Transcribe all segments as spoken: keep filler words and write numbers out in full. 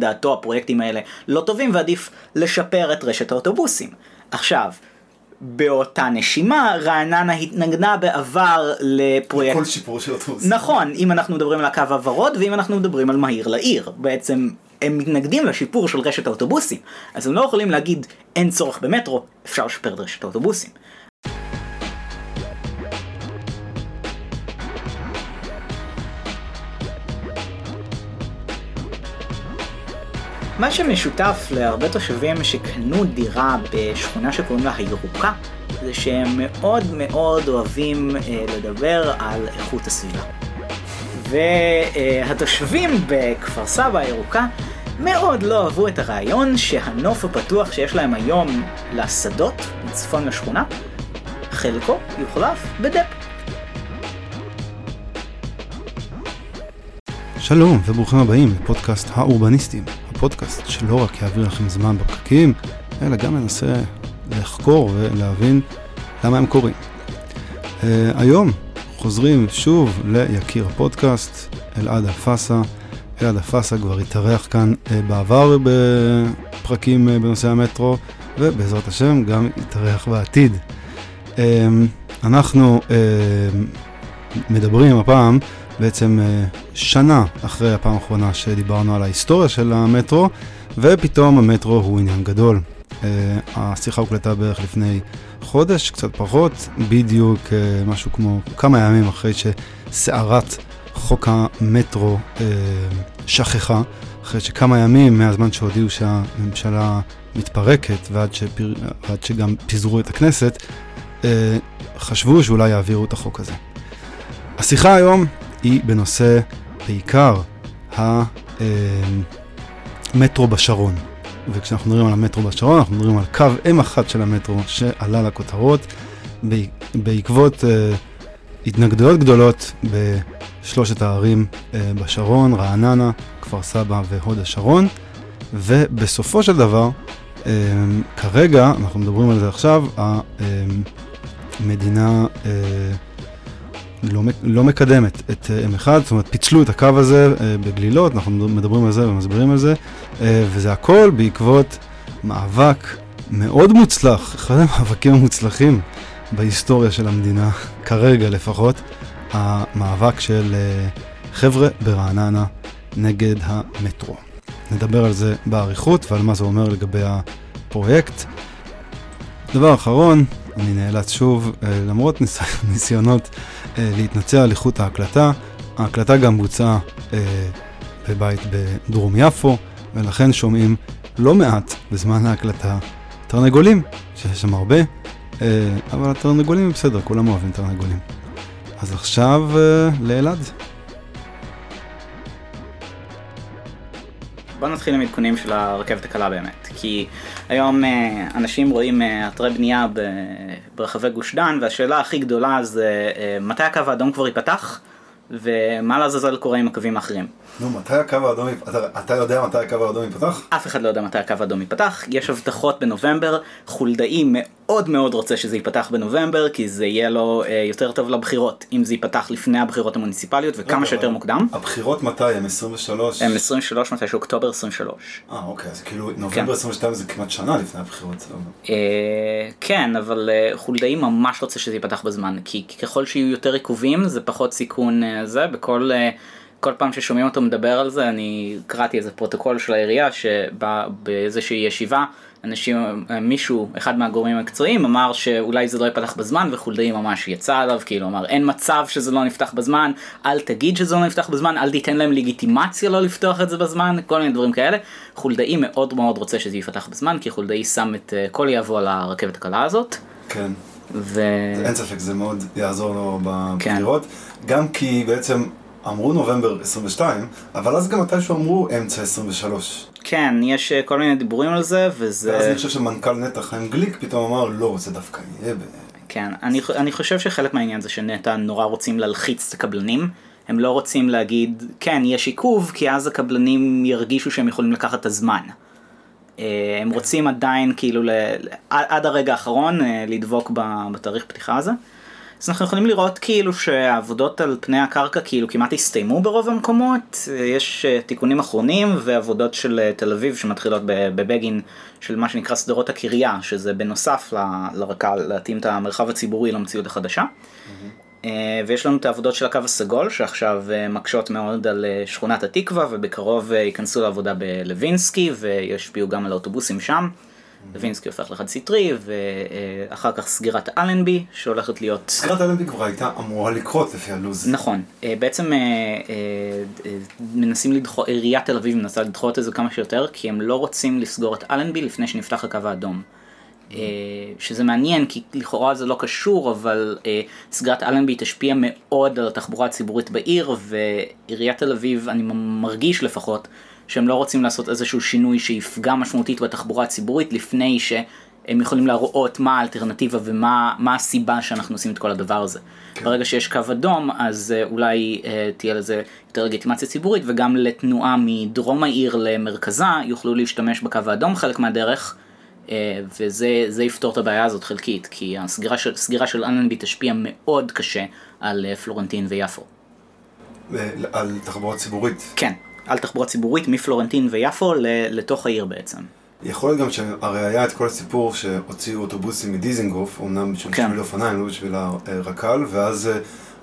דעתו הפרויקטים האלה לא טובים ועדיף לשפר את רשת האוטובוסים. עכשיו, באותה נשימה, רעננה התנגנה בעבר לפרויקט... כל שיפור של אוטובוסים. נכון, אם אנחנו מדברים על הקו הוורוד ואם אנחנו מדברים על מהיר לעיר. בעצם הם מתנגדים לשיפור של רשת האוטובוסים. אז הם לא יכולים להגיד, אין צורך במטרו, אפשר לשפר את רשת האוטובוסים. מה שמשותף להרבה תושבים שקנו דירה בשכונה שקוראים לה הירוקה, זה שהם מאוד מאוד אוהבים אה, לדבר על איכות הסביבה. והתושבים בכפר סבא הירוקה מאוד לא אהבו את הרעיון שהנוף הפתוח שיש להם היום לשדות מצפון לשכונה, חלקו יוחלף בדפ. שלום וברוכים הבאים לפודקאסט האורבניסטים. פודקאסט שלא רק יעביר לכם זמן בפקקים, אלא גם מנסה לחקור ולהבין למה הם קוראים. Uh, היום חוזרים שוב ליקיר הפודקאסט, אלעד אלפסה. אלעד אלפסה כבר התארח כאן uh, בעבר בפרקים uh, בנושא המטרו, ובעזרת השם גם התארח בעתיד. Uh, אנחנו uh, מדברים הפעם, בעצם שנה אחרי הפעם האחרונה שדיברנו על ההיסטוריה של המטרו, ופתאום המטרו הוא עניין גדול. השיחה הוקלטה בערך לפני חודש, קצת פחות, בדיוק משהו כמו כמה ימים אחרי שסערת חוק המטרו שכחה, אחרי שכמה ימים מהזמן שהודיעו שהממשלה מתפרקת ועד, שפיר... ועד שגם פיזרו את הכנסת, חשבו שאולי יעבירו את החוק הזה. השיחה היום היא בנושא בעיקר המטרו בשרון. וכשאנחנו מדברים על המטרו בשרון, אנחנו מדברים על קו אם אחת של המטרו שעלה לכותרות בעקבות התנגדויות גדולות בשלושת הערים בשרון, רעננה, כפר סבא והוד השרון. ובסופו של דבר, כרגע, אנחנו מדברים על זה עכשיו, המדינה... לא, לא מקדמת את אם אחת, זאת אומרת פיצלו את הקו הזה בגלילות, אנחנו מדברים על זה ומסברים על זה, וזה הכל בעקבות מאבק מאוד מוצלח, אחד המאבקים המוצלחים בהיסטוריה של המדינה, כרגע לפחות, המאבק של חבר'ה ברעננה נגד המטרו. נדבר על זה בעריכות ועל מה זה אומר לגבי הפרויקט. דבר אחרון, אני נאלץ שוב, למרות ניס... ניסיונות להתנצל על איכות ההקלטה, ההקלטה גם בוצעה בבית בדרום יפו, ולכן שומעים לא מעט בזמן ההקלטה תרנגולים, שיש שם הרבה, אבל התרנגולים בסדר, כולם אוהבים תרנגולים. אז עכשיו לאלעד. בוא נתחיל עם עדכונים של הרכבת הקלה באמת, כי היום אנשים רואים אתרי בנייה ברחבי גוש דן, והשאלה הכי גדולה זה מתי הקו האדום כבר ייפתח, ומה לעזאזל קורה עם הקווים האחרים. נו, מתי הקו האדום ייפתח? אתה יודע מתי הקו האדום ייפתח? אף אחד לא יודע מתי הקו האדום ייפתח, יש הבטחות בנובמבר, חולדאי מאוד מאוד רוצה שזה ייפתח בנובמבר, כי זה יהיה לו יותר טוב לבחירות, אם זה ייפתח לפני הבחירות המוניציפליות, וכמה שיותר מוקדם. הבחירות מתי? הם עשרים ושלוש? הם עשרים ושלוש, מתי שאוקטובר עשרים ושלוש. אה, אוקיי, אז כאילו נובמבר עשרים ושתיים זה כמעט שנה לפני הבחירות. כן, אבל חולדאי ממש רוצה שזה ייפתח בזמן, כי ככל שיהיו יותר עיכובים, זה פחות סיכון זה, בכל... כל פעם ששומעים אותו מדבר על זה, אני קראתי איזה פרוטוקול של העירייה, שבאיזושהי ישיבה, אנשים, מישהו, אחד מהגורמים המקצועיים, אמר שאולי זה לא ייפתח בזמן, וחולדאי ממש יצא עליו, כאילו אמר, אין מצב שזה לא נפתח בזמן, אל תגיד שזה לא נפתח בזמן, אל תיתן להם לגיטימציה לא לפתוח את זה בזמן, כל מיני דברים כאלה. חולדאי מאוד מאוד רוצה שזה ייפתח בזמן, כי חולדאי שם את כל יבוא על הרכבת הקלה הזאת. כן. ו... אין ספק, זה מאוד יעזור לו בבחירות. כן. גם כי בעצם... אמרו נובמבר עשרים ושתיים, אבל אז גם מתישהו אמרו אמצע עשרים ושלוש. כן, יש כל מיני דיבורים על זה, וזה... ואז אני חושב שמנכ"ל נטע חיים גליק פתאום אמר, לא, זה דווקא יהיה ב... כן, אני, אני חושב שחלק מהעניין זה שנטע נורא רוצים להלחיץ את הקבלנים, הם לא רוצים להגיד, כן, יש עיכוב, כי אז הקבלנים ירגישו שהם יכולים לקחת את הזמן. הם רוצים עדיין, כאילו, ל... עד הרגע האחרון, לדבוק בתאריך פתיחה הזה. אז אנחנו יכולים לראות כאילו שהעבודות על פני הקרקע כאילו כמעט הסתיימו ברוב המקומות, יש תיקונים אחרונים ועבודות של תל אביב שמתחילות בבגין של מה שנקרא סדרות הקריה, שזה בנוסף לרקע להתאים את המרחב הציבורי למציאות החדשה. ויש לנו את העבודות של הקו הסגול שעכשיו מקשות מאוד על שכונת התקווה, ובקרוב ייכנסו לעבודה בלווינסקי וישפיעו גם על האוטובוסים שם. לוינסקי הופך לחד סטרי, ואחר כך סגירת אלנבי שהולכת להיות... סגירת אלנבי כבר הייתה אמורה לקרות לפי הלוז. נכון, בעצם מנסים לדחות, עיריית תל אביב מנסה לדחות את זה כמה שיותר, כי הם לא רוצים לסגור את אלנבי לפני שנפתח הקו האדום. שזה מעניין, כי לכאורה זה לא קשור, אבל סגרת אלנבי תשפיע מאוד על התחבורה הציבורית בעיר, ועיריית תל אביב, אני מרגיש לפחות, שהם לא רוצים לעשות איזשהו שינוי שיפגע משמעותית בתחבורה הציבורית, לפני שהם יכולים להראות מה האלטרנטיבה ומה מה הסיבה שאנחנו עושים את כל הדבר הזה. כן. ברגע שיש קו אדום, אז אולי אה, תהיה לזה יותר לגיטימציה ציבורית, וגם לתנועה מדרום העיר למרכזה, יוכלו להשתמש בקו האדום חלק מהדרך, אה, וזה זה יפתור את הבעיה הזאת חלקית, כי הסגירה של, סגירה של אלנבי תשפיע מאוד קשה על פלורנטין ויפו. על תחבורה ציבורית? כן. על תחבורה ציבורית מפלורנטין ויפו לתוך העיר בעצם. יכול להיות גם שהרי היה את כל הסיפור שהוציאו אוטובוסים מדיזינגוף, אמנם בשביל כן. אופניים, לא בשביל הרק"ל, ואז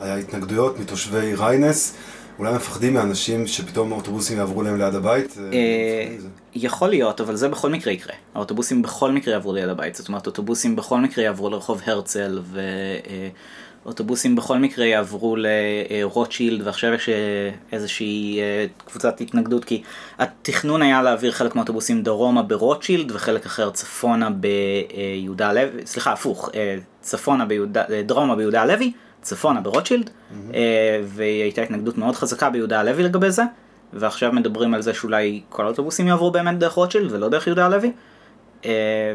היה התנגדויות מתושבי ריינס, אולי מפחדים מהאנשים שפתאום האוטובוסים יעברו להם ליד הבית? יכול להיות, אבל זה בכל מקרה יקרה. האוטובוסים בכל מקרה יעברו ליד הבית, זאת אומרת, אוטובוסים בכל מקרה יעברו לרחוב הרצל ו... אוטובוסים בכל מקרה יעברו לרוטשילד, ועכשיו יש איזושהי קבוצת התנגדות, כי התכנון היה להעביר חלק מהאוטובוסים דרומה ברוטשילד, וחלק אחר צפונה ביהודה הלוי, סליחה, הפוך, צפונה ביהודה, דרומה ביהודה הלוי, צפונה ברוטשילד, mm-hmm. והייתה התנגדות מאוד חזקה ביהודה הלוי לגבי זה, ועכשיו מדברים על זה שאולי כל האוטובוסים יעברו באמת דרך רוטשילד, ולא דרך יהודה הלוי,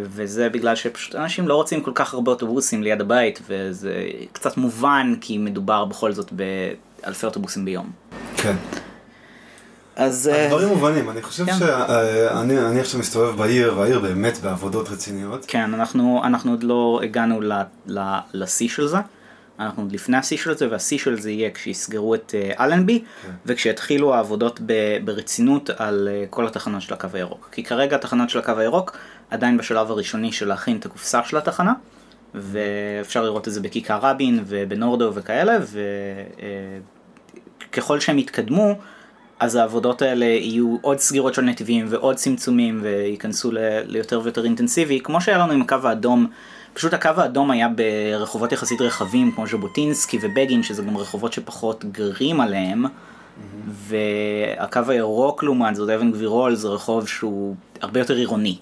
וזה בגלל שפשוט אנשים לא רוצים כל כך הרבה אוטובוסים ליד הבית, וזה קצת מובן, כי מדובר בכל זאת באלפי אוטובוסים ביום. כן. אז... הדברים מובנים, אני חושב שאני עכשיו מסתובב בעיר, והעיר באמת בעבודות רציניות. כן, אנחנו עוד לא הגענו לשיא של זה, אנחנו עוד לפני השיא של זה, והשיא של זה יהיה כשיסגרו את אלנבי, וכשיתחילו העבודות ברצינות על כל התחנות של הקו הירוק. כי כרגע התחנות של הקו הירוק, עדיין בשלב הראשוני של להכין את הקופסה של התחנה, ואפשר לראות את זה בכיכר רבין ובנורדו וכאלה, וככל שהם יתקדמו, אז העבודות האלה יהיו עוד סגירות של נתיבים ועוד צמצומים, וייכנסו ליותר ויותר אינטנסיבי, כמו שהיה לנו עם הקו האדום. פשוט הקו האדום היה ברחובות יחסית רחבים, כמו ז'בוטינסקי ובגין, שזה גם רחובות שפחות גרים עליהם, והקו הירוק לעומת זאת, אבן גבירול, זה רחוב שהוא הרבה יותר עירוני.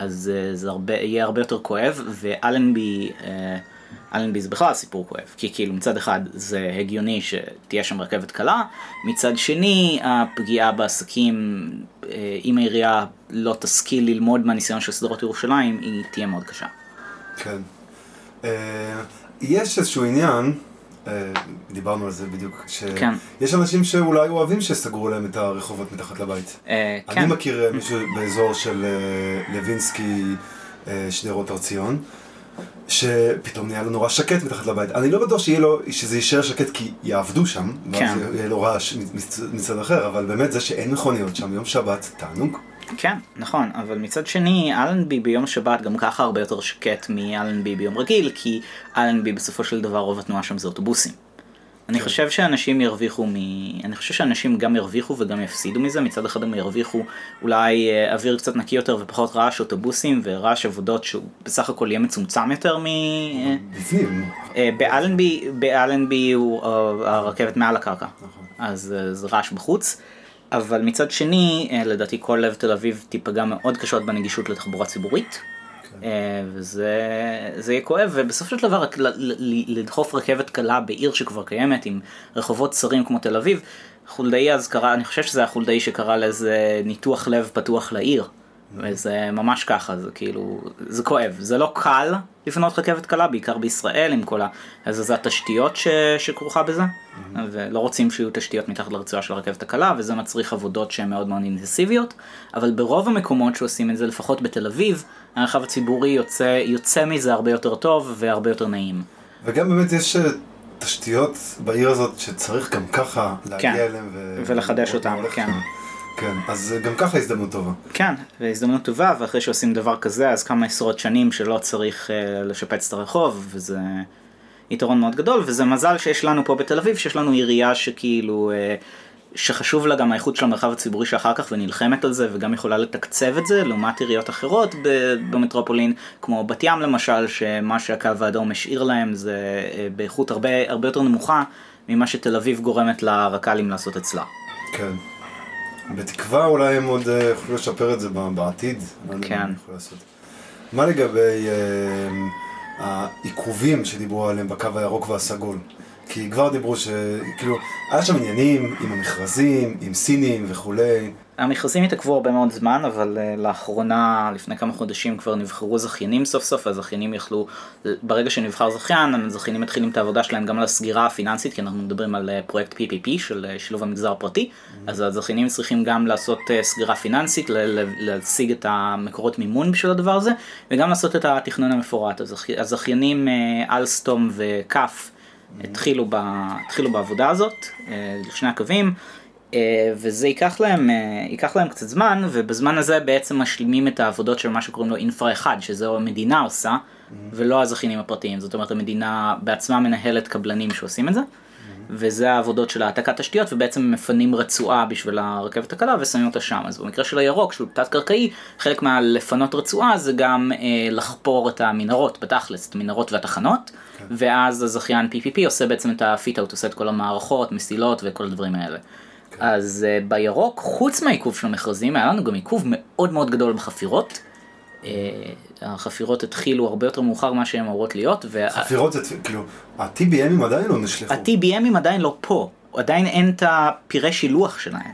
אז זה הרבה, יהיה הרבה יותר כואב, ואלנבי, אלנבי זה בכלל סיפור כואב, כי כאילו מצד אחד זה הגיוני שתהיה שם רכבת קלה, מצד שני הפגיעה בעסקים, אם העירייה לא תשכיל ללמוד מהניסיון של סדרות ירושלים, היא תהיה מאוד קשה. כן. יש איזשהו עניין, דיברנו על זה בדיוק, שיש אנשים שאולי אוהבים שסגרו להם את הרחובות מתחת לבית. אני מכיר מישהו באזור של לוינסקי שדרות הר ציון, שפתאום נהיה לו נורא שקט מתחת לבית. אני לא בטוח שזה יישאר שקט כי יעבדו שם, ואז יהיה לו רעש מצד אחר, אבל באמת זה שאין מכוניות שם, יום שבת, תענוג. כן, נכון, אבל מצד שני, אלנבי ביום שבת גם ככה הרבה יותר שקט מאלנבי ביום רגיל, כי אלנבי בסופו של דבר רוב התנועה שם זה אוטובוסים. אני חושב שאנשים ירוויחו מ... אני חושב שאנשים גם ירוויחו וגם יפסידו מזה, מצד אחד הם ירוויחו אולי אוויר קצת נקי יותר ופחות רעש אוטובוסים ורעש עבודות שבסך הכל יהיה מצומצם יותר מ... בפנים. באלנבי, באלנבי הוא הרכבת מעל הקרקע, אז זה רעש בחוץ. אבל מצד שני, לדעתי כל לב תל אביב תיפגע מאוד קשות בנגישות לתחבורה ציבורית, וזה יהיה כואב, ובסוף של דבר לדחוף רכבת קלה בעיר שכבר קיימת, עם רחובות צרים כמו תל אביב, חולדאי אז קרא, אני חושב שזה היה חולדאי שקרא לאיזה ניתוח לב פתוח לעיר, וזה ממש ככה, זה כאילו, זה כואב, זה לא קל לפנות רכבת קלה, בעיקר בישראל עם כל ה... אז זה התשתיות ש... שכרוכה בזה, mm-hmm. ולא רוצים שיהיו תשתיות מתחת לרצועה של הרכבת הקלה, וזה מצריך עבודות שהן מאוד מאוד אינטנסיביות, אבל ברוב המקומות שעושים את זה, לפחות בתל אביב, הרחב הציבורי יוצא, יוצא מזה הרבה יותר טוב והרבה יותר נעים. וגם באמת יש תשתיות בעיר הזאת שצריך גם ככה להגיע כן. אליהם ו... ולחדש אותם, כן. כן, אז גם ככה הזדמנות טובה. כן, והזדמנות טובה, ואחרי שעושים דבר כזה, אז כמה עשרות שנים שלא צריך uh, לשפץ את הרחוב, וזה יתרון מאוד גדול, וזה מזל שיש לנו פה בתל אביב, שיש לנו עירייה שכאילו, uh, שחשוב לה גם האיכות של המרחב הציבורי שאחר כך, ונלחמת על זה, וגם יכולה לתקצב את זה, לעומת עיריות אחרות ב- במטרופולין, כמו בת ים למשל, שמה שהקו האדום משאיר להם, זה uh, באיכות הרבה, הרבה יותר נמוכה, ממה שתל אביב גורמת לרק"לים לעשות אצלה. כן. בתקווה אולי הם עוד יכולים לשפר את זה בעתיד. כן. מה לגבי העיכובים שדיברו עליהם בקו הירוק והסגול? כי כבר דיברו שכאילו, היה שם עניינים עם המכרזים, עם סינים וכולי. המכרזים התעכבו הרבה מאוד זמן, אבל לאחרונה, לפני כמה חודשים כבר נבחרו זכיינים סוף סוף, הזכיינים יכלו, ברגע שנבחר זכיין, הזכיינים מתחילים את העבודה שלהם גם על הסגירה הפיננסית, כי אנחנו מדברים על פרויקט פי פי פי של שילוב המגזר הפרטי, אז הזכיינים צריכים גם לעשות סגירה פיננסית, להשיג את המקורות מימון בשביל הדבר הזה, וגם לעשות את התכנון המפורט. הזכיינים אלסטום וקף התחילו בעבודה הזאת, לשני הקווים, וזה ייקח להם, ייקח להם קצת זמן, ובזמן הזה בעצם משלימים את העבודות של מה שקוראים לו אינפרה אחד, שזו המדינה עושה, ולא הזכיינים הפרטיים. זאת אומרת, המדינה בעצמה מנהלת קבלנים שעושים את זה, וזה העבודות של העתקת תשתיות, ובעצם מפנים רצועה בשביל הרכבת הקלה ושמים אותה שם. אז במקרה של הירוק, שהוא תת-קרקעי, חלק מהלפנות רצועה זה גם אה, לחפור את המנהרות, בתכלס, את המנהרות והתחנות, כן. ואז הזכיין פי פי פי עושה בעצם את הפיט-אוט, עושה את כל המערכות, מסילות וכל הדברים האלה. כן. אז אה, בירוק, חוץ מהעיכוב של המכרזים, היה לנו גם עיכוב מאוד מאוד גדול בחפירות. החפירות התחילו הרבה יותר מאוחר מה שהן אמורות להיות. חפירות זה כאילו, ה-טי בי אמ'ים עדיין לא נשלחו. ה-טי בי אמ'ים עדיין לא פה, עדיין אין את הפירי שילוח שלהם.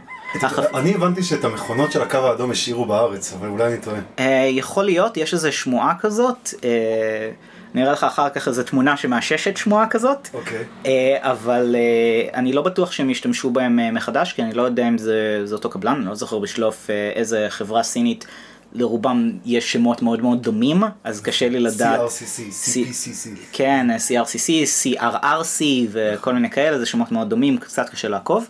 אני הבנתי שאת המכונות של הקו האדום השאירו בארץ, אבל אולי אני טועה. יכול להיות, יש איזו שמועה כזאת, אני אראה לך אחר כך איזו תמונה שמאששת שמועה כזאת, אבל אני לא בטוח שהם ישתמשו בהם מחדש, כי אני לא יודע אם זה אותו קבלן, אני לא זוכר בשלוף איזה חברה סינית, לרובם יש שמות מאוד מאוד דומים, אז קשה לי לדעת... סי אר סי סי, סי פי סי סי. כן, סי אר סי סי, סי אר אר סי וכל מיני כאלה, זה שמות מאוד דומים, קצת קשה לעקוב.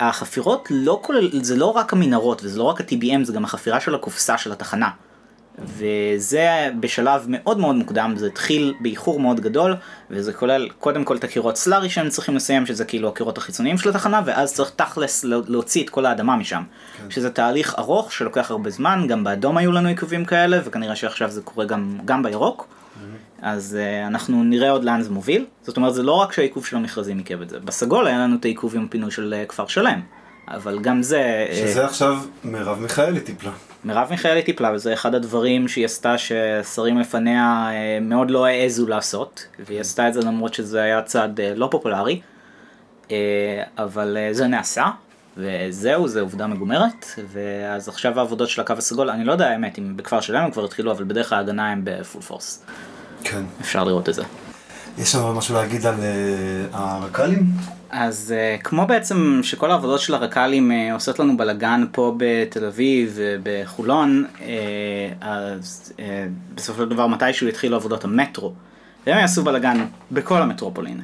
החפירות לא כולל, זה לא רק המנהרות, וזה לא רק ה-טי בי אם, זה גם החפירה של הקופסה של התחנה. וזה בשלב מאוד מאוד מוקדם, זה התחיל באיחור מאוד גדול, וזה כולל קודם כל את הקירות סלארי שהם צריכים לסיים, שזה כאילו הקירות החיצוניים של התחנה, ואז צריך תכלס להוציא את כל האדמה משם, כן. שזה תהליך ארוך שלוקח הרבה זמן, גם באדום היו לנו עיכובים כאלה, וכנראה שעכשיו זה קורה גם, גם בירוק, mm-hmm. אז uh, אנחנו נראה עוד לאן זה מוביל, זאת אומרת זה לא רק שהעיכוב של המכרזים עיכב את זה, בסגול היה לנו את העיכוב עם פינוי של uh, כפר שלם, אבל גם זה... שזה עכשיו מרב מיכאלי טיפלה. מרב מיכאלי טיפלה, וזה אחד הדברים שהיא עשתה ששרים לפניה מאוד לא העזו לעשות, והיא עשתה את זה למרות שזה היה צעד לא פופולרי, אבל זה נעשה, וזהו, זה עובדה מגומרת, ואז עכשיו העבודות של הקו הסגול, אני לא יודע האמת אם בכפר שלנו כבר התחילו, אבל בדרך ההגנה הם בפול פורס. כן. אפשר לראות את זה. יש לנו משהו להגיד על הרק"לים? אז כמו בעצם שכל העבודות של הרק"לים עושות לנו בלגן פה בתל אביב ובחולון, אז בסופו של דבר מתישהו התחילו עבודות המטרו, והם יעשו בלגן בכל המטרופולין,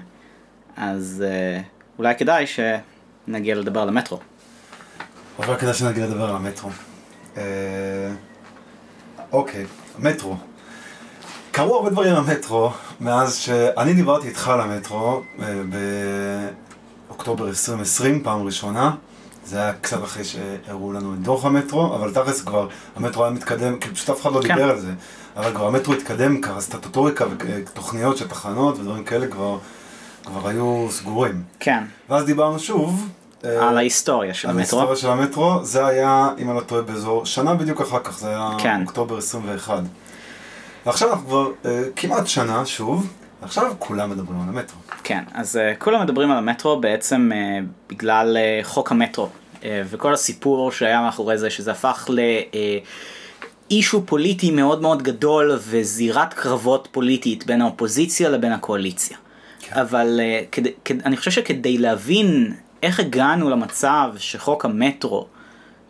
אז אולי כדאי שנגיע לדבר על המטרו. אולי כדאי שנגיע לדבר על המטרו. אוקיי, המטרו. קראו הרבה דברים למטרו, מאז שאני דיברתי איתך על המטרו באוקטובר עשרים עשרים, פעם ראשונה. זה היה קצת אחרי שהראו לנו את דוח המטרו, אבל תכלס כבר המטרו היה מתקדם, כי פשוט אף אחד לא כן. דיבר על זה, אבל כבר המטרו התקדם, כבר סטטוטוריקה ותוכניות של תחנות ודברים כאלה כבר, כבר היו סגורים. כן. ואז דיברנו שוב... על ההיסטוריה של המטרו. על ההיסטוריה של המטרו, זה היה, אם אני לא טועה באזור, שנה בדיוק אחר כך, זה היה כן. אוקטובר עשרים ואחת. ועכשיו אנחנו כבר אה, כמעט שנה, שוב, עכשיו כולם מדברים על המטרו. כן, אז אה, כולם מדברים על המטרו בעצם אה, בגלל אה, חוק המטרו, אה, וכל הסיפור שהיה מאחורי זה, שזה הפך לאישו אה, פוליטי מאוד מאוד גדול, וזירת קרבות פוליטית בין האופוזיציה לבין הקואליציה. כן. אבל אה, כדי, כדי, אני חושב שכדי להבין איך הגענו למצב שחוק המטרו,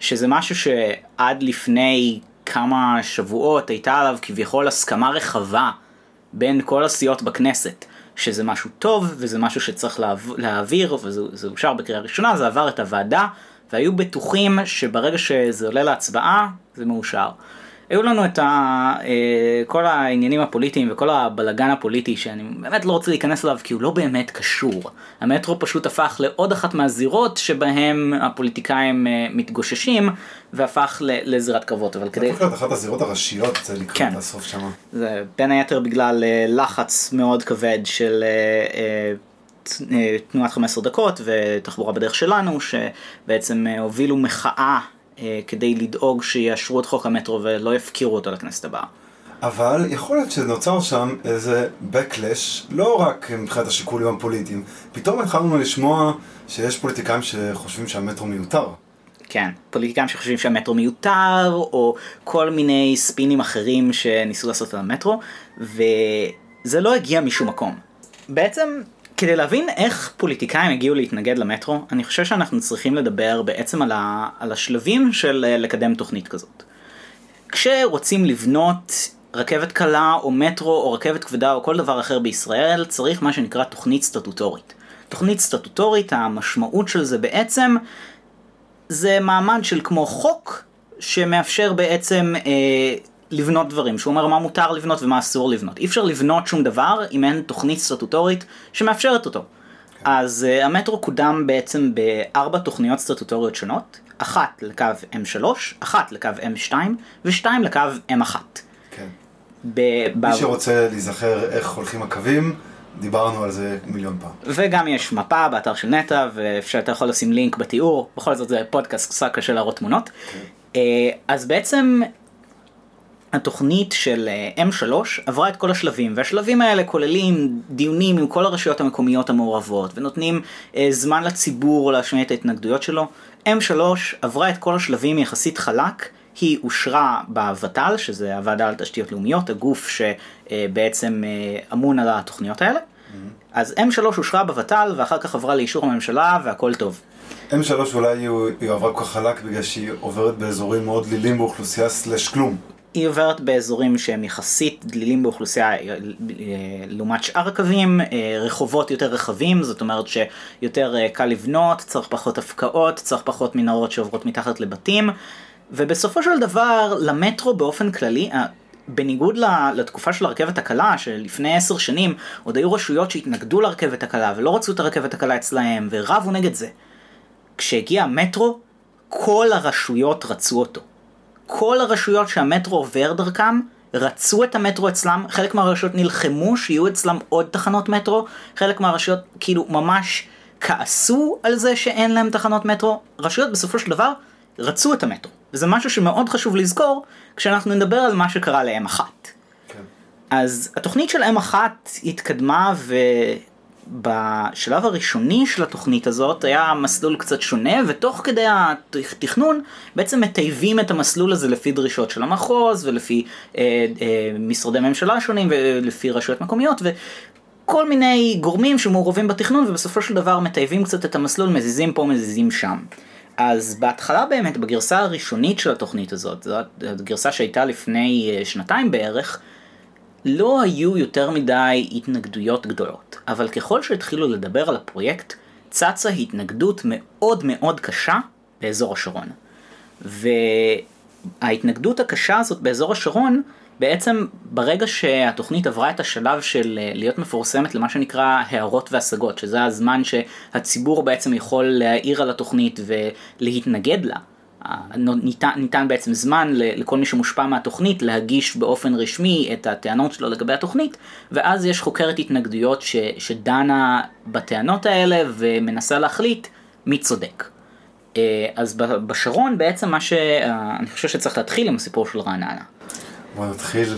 שזה משהו שעד לפני... כמה שבועות הייתה עליו כביכול הסכמה רחבה בין כל הסיעות בכנסת, שזה משהו טוב, וזה משהו שצריך להעביר, וזה אושר בקריאה ראשונה, זה עבר את הוועדה, והיו בטוחים שברגע שזה עולה להצבעה, זה מאושר. היו לנו את ה, כל העניינים הפוליטיים וכל הבלגן הפוליטי שאני באמת לא רוצה להיכנס אליו כי הוא לא באמת קשור. המטרו פשוט הפך לעוד אחת מהזירות שבהם הפוליטיקאים מתגוששים והפך לזירת קרבות. אבל כדי... זה אחת הזירות הראשיות, זה לקראת הסוף שמה. זה בין היתר בגלל לחץ מאוד כבד של תנועת חמש עשרה דקות ותחבורה בדרך שלנו שבעצם הובילו מחאה כדי לדאוג שיאשרו את חוק המטרו ולא יפקירו אותו לכנסת הבאה. אבל יכול להיות שנוצר שם איזה backlash, לא רק מבחינת השיקולים הפוליטיים. פתאום התחלנו לשמוע שיש פוליטיקאים שחושבים שהמטרו מיותר. כן, פוליטיקאים שחושבים שהמטרו מיותר, או כל מיני ספינים אחרים שניסו לעשות על המטרו, וזה לא הגיע משום מקום. בעצם... כדי להבין איך פוליטיקאים הגיעו להתנגד למטרו, אני חושב שאנחנו צריכים לדבר בעצם על, ה, על השלבים של לקדם תוכנית כזאת. כשרוצים לבנות רכבת קלה או מטרו או רכבת כבדה או כל דבר אחר בישראל, צריך מה שנקרא תוכנית סטטוטורית. תוכנית סטטוטורית, המשמעות של זה בעצם, זה מעמד של כמו חוק שמאפשר בעצם... אה, לבנות דברים, שהוא אומר מה מותר לבנות ומה אסור לבנות. אי אפשר לבנות שום דבר אם אין תוכנית סטטוטורית שמאפשרת אותו. Okay. אז uh, המטרו קודם בעצם בארבע תוכניות סטטוטוריות שונות, אחת לקו אם שלוש, אחת לקו אם שתיים, ושתיים לקו אם אחת. Okay. ב- מי ב- שרוצה להיזכר איך הולכים הקווים, דיברנו על זה מיליון פעם. וגם יש מפה באתר של נטע, ואפשר אתה יכול לשים לינק בתיאור, בכל זאת זה פודקאסט קצת קשה להראות תמונות. Okay. Uh, אז בעצם... התוכנית של אם שלוש עברה את כל השלבים, והשלבים האלה כוללים דיונים עם כל הרשויות המקומיות המעורבות, ונותנים אה, זמן לציבור להשמיע את ההתנגדויות שלו. אם שלוש עברה את כל השלבים יחסית חלק, היא אושרה בוות"ל, שזה הוועדה על תשתיות לאומיות, הגוף שבעצם אה, אמון על התוכניות האלה. Mm-hmm. אז אם שלוש אושרה בוות"ל, ואחר כך עברה לאישור הממשלה, והכל טוב. אם שלוש אולי היא עברה כל כך חלק, בגלל שהיא עוברת באזורים מאוד דלילים באוכלוסייה סלש כלום. היא עוברת באזורים שהם יחסית דלילים באוכלוסייה לעומת שאר הקווים, רחובות יותר רחבים, זאת אומרת שיותר קל לבנות, צריך פחות הפקעות, צריך פחות מנהרות שעוברות מתחת לבתים, ובסופו של דבר למטרו באופן כללי, בניגוד לתקופה של הרכבת הקלה, שלפני עשר שנים עוד היו רשויות שהתנגדו לרכבת הקלה ולא רצו את הרכבת הקלה אצלהם ורבו נגד זה. כשהגיע המטרו, כל הרשויות רצו אותו. כל הרשויות שהמטרו עובר דרכם רצו את המטרו אצלם, חלק מהרשויות נלחמו שיהיו אצלם עוד תחנות מטרו, חלק מהרשויות כאילו ממש כעסו על זה שאין להם תחנות מטרו, רשויות בסופו של דבר רצו את המטרו, וזה משהו שמאוד חשוב לזכור כשאנחנו נדבר על מה שקרה ל-אם אחת. כן. אז התוכנית של אם אחת התקדמה ו... בשלב הראשוני של התוכנית הזאת היה מסלול קצת שונה, ותוך כדי התכנון בעצם מטייבים את המסלול הזה לפי דרישות של המחוז ולפי אה, אה, משרדי ממשלה שונים ולפי רשויות מקומיות וכל מיני גורמים שמעורבים בתכנון, ובסופו של דבר מטייבים קצת את המסלול, מזיזים פה מזיזים שם. אז בהתחלה באמת בגרסה הראשונית של התוכנית הזאת, זאת הגרסה שהייתה לפני שנתיים בערך, לא היו יותר מדי התנגדויות גדולות, אבל ככל שהתחילו לדבר על הפרויקט, צצה התנגדות מאוד מאוד קשה באזור השרון. וההתנגדות הקשה הזאת באזור השרון, בעצם ברגע שהתוכנית עברה את השלב של להיות מפורסמת למה שנקרא הערות והשגות, שזה הזמן שהציבור בעצם יכול להעיר על התוכנית ולהתנגד לה, ניתן, ניתן בעצם זמן לכל מי שמושפע מהתוכנית להגיש באופן רשמי את הטענות שלו לגבי התוכנית, ואז יש חוקרת התנגדויות ש, שדנה בטענות האלה ומנסה להחליט מי צודק. אז בשרון בעצם מה שאני חושב שצריך להתחיל עם הסיפור של רעננה. בוא נתחיל,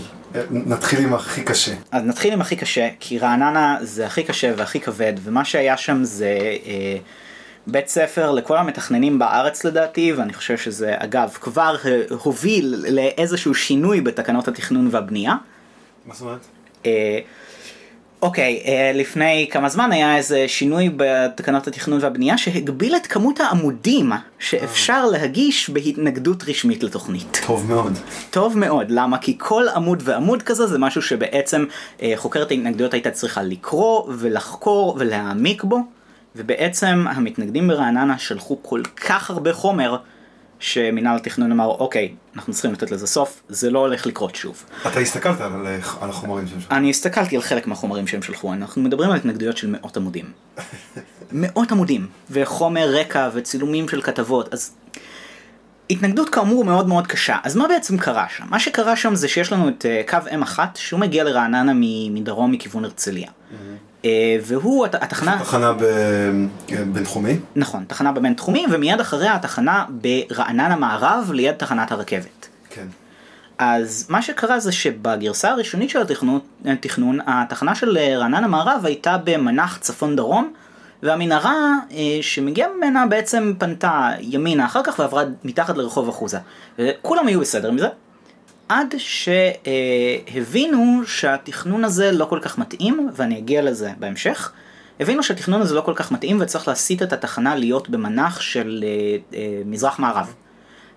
נתחיל עם הכי קשה. אז נתחיל עם הכי קשה, כי רעננה זה הכי קשה והכי כבד, ומה שהיה שם זה... בית ספר לכל המתכננים בארץ לדעתי, ואני חושב שזה אגב כבר הוביל לאיזשהו שינוי בתקנות התכנון והבנייה. מה זאת אומרת? אוקיי, לפני כמה זמן היה איזה שינוי בתקנות התכנון והבנייה שהגביל את כמות העמודים שאפשר להגיש בהתנגדות רשמית לתוכנית. טוב מאוד. טוב מאוד, למה? כי כל עמוד ועמוד כזה זה משהו שבעצם חוקרת ההתנגדויות הייתה צריכה לקרוא ולחקור ולהעמיק בו, ובעצם המתנגדים ברעננה שלחו כל כך הרבה חומר שמינהל התכנון אמר, אוקיי, אנחנו צריכים לתת לזה סוף, זה לא הולך לקרות שוב. אתה הסתכלת על, על החומרים שהם שלחו? אני הסתכלתי על חלק מהחומרים שהם שלחו, אנחנו מדברים על התנגדויות של מאות עמודים. מאות עמודים, וחומר רקע וצילומים של כתבות, אז התנגדות כאמור מאוד מאוד קשה. אז מה בעצם קרה שם? מה שקרה שם זה שיש לנו את קו אם אחת, שהוא מגיע לרעננה מדרום מכיוון הרצליה. והוא התחנה... תחנה בבינתחומי? נכון, תחנה בבינתחומי, ומיד אחריה התחנה ברעננה מערב ליד תחנת הרכבת. כן. אז מה שקרה זה שבגרסה הראשונית של התכנון, התחנה של רעננה מערב הייתה במנח צפון דרום, והמנהרה שמגיעה ממנה בעצם פנתה ימינה אחר כך ועברה מתחת לרחוב אחוזה. וכולם היו בסדר מזה, עד שהבינו שהתכנון הזה לא כל כך מתאים, ואני אגיע לזה בהמשך, הבינו שהתכנון הזה לא כל כך מתאים וצריך להסיט את התחנה להיות במנח של מזרח מערב.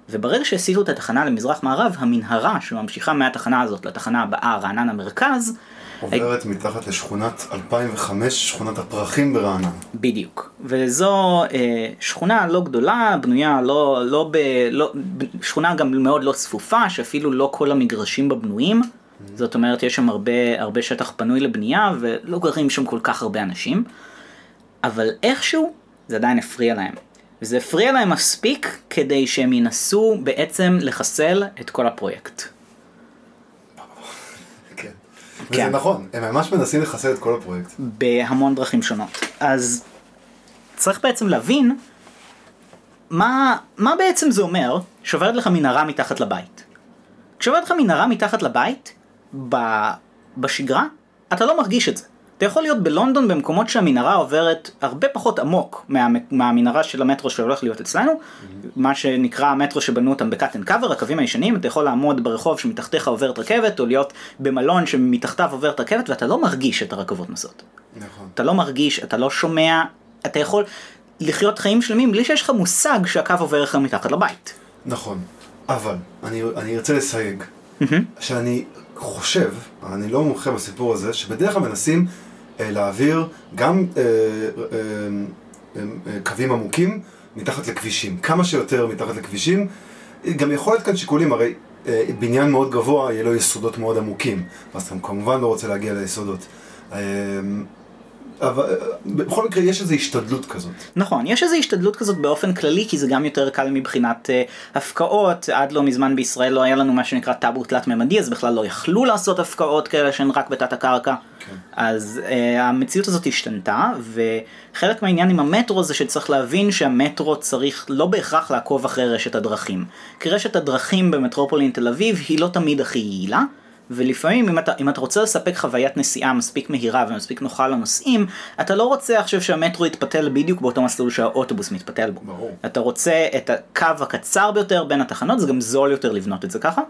וברגע שהסיטו את התחנה למזרח מערב, המנהרה שממשיכה מהתחנה הזאת לתחנה הבאה, רעננה מרכז, עוברת מתחת לשכונת אלפיים וחמש, שכונת הפרחים ברעננה. בדיוק. וזו אה, שכונה לא גדולה, בנויה לא, לא ב... לא, שכונה גם מאוד לא צפופה, שאפילו לא כל המגרשים בבנויים. Mm-hmm. זאת אומרת, יש שם הרבה, הרבה שטח פנוי לבנייה, ולא גרים שם כל כך הרבה אנשים. אבל איכשהו, זה עדיין הפריע להם. וזה הפריע להם מספיק, כדי שהם ינסו בעצם לחסל את כל הפרויקט. וזה כן. נכון, הם ממש מנסים לחסל את כל הפרויקט. בהמון דרכים שונות. אז צריך בעצם להבין מה, מה בעצם זה אומר שעוברת לך מנהרה מתחת לבית. כשעוברת לך מנהרה מתחת לבית, ב, בשגרה, אתה לא מרגיש את זה. אתה יכול להיות בלונדון במקומות שהמנהרה עוברת הרבה פחות עמוק מה, מהמנהרה של המטרו שהולך להיות אצלנו, mm-hmm. מה שנקרא המטרו שבנו אותם בקאטן קאבר, הקווים הישנים, אתה יכול לעמוד ברחוב שמתחתיך עוברת רכבת, או להיות במלון שמתחתיו עוברת רכבת, ואתה לא מרגיש את הרכבות נוסעות. נכון. אתה לא מרגיש, אתה לא שומע, אתה יכול לחיות חיים שלמים בלי שיש לך מושג שהקו עובר לך מתחת לבית. נכון, אבל אני, אני ארצה לסייג, mm-hmm. שאני חושב, אני לא מומחה בסיפור הזה, שבדרך כלל מנסים להעביר גם אה, אה, אה, קווים עמוקים מתחת לכבישים, כמה שיותר מתחת לכבישים. גם יכול להיות כאן שיקולים, הרי אה, בניין מאוד גבוה יהיה לו יסודות מאוד עמוקים, אז אתה כמובן לא רוצה להגיע ליסודות. אה, אבל בכל מקרה יש איזו השתדלות כזאת. נכון, יש איזו השתדלות כזאת באופן כללי, כי זה גם יותר קל מבחינת אה, הפקעות. עד לא מזמן בישראל לא היה לנו מה שנקרא טאבו תלת-ממדי, אז בכלל לא יכלו לעשות הפקעות כאלה שהן רק בתת הקרקע. כן. אז אה, המציאות הזאת השתנתה, וחלק מהעניין עם המטרו זה שצריך להבין שהמטרו צריך לא בהכרח לעקוב אחרי רשת הדרכים, כי רשת הדרכים במטרופולין תל אביב היא לא תמיד הכי יעילה, ולפעמים אם אתה, אם אתה רוצה לספק חוויית נסיעה מספיק מהירה ומספיק נוחה לנוסעים, אתה לא רוצה עכשיו שהמטרו יתפתל בדיוק באותו מסלול שהאוטובוס מתפתל בו. ברור. אתה רוצה את הקו הקצר ביותר בין התחנות, זה גם זול יותר לבנות את זה ככה.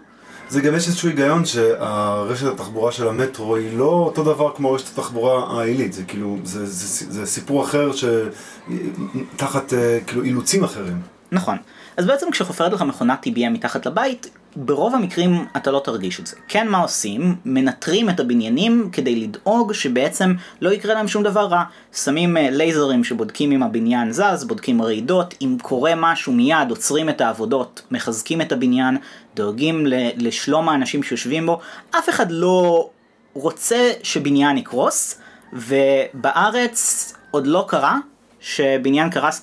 זה גם יש איזשהו היגיון שהרשת התחבורה של המטרו היא לא אותו דבר כמו רשת התחבורה העילית, זה כאילו, זה, זה, זה סיפור אחר שתחת כאילו אילוצים אחרים. נכון. אז בעצם כשחופרת לך מכונת טי בי אם מתחת לבית, ברוב המקרים אתה לא תרגיש את זה. כן, מה עושים? מנטרים את הבניינים כדי לדאוג שבעצם לא יקרה להם שום דבר רע. שמים לייזרים שבודקים אם הבניין זז, בודקים רעידות, אם קורה משהו מיד, עוצרים את העבודות, מחזקים את הבניין, דואגים לשלום האנשים שיושבים בו. אף אחד לא רוצה שבניין יקרוס, ובארץ עוד לא קרה שבניין קרס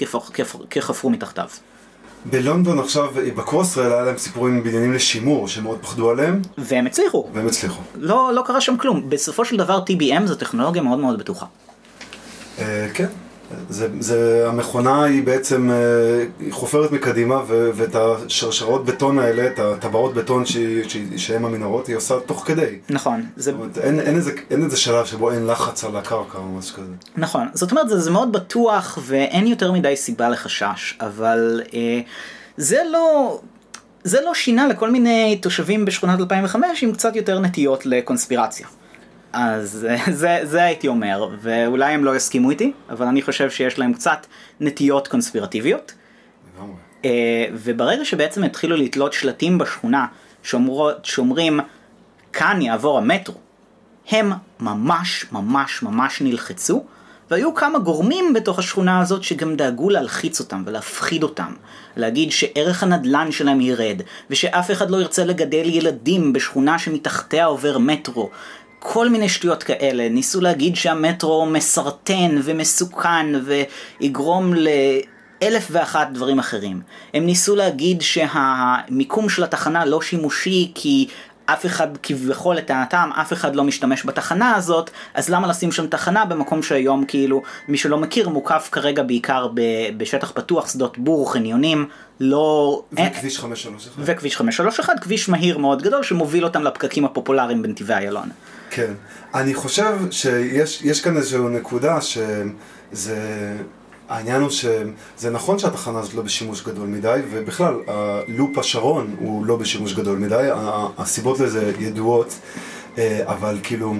כחפרו מתחתיו. בלונדון עכשיו, בקרוסרל, היה להם סיפורים עם בניינים לשימור, שמאוד פחדו עליהם. והם הצליחו. והם הצליחו. לא, לא קרה שם כלום. בסופו של דבר, טי בי אם זו טכנולוגיה מאוד מאוד בטוחה. אה, כן. זה, זה, המכונה היא בעצם, היא חופרת מקדימה, ו, ואת השרשרות בטון האלה, את הטבעות בטון ש, ש, שהם המנהרות, היא עושה תוך כדי. נכון. זה... זאת, אין, אין איזה, אין איזה שלב שבו אין לחץ על הקרקע או משהו כזה. נכון. זאת אומרת, זה, זה מאוד בטוח, ואין יותר מדי סיבה לחשש, אבל, אה, זה לא... זה לא שינה לכל מיני תושבים בשכונת אלפיים וחמש עם קצת יותר נטיות לקונספירציה. אז זה, זה הייתי אומר, ואולי הם לא יסכימו איתי, אבל אני חושב שיש להם קצת נטיות קונספירטיביות. וברגע שבעצם התחילו לתלות שלטים בשכונה שאומרות, שאומרים, כאן יעבור המטרו, הם ממש ממש ממש נלחצו, והיו כמה גורמים בתוך השכונה הזאת שגם דאגו להלחיץ אותם ולהפחיד אותם, להגיד שערך הנדלן שלהם ירד, ושאף אחד לא ירצה לגדל ילדים בשכונה שמתחתיה עובר מטרו. כל מיני שטויות כאלה, ניסו להגיד שהמטרו מסרטן ומסוכן ויגרום לאלף ואחת דברים אחרים. הם ניסו להגיד שהמיקום של התחנה לא שימושי כי אף אחד, כביכול לטענתם, אף אחד לא משתמש בתחנה הזאת, אז למה לשים שם תחנה במקום שהיום, כאילו, מי שלא מכיר, מוקף כרגע בעיקר ב, בשטח פתוח, שדות בור, חניונים, לא... וכביש חמש שלוש אחת. וכביש חמש שלוש אחת, כביש מהיר מאוד גדול, שמוביל אותם לפקקים הפופולריים בנתיבי איילון. כן. אני חושב שיש, יש כאן איזו נקודה שזה... העניין הוא שזה נכון שהתחנה הזאת לא בשימוש גדול מדי, ובכלל, לופ השרון הוא לא בשימוש גדול מדי, הסיבות לזה ידועות, אבל כאילו,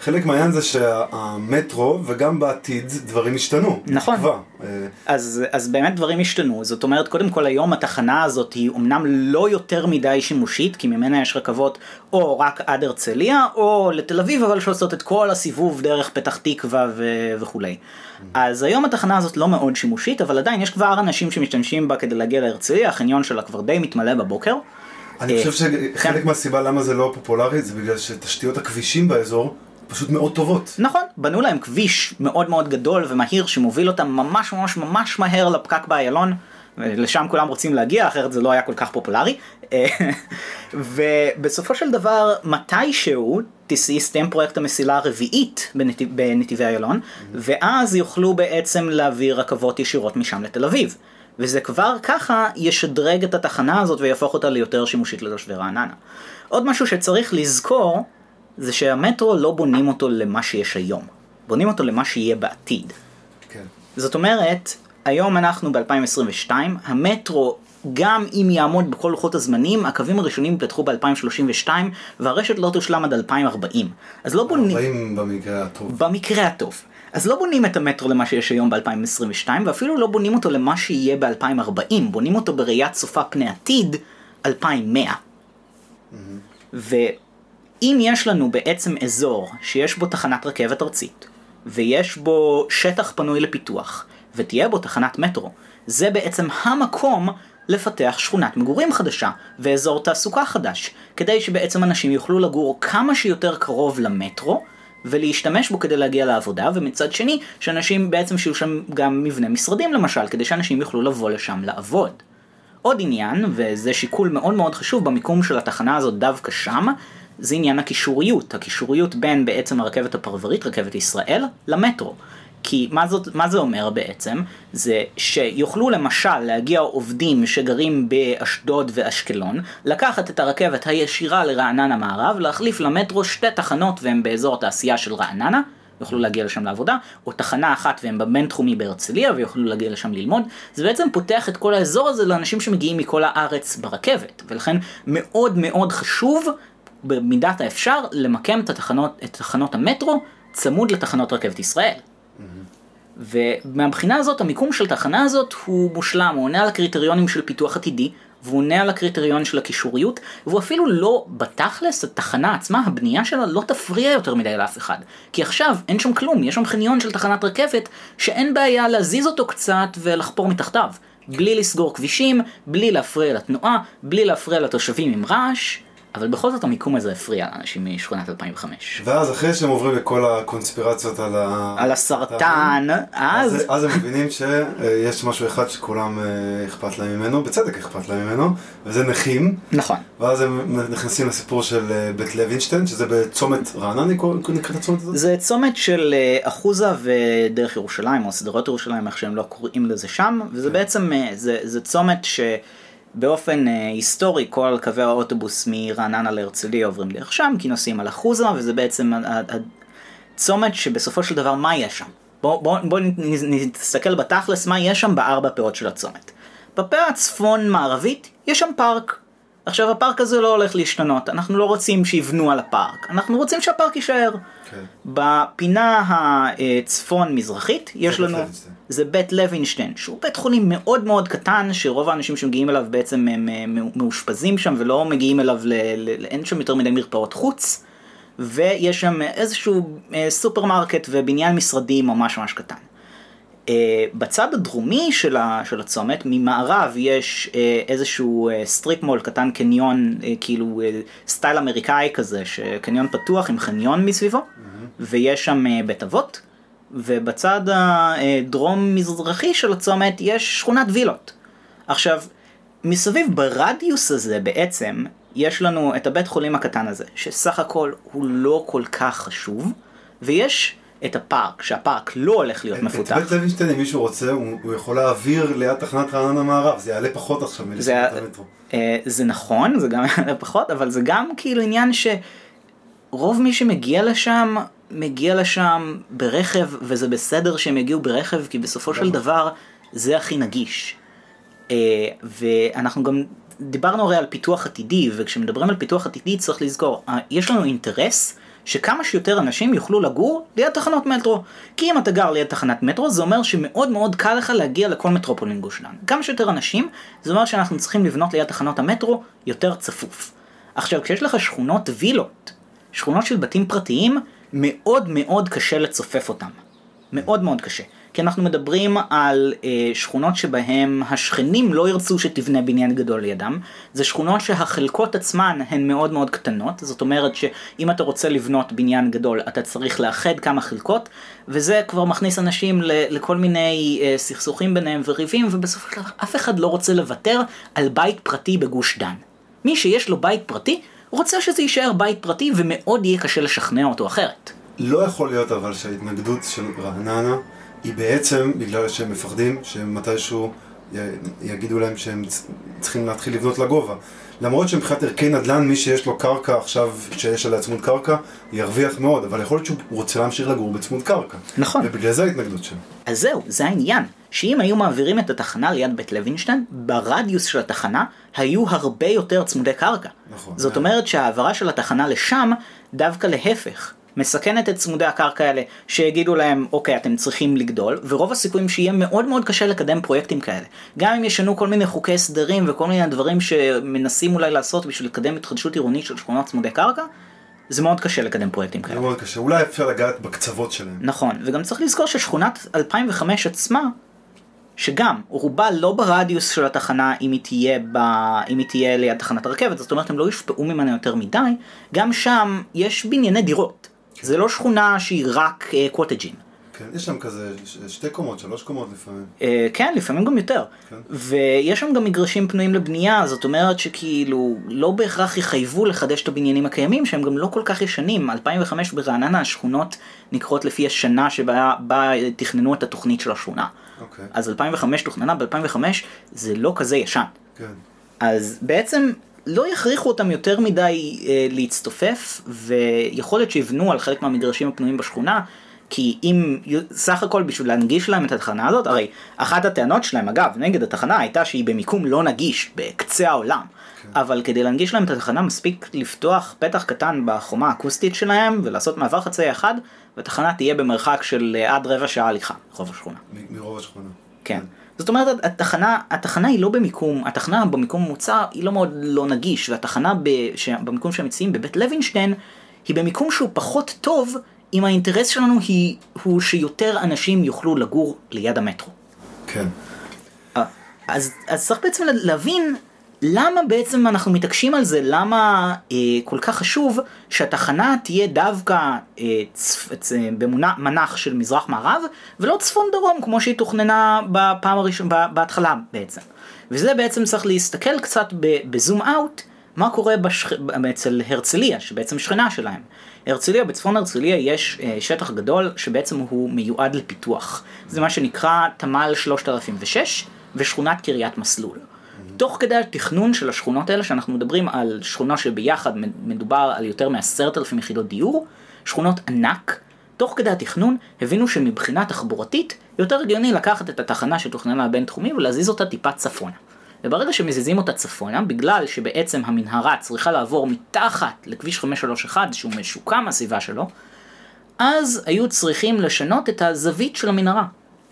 חלק מהעניין זה שהמטרו, וגם בעתיד, דברים השתנו. נכון. אז, אז באמת דברים השתנו. זאת אומרת, קודם כל היום התחנה הזאת היא אומנם לא יותר מדי שימושית, כי ממנה יש רכבות או רק עד הרצליה, או לתל אביב, אבל שעושות את כל הסיבוב דרך פתח תקווה ו- וכולי. אז היום התחנה הזאת לא מאוד שימושית, אבל עדיין יש כבר אנשים שמשתמשים בה כדי להגיע להרצליה, החניון שלה כבר די מתמלא בבוקר. אני חושב שחלק מהסיבה למה זה לא פופולרי, זה בגלל שתשתיות הכבישים באזור פשוט מאוד טובות. נכון, בנו להם כביש מאוד מאוד גדול ומהיר שמוביל אותם ממש ממש ממש מהר לפקק באיילון, לשם כולם רוצים להגיע, אחרת זה לא היה כל כך פופולרי. ובסופו של דבר, מתישהו תסתיים פרויקט המסילה הרביעית בנתיב, בנתיבי איילון, ואז יוכלו בעצם להעביר רכבות ישירות משם לתל אביב. וזה כבר ככה ישדרג את התחנה הזאת ויהפוך אותה ליותר שימושית לתושבי רעננה. עוד משהו שצריך לזכור, זה שהמטרו לא בונים אותו למה שיש היום. בונים אותו למה שיהיה בעתיד. כן. זאת אומרת, היום אנחנו ב-אלפיים עשרים ושתיים, המטרו, גם אם יעמוד בכל לוחות הזמנים, הקווים הראשונים יפתחו ב-אלפיים שלושים ושתיים, והרשת לא תושלם עד אלפיים ארבעים. אז לא בונים... ארבעים במקרה הטוב. במקרה הטוב. אז לא בונים את המטרו למה שיש היום ב-אלפיים עשרים ושתיים, ואפילו לא בונים אותו למה שיהיה ב-אלפיים ארבעים. בונים אותו בראיית סופה פני עתיד, אלפיים מאה. Mm-hmm. ו... אם יש לנו בעצם אזור שיש בו תחנת רכבת ארצית, ויש בו שטח פנוי לפיתוח, ותהיה בו תחנת מטרו, זה בעצם המקום לפתח שכונת מגורים חדשה, ואזור תעסוקה חדש, כדי שבעצם אנשים יוכלו לגור כמה שיותר קרוב למטרו, ולהשתמש בו כדי להגיע לעבודה, ומצד שני, שאנשים בעצם שיהיו שם גם מבנה משרדים למשל, כדי שאנשים יוכלו לבוא לשם לעבוד. עוד עניין, וזה שיקול מאוד מאוד חשוב במיקום של התחנה הזאת דווקא שם, זה עניין הקישוריות, הקישוריות בין בעצם הרכבת הפרברית, רכבת ישראל, למטרו. כי מה, זאת, מה זה אומר בעצם? זה שיוכלו למשל להגיע עובדים שגרים באשדוד ואשקלון, לקחת את הרכבת הישירה לרעננה מערב, להחליף למטרו שתי תחנות והם באזור תעשייה של רעננה, יוכלו להגיע לשם לעבודה, או תחנה אחת והם בבין תחומי בהרצליה ויוכלו להגיע לשם ללמוד. זה בעצם פותח את כל האזור הזה לאנשים שמגיעים מכל הארץ ברכבת, ולכן מאוד מאוד חשוב במידת האפשר למקם את התחנות, את תחנות המטרו צמוד לתחנות רכבת ישראל. Mm-hmm. ומהבחינה הזאת, המיקום של התחנה הזאת הוא מושלם, הוא עונה על הקריטריונים של פיתוח עתידי, והוא עונה על הקריטריון של הקישוריות, והוא אפילו לא בתכלס, התחנה עצמה, הבנייה שלה לא תפריע יותר מדי לאף אחד. כי עכשיו אין שם כלום, יש שם חניון של תחנת רכבת שאין בעיה להזיז אותו קצת ולחפור מתחתיו. בלי לסגור כבישים, בלי להפריע לתנועה, בלי להפריע לתושבים עם רעש. אבל בכל זאת המיקום הזה הפריע לאנשים משכונת אלפיים וחמש. ואז אחרי שהם עוברים לכל הקונספירציות על ה... על הסרטן, אז... אז, אז הם מבינים שיש משהו אחד שכולם אכפת להם ממנו, בצדק אכפת להם ממנו, וזה נכים. נכון. ואז הם נכנסים לסיפור של בית לוינשטיין, שזה בצומת רעננה, נקראת הצומת הזאת? זה צומת של אחוזה ודרך ירושלים, או סדרות ירושלים, איך שהם לא קוראים לזה שם, וזה בעצם, זה, זה צומת ש... באופן היסטורי, כל קווי האוטובוס מרעננה להרצליה עוברים דרך שם, כי נוסעים על אחוזה, וזה בעצם הצומת שבסופו של דבר, מה יש שם? בואו בוא, בוא נסתכל בתכלס, מה יש שם בארבע פאות של הצומת. בפה הצפון מערבית, יש שם פארק. עכשיו הפארק הזה לא הולך להשתנות, אנחנו לא רוצים שיבנו על הפארק, אנחנו רוצים שהפארק יישאר. כן. בפינה הצפון-מזרחית יש לנו, זה בית לוינשטיין, שהוא בית חולים מאוד מאוד קטן, שרוב האנשים שמגיעים אליו בעצם הם מאושפזים שם ולא מגיעים אליו, ל... אין שם יותר מדי מרפאות חוץ, ויש שם איזשהו סופרמרקט ובניין משרדים ממש ממש קטן. בצד הדרומי של הצומת, ממערב יש איזשהו סטריפ מול קטן, קניון, כאילו סטייל אמריקאי כזה, שקניון פתוח עם חניון מסביבו, ויש שם בית אבות, ובצד הדרום מזרחי של הצומת יש שכונת וילות. עכשיו, מסביב ברדיוס הזה בעצם, יש לנו את הבית חולים הקטן הזה, שסך הכל הוא לא כל כך חשוב, ויש את הפארק, שהפארק לא הולך להיות מפותח. את בית לוינשטיין, אם מישהו רוצה, הוא יכול להעביר ליד תחנת רעננה המערב, זה יעלה פחות עכשיו מלשכת המטרו. זה נכון, זה גם יעלה פחות, אבל זה גם כאילו עניין שרוב מי שמגיע לשם, מגיע לשם ברכב, וזה בסדר שהם יגיעו ברכב, כי בסופו של דבר זה הכי נגיש. ואנחנו גם דיברנו הרי על פיתוח עתידי, וכשמדברים על פיתוח עתידי צריך לזכור, יש לנו אינטרס שכמה שיותר אנשים יוכלו לגור ליד תחנות מטרו. כי אם אתה גר ליד תחנת מטרו, זה אומר שמאוד מאוד קל לך להגיע לכל מטרופולין גוש דן. כמה שיותר אנשים, זה אומר שאנחנו צריכים לבנות ליד תחנות המטרו יותר צפוף. עכשיו, כשיש לך שכונות וילות, שכונות של בתים פרטיים, מאוד מאוד קשה לצופף אותם. מאוד מאוד קשה. כי אנחנו מדברים על אה, שכונות שבהם השכנים לא ירצו שתבנה בניין גדול לידם. זה שכונות שהחלקות עצמן הן מאוד מאוד קטנות. זאת אומרת שאם אתה רוצה לבנות בניין גדול, אתה צריך לאחד כמה חלקות, וזה כבר מכניס אנשים ל- לכל מיני אה, סכסוכים ביניהם וריבים, ובסופו של דבר אף אחד לא רוצה לוותר על בית פרטי בגוש דן. מי שיש לו בית פרטי, רוצה שזה יישאר בית פרטי, ומאוד יהיה קשה לשכנע אותו אחרת. לא יכול להיות אבל שההתנגדות של רעננה היא בעצם בגלל שהם מפחדים שמתישהו י... יגידו להם שהם צריכים להתחיל לבנות לגובה. למרות שמבחינת ערכי נדל"ן, מי שיש לו קרקע עכשיו, שיש עליה צמוד קרקע, ירוויח מאוד, אבל יכול להיות שהוא רוצה להמשיך לגור בצמוד קרקע. נכון. ובגלל זה ההתנגדות שלהם. אז זהו, זה העניין. שאם היו מעבירים את התחנה ליד בית לוינשטיין, ברדיוס של התחנה היו הרבה יותר צמודי קרקע. נכון. זאת yeah. אומרת שהעברה של התחנה לשם דווקא להפך. מסכנת את צמודי הקרקע האלה, שיגידו להם, אוקיי, אתם צריכים לגדול, ורוב הסיכויים שיהיה מאוד מאוד קשה לקדם פרויקטים כאלה. גם אם ישנו כל מיני חוקי סדרים, וכל מיני דברים שמנסים אולי לעשות, בשביל לקדם התחדשות עירונית של שכונות צמודי קרקע, זה מאוד קשה לקדם פרויקטים כאלה. מאוד קשה, אולי אפשר לגעת בקצוות שלהם. נכון, וגם צריך לזכור ששכונת אלפיים וחמש עצמה, שגם רובה לא ברדיוס של התחנה, אם היא תהיה, ב... אם היא תהיה ליד תחנת הרכבת, זאת אומרת, הם לא ישפעו ממנה יותר מדי, גם שם יש בנייני דירות. זה לא שכונה שהיא רק אה, קוטג'ים. כן, יש שם כזה ש- שתי קומות, שלוש קומות לפעמים. אה, כן, לפעמים גם יותר. כן. ויש שם גם מגרשים פנויים לבנייה, זאת אומרת שכאילו לא בהכרח יחייבו לחדש את הבניינים הקיימים, שהם גם לא כל כך ישנים. אלפיים וחמש ברעננה השכונות נקראות לפי השנה שבה בה, תכננו את התוכנית של השכונה. אוקיי. אז אלפיים וחמש תוכננה, ב-אלפיים וחמש זה לא כזה ישן. כן. אז בעצם לא יכריחו אותם יותר מדי אה, להצטופף, ויכול להיות שיבנו על חלק מהמגרשים הפנויים בשכונה, כי אם, סך הכל בשביל להנגיש להם את התחנה הזאת, הרי אחת הטענות שלהם, אגב, נגד התחנה, הייתה שהיא במיקום לא נגיש, בקצה העולם. כן. אבל כדי להנגיש להם את התחנה, מספיק לפתוח פתח קטן בחומה האקוסטית שלהם, ולעשות מעבר חצי אחד, והתחנה תהיה במרחק של עד רבע שעה הליכה, רוב השכונה. מ- מרוב השכונה. כן. זאת אומרת, התחנה, התחנה היא לא במיקום, התחנה במיקום מוצע היא לא מאוד לא נגיש, והתחנה ב, ש, במיקום שמציעים בבית לוינשטיין, היא במיקום שהוא פחות טוב, אם האינטרס שלנו היא, הוא שיותר אנשים יוכלו לגור ליד המטרו. כן. אז, אז צריך בעצם להבין למה בעצם אנחנו מתעקשים על זה, למה אה, כל כך חשוב שהתחנה תהיה דווקא אה, צפ, צ, במנח של מזרח מערב, ולא צפון דרום, כמו שהיא תוכננה בפעם הראשונה, בהתחלה בעצם. וזה בעצם צריך להסתכל קצת בזום אאוט, מה קורה בשכ... אצל הרצליה, שבעצם שכנה שלהם. הרצליה, בצפון הרצליה יש אה, שטח גדול שבעצם הוא מיועד לפיתוח. זה מה שנקרא תמ"ל שלושת אלפים ושש ושכונת קריית מסלול. תוך כדי התכנון של השכונות האלה, שאנחנו מדברים על שכונה שביחד מדובר על יותר מעשרת אלפים יחידות דיור, שכונות ענק, תוך כדי התכנון הבינו שמבחינה תחבורתית יותר הגיוני לקחת את התחנה שתוכננה הבין תחומי ולהזיז אותה טיפה צפונה. וברגע שמזיזים אותה צפונה, בגלל שבעצם המנהרה צריכה לעבור מתחת לכביש חמש שלוש אחת, שהוא משוקם הסביבה שלו, אז היו צריכים לשנות את הזווית של המנהרה,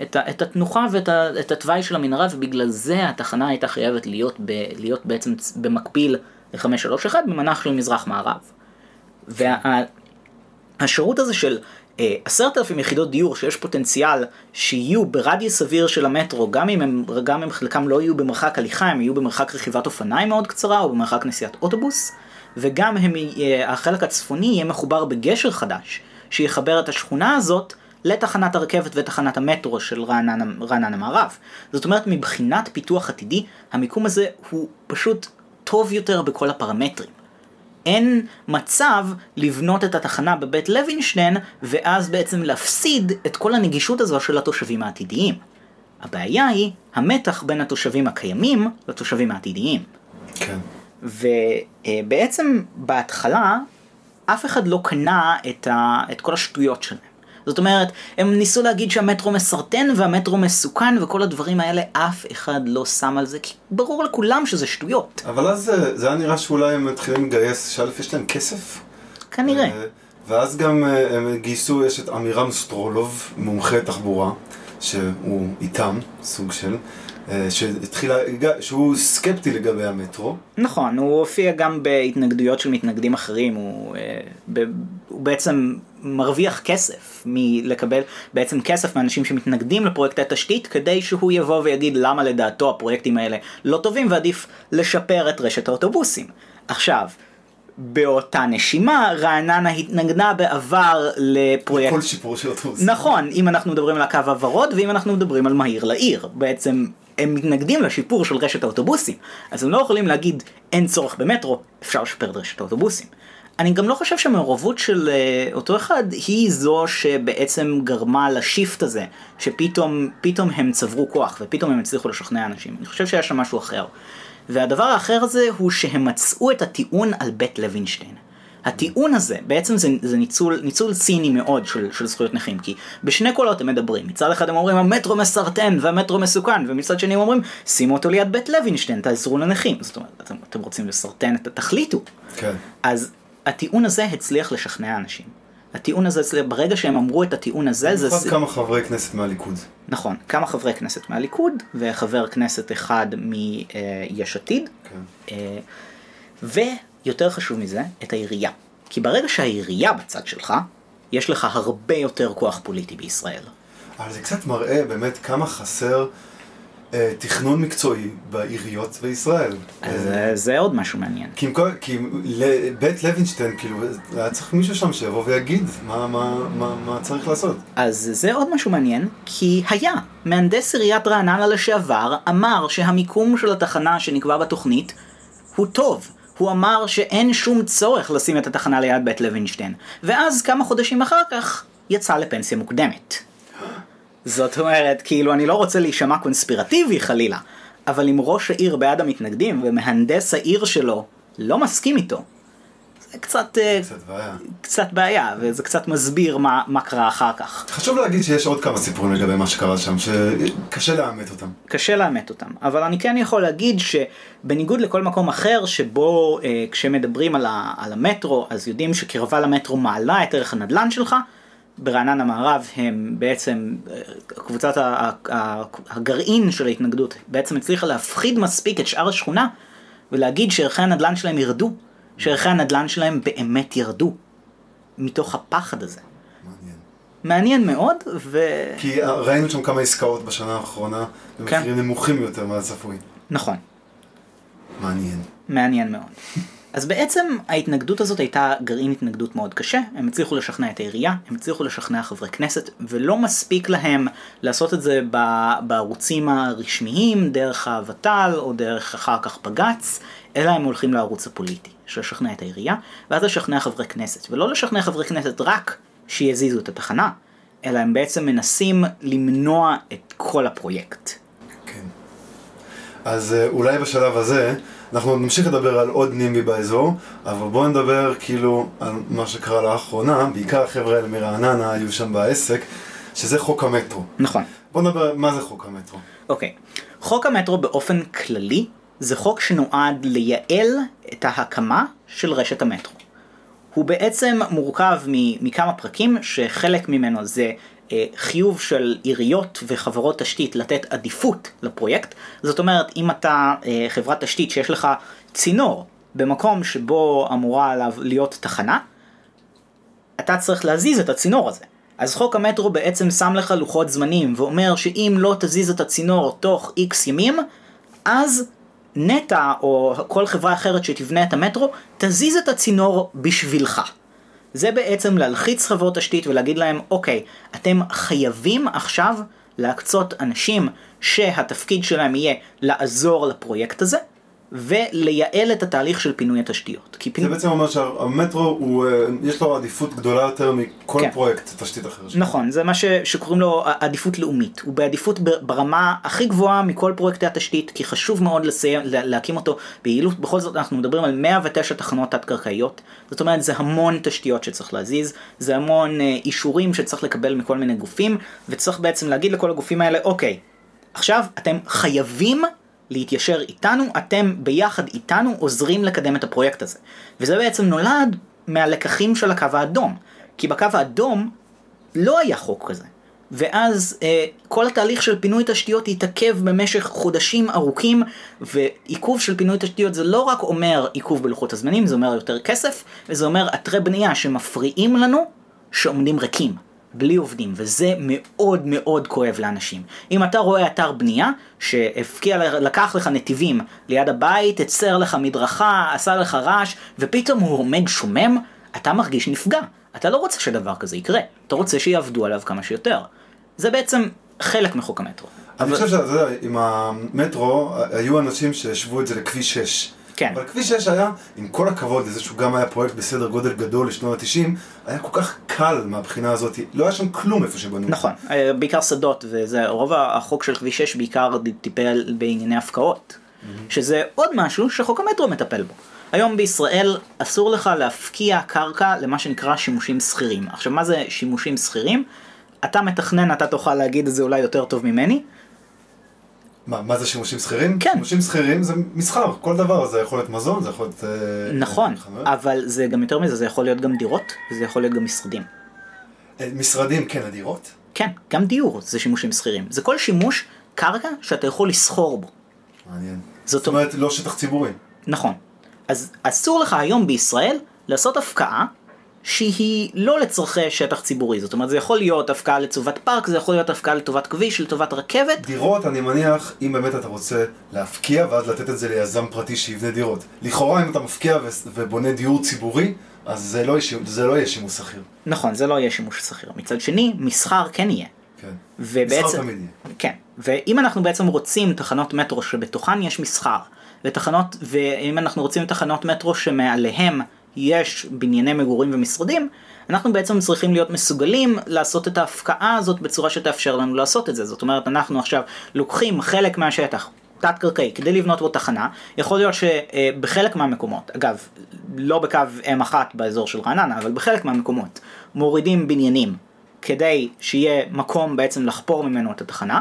את, את התנוחה ואת התוואי של המנהרה, ובגלל זה התחנה הייתה חייבת להיות, ב, להיות בעצם במקביל ל-חמש שלוש אחת במנח של מזרח מערב. והשירות הזה של עשרת אלפים יחידות דיור שיש פוטנציאל שיהיו ברדיוס סביר של המטרו, גם אם הם, גם אם חלקם לא יהיו במרחק הליכה, הם יהיו במרחק רכיבת אופניים מאוד קצרה או במרחק נסיעת אוטובוס, וגם הם, החלק הצפוני יהיה מחובר בגשר חדש שיחבר את השכונה הזאת לתחנת הרכבת ותחנת המטרו של רעננה, רעננה מערב. זאת אומרת, מבחינת פיתוח עתידי, המיקום הזה הוא פשוט טוב יותר בכל הפרמטרים. אין מצב לבנות את התחנה בבית לוינשטיין ואז בעצם להפסיד את כל הנגישות הזו של התושבים העתידיים. הבעיה היא המתח בין התושבים הקיימים לתושבים העתידיים. כן. ובעצם בהתחלה אף אחד לא קנה את, ה... את כל השטויות שלהם. זאת אומרת, הם ניסו להגיד שהמטרו מסרטן והמטרו מסוכן וכל הדברים האלה, אף אחד לא שם על זה, כי ברור לכולם שזה שטויות. אבל אז זה, זה היה נראה שאולי הם מתחילים לגייס, שאלף יש להם כסף? כנראה. ואז גם הם גייסו, יש את אמירם סטרולוב, מומחה תחבורה, שהוא איתם, סוג של... שהתחילה, שהוא סקפטי לגבי המטרו. נכון, הוא הופיע גם בהתנגדויות של מתנגדים אחרים, הוא, הוא בעצם מרוויח כסף מלקבל בעצם כסף מאנשים שמתנגדים לפרויקטי תשתית, כדי שהוא יבוא ויגיד למה לדעתו הפרויקטים האלה לא טובים ועדיף לשפר את רשת האוטובוסים. עכשיו, באותה נשימה, רעננה התנגדה בעבר לפרויקט... לכל שיפור של אוטובוסים. נכון, אם אנחנו מדברים על הקו הוורוד, ואם אנחנו מדברים על מהיר לעיר. בעצם הם מתנגדים לשיפור של רשת האוטובוסים, אז הם לא יכולים להגיד, אין צורך במטרו, אפשר לשפר את רשת האוטובוסים. אני גם לא חושב שהמעורבות של אותו אחד היא זו שבעצם גרמה לשיפט הזה, שפתאום פתאום הם צברו כוח, ופתאום הם הצליחו לשכנע אנשים. אני חושב שהיה שם משהו אחר. והדבר האחר הזה הוא שהם מצאו את הטיעון על בית לוינשטיין. הטיעון הזה, בעצם זה, זה ניצול, ניצול ציני מאוד של, של זכויות נכים, כי בשני קולות הם מדברים. מצד אחד הם אומרים, המטרו מסרטן והמטרו מסוכן, ומצד שני הם אומרים, שימו אותו ליד בית לוינשטיין, תעזרו לנכים. זאת אומרת, אתם, אתם רוצים לסרטן, את התחליטו. כן. אז הטיעון הזה הצליח לשכנע אנשים. הטיעון הזה הצליח, ברגע שהם אמרו את הטיעון הזה, זה... זה... כמה חברי כנסת מהליכוד. נכון, כמה חברי כנסת מהליכוד, וחבר כנסת אחד מיש עתיד. כן. ויותר חשוב מזה, את העירייה. כי ברגע שהעירייה בצד שלך, יש לך הרבה יותר כוח פוליטי בישראל. אבל זה קצת מראה באמת כמה חסר אה, תכנון מקצועי בעיריות בישראל. אז אה, זה עוד משהו מעניין. כי, כי בית לוינשטיין, כאילו, היה צריך מישהו שם שיבוא ויגיד מה, מה, מה, מה צריך לעשות. אז זה עוד משהו מעניין, כי היה מהנדס עיריית רעננה לשעבר אמר שהמיקום של התחנה שנקבע בתוכנית הוא טוב. הוא אמר שאין שום צורך לשים את התחנה ליד בית לוינשטיין. ואז כמה חודשים אחר כך יצא לפנסיה מוקדמת. זאת אומרת, כאילו אני לא רוצה להישמע קונספירטיבי חלילה, אבל אם ראש העיר בעד המתנגדים ומהנדס העיר שלו לא מסכים איתו, זה קצת, קצת, בעיה. קצת בעיה, וזה קצת מסביר מה, מה קרה אחר כך. חשוב להגיד שיש עוד כמה סיפורים לגבי מה שקרה שם, שקשה לאמת אותם. קשה לאמת אותם, אבל אני כן יכול להגיד שבניגוד לכל מקום אחר, שבו אה, כשמדברים על, ה, על המטרו, אז יודעים שקרבה למטרו מעלה את ערך הנדלן שלך, ברענן המערב הם בעצם, קבוצת ה, ה, הגרעין של ההתנגדות, בעצם הצליחה להפחיד מספיק את שאר השכונה, ולהגיד שערכי הנדלן שלהם ירדו, שערכי הנדלן שלהם באמת ירדו מתוך הפחד הזה. מעניין. מעניין מאוד, ו... כי ראינו שם כמה עסקאות בשנה האחרונה, במחירים נמוכים יותר מהצפוי. נכון. מעניין. מעניין מאוד. אז בעצם ההתנגדות הזאת הייתה גרעין התנגדות מאוד קשה, הם הצליחו לשכנע את העירייה, הם הצליחו לשכנע חברי כנסת, ולא מספיק להם לעשות את זה בערוצים הרשמיים, דרך הוות"ל או דרך אחר כך בג"ץ, אלא הם הולכים לערוץ הפוליטי, שלשכנע את העירייה, ואז לשכנע חברי כנסת, ולא לשכנע חברי כנסת רק שיזיזו את התחנה, אלא הם בעצם מנסים למנוע את כל הפרויקט. כן. אז אולי בשלב הזה, אנחנו נמשיך לדבר על עוד נימבי באזור, אבל בואו נדבר כאילו על מה שקרה לאחרונה, בעיקר החבר'ה האלה מרעננה היו שם בעסק, שזה חוק המטרו. נכון. בואו נדבר מה זה חוק המטרו. אוקיי. חוק המטרו באופן כללי זה חוק שנועד לייעל את ההקמה של רשת המטרו. הוא בעצם מורכב מכמה פרקים שחלק ממנו זה חיוב של עיריות וחברות תשתית לתת עדיפות לפרויקט. זאת אומרת, אם אתה חברת תשתית שיש לך צינור במקום שבו אמורה עליו להיות תחנה, אתה צריך להזיז את הצינור הזה. אז חוק המטרו בעצם שם לך לוחות זמנים ואומר שאם לא תזיז את הצינור תוך איקס ימים, אז נטע או כל חברה אחרת שתבנה את המטרו תזיז את הצינור בשבילך. זה בעצם להלחיץ חברות תשתית ולהגיד להם, אוקיי, אתם חייבים עכשיו להקצות אנשים שהתפקיד שלהם יהיה לעזור לפרויקט הזה ולייעל את התהליך של פינוי התשתיות. כי פינוי... זה בעצם אומר שהמטרו, הוא, יש לו עדיפות גדולה יותר מכל כן. פרויקט תשתית אחר. נכון, זה מה ש, שקוראים לו עדיפות לאומית. הוא בעדיפות ברמה הכי גבוהה מכל פרויקטי התשתית, כי חשוב מאוד לסיים, להקים אותו ביעילות. בכל זאת אנחנו מדברים על מאה ותשע תחנות תת-קרקעיות. זאת אומרת, זה המון תשתיות שצריך להזיז, זה המון אישורים שצריך לקבל מכל מיני גופים, וצריך בעצם להגיד לכל הגופים האלה, אוקיי, עכשיו אתם חייבים להתיישר איתנו, אתם ביחד איתנו עוזרים לקדם את הפרויקט הזה. וזה בעצם נולד מהלקחים של הקו האדום, כי בקו האדום לא היה חוק כזה. ואז אה, כל התהליך של פינוי תשתיות התעכב במשך חודשים ארוכים, ועיכוב של פינוי תשתיות זה לא רק אומר עיכוב בלוחות הזמנים, זה אומר יותר כסף, וזה אומר אתרי בנייה שמפריעים לנו שעומדים ריקים. בלי עובדים, וזה מאוד מאוד כואב לאנשים. אם אתה רואה אתר בנייה שהפקיע, לקח לך נתיבים ליד הבית, יצר לך מדרכה, עשה לך רעש, ופתאום הוא עומד שומם, אתה מרגיש נפגע. אתה לא רוצה שדבר כזה יקרה. אתה רוצה שיעבדו עליו כמה שיותר. זה בעצם חלק מחוק המטרו. אני חושב שאתה יודע, עם המטרו היו אנשים שישבו את זה לכביש שש. כן. אבל כביש שש היה, עם כל הכבוד לזה שהוא גם היה פרויקט בסדר גודל גדול לשנות ה-תשעים, היה כל כך קל מהבחינה הזאת, לא היה שם כלום איפה שבנו. נכון, בעיקר שדות, וזה רוב החוק של כביש שש בעיקר טיפל בענייני הפקעות, שזה עוד משהו שחוק המטרו מטפל בו. היום בישראל אסור לך להפקיע קרקע למה שנקרא שימושים סחירים. עכשיו מה זה שימושים סחירים? אתה מתכנן, אתה תוכל להגיד את זה אולי יותר טוב ממני, מה, מה זה שימושים סחירים? כן. שימושים סחירים זה מסחר, כל דבר, זה יכול להיות מזון, זה יכול להיות... נכון, חמר. אבל זה גם יותר מזה, זה יכול להיות גם דירות, וזה יכול להיות גם משרדים. משרדים, כן, הדירות? כן, גם דיור זה שימושים סחירים. זה כל שימוש קרקע שאתה יכול לסחור בו. מעניין. זאת, זאת אומרת, לא שטח ציבורי. נכון. אז אסור לך היום בישראל לעשות הפקעה, שהיא לא לצורכי שטח ציבורי. זאת אומרת, זה יכול להיות הפקעה לטובת פארק, זה יכול להיות הפקעה לטובת כביש, לטובת רכבת. דירות, אני מניח, אם באמת אתה רוצה להפקיע, ואז לתת את זה ליזם פרטי שיבנה דירות. לכאורה, אם אתה מפקיע ובונה דיור ציבורי, אז זה לא יש, זה לא יש שימוש סחיר. נכון, זה לא יש שימוש סחיר. מצד שני, מסחר כן יהיה. כן. ובעצם, מסחר תמיד יהיה. כן. ואם אנחנו בעצם רוצים תחנות מטרו שבתוכן יש מסחר, ותחנות, ואם אנחנו רוצים תחנות מטרו שמעליהם יש בנייני מגורים ומשרדים, אנחנו בעצם צריכים להיות מסוגלים לעשות את ההפקעה הזאת בצורה שתאפשר לנו לעשות את זה. זאת אומרת, אנחנו עכשיו לוקחים חלק מהשטח, תת-קרקעי, כדי לבנות בו תחנה. יכול להיות שבחלק מהמקומות, אגב, לא בקו אם אחת באזור של רעננה, אבל בחלק מהמקומות, מורידים בניינים כדי שיהיה מקום בעצם לחפור ממנו את התחנה.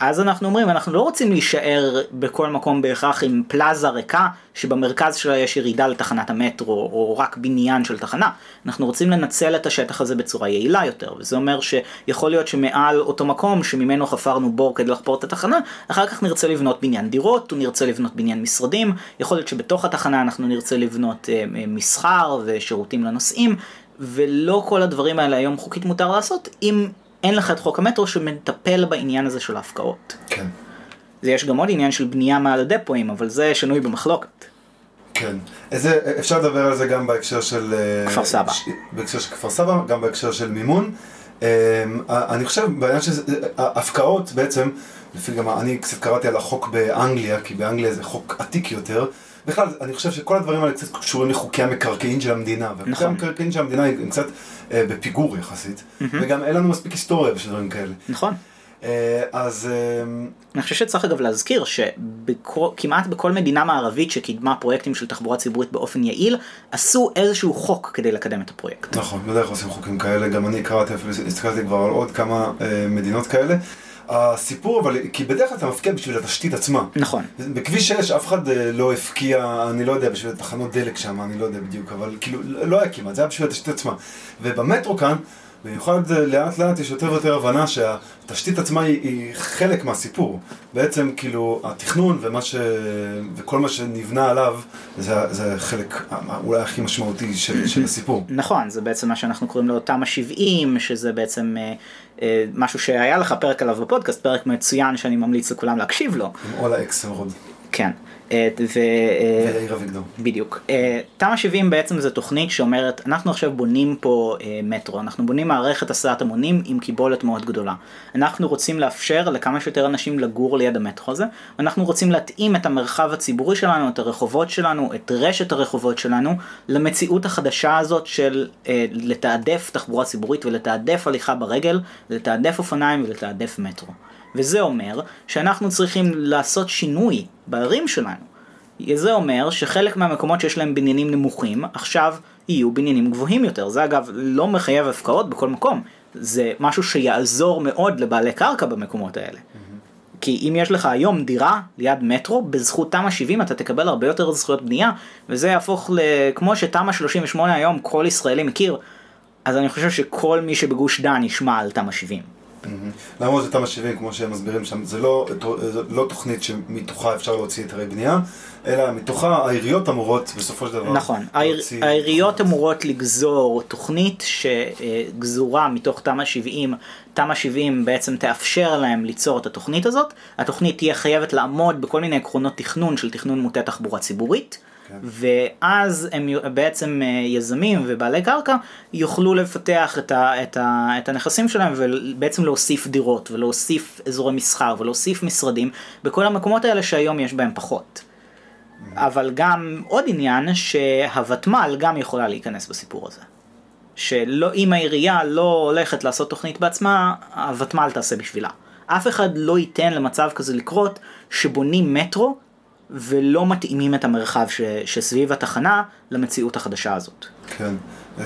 אז אנחנו אומרים, אנחנו לא רוצים להישאר בכל מקום בהכרח עם פלאזה ריקה, שבמרכז שלה יש ירידה לתחנת המטרו, או רק בניין של תחנה. אנחנו רוצים לנצל את השטח הזה בצורה יעילה יותר, וזה אומר שיכול להיות שמעל אותו מקום שממנו חפרנו בור כדי לחפור את התחנה, אחר כך נרצה לבנות בניין דירות, ונרצה לבנות בניין משרדים, יכול להיות שבתוך התחנה אנחנו נרצה לבנות מסחר ושירותים לנוסעים, ולא כל הדברים האלה היום חוקית מותר לעשות, אם אין לך את חוק המטרו שמטפל בעניין הזה של ההפקעות. כן. זה יש גם עוד עניין של בנייה מעל הדפואים, אבל זה שנוי במחלוקת. כן. איזה, אפשר לדבר על זה גם בהקשר של... כפר סבא. ש... בהקשר של כפר סבא, גם בהקשר של מימון. אני חושב, בעניין של ההפקעות בעצם, לפי גם אני קצת קראתי על החוק באנגליה, כי באנגליה זה חוק עתיק יותר, בכלל, אני חושב שכל הדברים האלה קצת קשורים לחוקי המקרקעין של המדינה, וחוקי המקרקעין של המדינה הם קצת אה, בפיגור יחסית, וגם אין לנו מספיק היסטוריה בשדרים כאלה. נכון. אה, אז... אה... אני חושב שצריך אגב להזכיר שכמעט בכל מדינה מערבית שקידמה פרויקטים של תחבורה ציבורית באופן יעיל, עשו איזשהו חוק כדי לקדם את הפרויקט. נכון, לא יודע איך עושים חוקים כאלה, גם אני קראתי, הסתכלתי כבר על עוד כמה אה, מדינות כאלה, הסיפור, אבל, כי בדרך כלל אתה מפקיע בשביל התשתית עצמה. נכון. בכביש שש אף אחד לא הפקיע, אני לא יודע, בשביל תחנות דלק שם, אני לא יודע בדיוק, אבל כאילו, לא היה כמעט, זה היה בשביל התשתית עצמה. ובמטרו כאן, במיוחד לאט לאט יש יותר ויותר הבנה שהתשתית עצמה היא, היא חלק מהסיפור. בעצם כאילו התכנון ומה ש... וכל מה שנבנה עליו זה, זה חלק אולי הכי משמעותי של, של הסיפור. נכון, זה בעצם מה שאנחנו קוראים לו תמ"א שבעים, שזה בעצם אה, אה, משהו שהיה לך פרק עליו בפודקאסט, פרק מצוין שאני ממליץ לכולם להקשיב לו. עם אולה אקס ורוד. כן. ולעיר אביגדור. בדיוק. תמ"א שבעים בעצם זו תוכנית שאומרת, אנחנו עכשיו בונים פה מטרו, אנחנו בונים מערכת הסעת המונים עם קיבולת מאוד גדולה. אנחנו רוצים לאפשר לכמה שיותר אנשים לגור ליד המטרו הזה, אנחנו רוצים להתאים את המרחב הציבורי שלנו, את הרחובות שלנו, את רשת הרחובות שלנו, למציאות החדשה הזאת של לתעדף תחבורה ציבורית ולתעדף הליכה ברגל, לתעדף אופניים ולתעדף מטרו. וזה אומר שאנחנו צריכים לעשות שינוי בערים שלנו. זה אומר שחלק מהמקומות שיש להם בניינים נמוכים, עכשיו יהיו בניינים גבוהים יותר. זה אגב לא מחייב הפקעות בכל מקום. זה משהו שיעזור מאוד לבעלי קרקע במקומות האלה. Mm-hmm. כי אם יש לך היום דירה ליד מטרו, בזכות תמ"א שבעים אתה תקבל הרבה יותר זכויות בנייה, וזה יהפוך לכמו שתמ"א שלושים ושמונה היום כל ישראלי מכיר, אז אני חושב שכל מי שבגוש דן ישמע על תמ"א שבעים. למה זה תמ"א שבעים, כמו שהם מסבירים שם, זה לא תוכנית שמתוכה אפשר להוציא היתרי בנייה, אלא מתוכה העיריות אמורות בסופו של דבר. נכון, העיריות אמורות לגזור תוכנית שגזורה מתוך תמ"א שבעים, תמ"א שבעים בעצם תאפשר להם ליצור את התוכנית הזאת, התוכנית תהיה חייבת לעמוד בכל מיני עקרונות תכנון של תכנון מוטה תחבורה ציבורית, ואז הם בעצם יזמים ובעלי קרקע יוכלו לפתח את, ה, את, ה, את הנכסים שלהם ובעצם להוסיף דירות ולהוסיף אזורי מסחר ולהוסיף משרדים בכל המקומות האלה שהיום יש בהם פחות. אבל גם עוד עניין שהוותמ"ל גם יכולה להיכנס בסיפור הזה. שלא, אם העירייה לא הולכת לעשות תוכנית בעצמה, הוותמ"ל תעשה בשבילה. אף אחד לא ייתן למצב כזה לקרות שבונים מטרו ולא מתאימים את המרחב ש, שסביב התחנה למציאות החדשה הזאת. כן,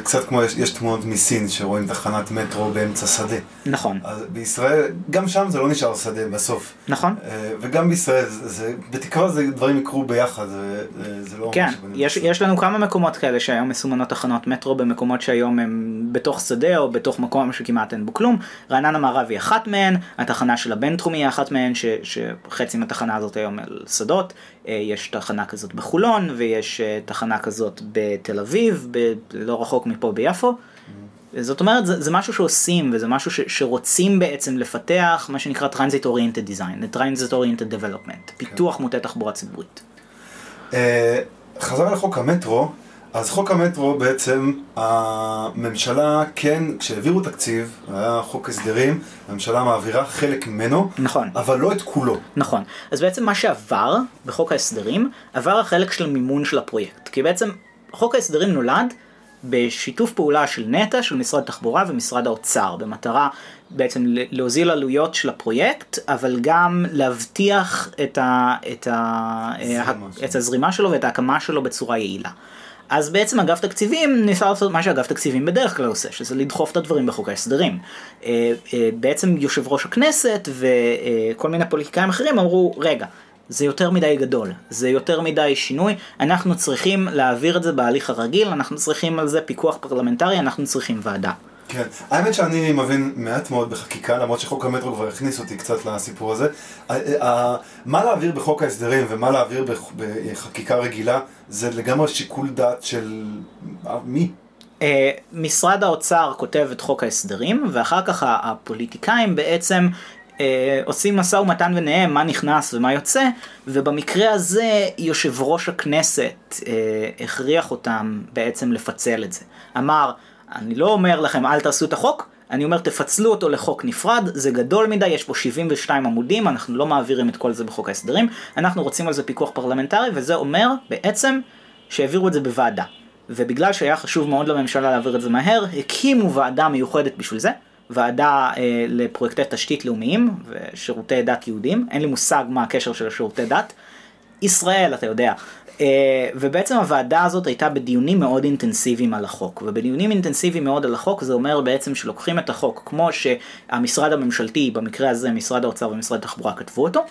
קצת כמו, יש, יש תמונות מסין שרואים תחנת מטרו באמצע שדה. נכון. אז בישראל, גם שם זה לא נשאר שדה בסוף. נכון. וגם בישראל, זה, זה, בתקווה זה דברים יקרו ביחד, זה, זה לא... כן, יש, יש לנו כמה מקומות כאלה שהיום מסומנות תחנות מטרו במקומות שהיום הם בתוך שדה או בתוך מקום שכמעט אין בו כלום. רעננה מערב היא אחת מהן, התחנה של הבינתחומי היא אחת מהן, ש, שחצי מהתחנה הזאת היום על שדות. יש תחנה כזאת בחולון, ויש תחנה כזאת בתל אביב, ב- לא רחוק מפה ביפו. Mm-hmm. זאת אומרת, זה, זה משהו שעושים, וזה משהו ש- שרוצים בעצם לפתח, מה שנקרא Transit Oriented Design, Transit Oriented Development, פיתוח okay. מוטה תחבורה ציבורית. Uh, חזרה לחוק המטרו, אז חוק המטרו בעצם, הממשלה כן, כשהעבירו תקציב, היה חוק הסדרים, הממשלה מעבירה חלק ממנו, נכון. אבל לא את כולו. נכון. אז בעצם מה שעבר בחוק ההסדרים, עבר החלק של מימון של הפרויקט. כי בעצם חוק ההסדרים נולד בשיתוף פעולה של נט"ע, של משרד התחבורה ומשרד האוצר, במטרה בעצם להוזיל עלויות של הפרויקט, אבל גם להבטיח את, ה, את, ה, את הזרימה שלו ואת ההקמה שלו בצורה יעילה. אז בעצם אגף תקציבים ניסה לעשות מה שאגף תקציבים בדרך כלל עושה, שזה לדחוף את הדברים בחוק ההסדרים. בעצם יושב ראש הכנסת וכל מיני פוליטיקאים אחרים אמרו, רגע, זה יותר מדי גדול, זה יותר מדי שינוי, אנחנו צריכים להעביר את זה בהליך הרגיל, אנחנו צריכים על זה פיקוח פרלמנטרי, אנחנו צריכים ועדה. כן, האמת שאני מבין מעט מאוד בחקיקה, למרות שחוק המטרו כבר הכניס אותי קצת לסיפור הזה. מה להעביר בחוק ההסדרים ומה להעביר בחקיקה רגילה, זה לגמרי שיקול דעת של מי? משרד האוצר כותב את חוק ההסדרים, ואחר כך הפוליטיקאים בעצם עושים מסע ומתן ביניהם, מה נכנס ומה יוצא, ובמקרה הזה יושב ראש הכנסת הכריח אותם בעצם לפצל את זה. אמר, אני לא אומר לכם, אל תעשו את החוק, אני אומר, תפצלו אותו לחוק נפרד, זה גדול מדי, יש פה שבעים ושניים עמודים, אנחנו לא מעבירים את כל זה בחוק ההסדרים, אנחנו רוצים על זה פיקוח פרלמנטרי, וזה אומר בעצם שהעבירו את זה בוועדה. ובגלל שהיה חשוב מאוד לממשלה להעביר את זה מהר, הקימו ועדה מיוחדת בשביל זה, ועדה אה, לפרויקטי תשתית לאומיים ושירותי דת יהודים, אין לי מושג מה הקשר של שירותי דת, ישראל, אתה יודע, ובעצם הוועדה הזאת הייתה בדיונים מאוד אינטנסיביים על החוק, ובדיונים אינטנסיביים מאוד על החוק זה אומר בעצם שלוקחים את החוק כמו שהמשרד הממשלתי, במקרה הזה משרד האוצר ומשרד התחבורה כתבו אותו,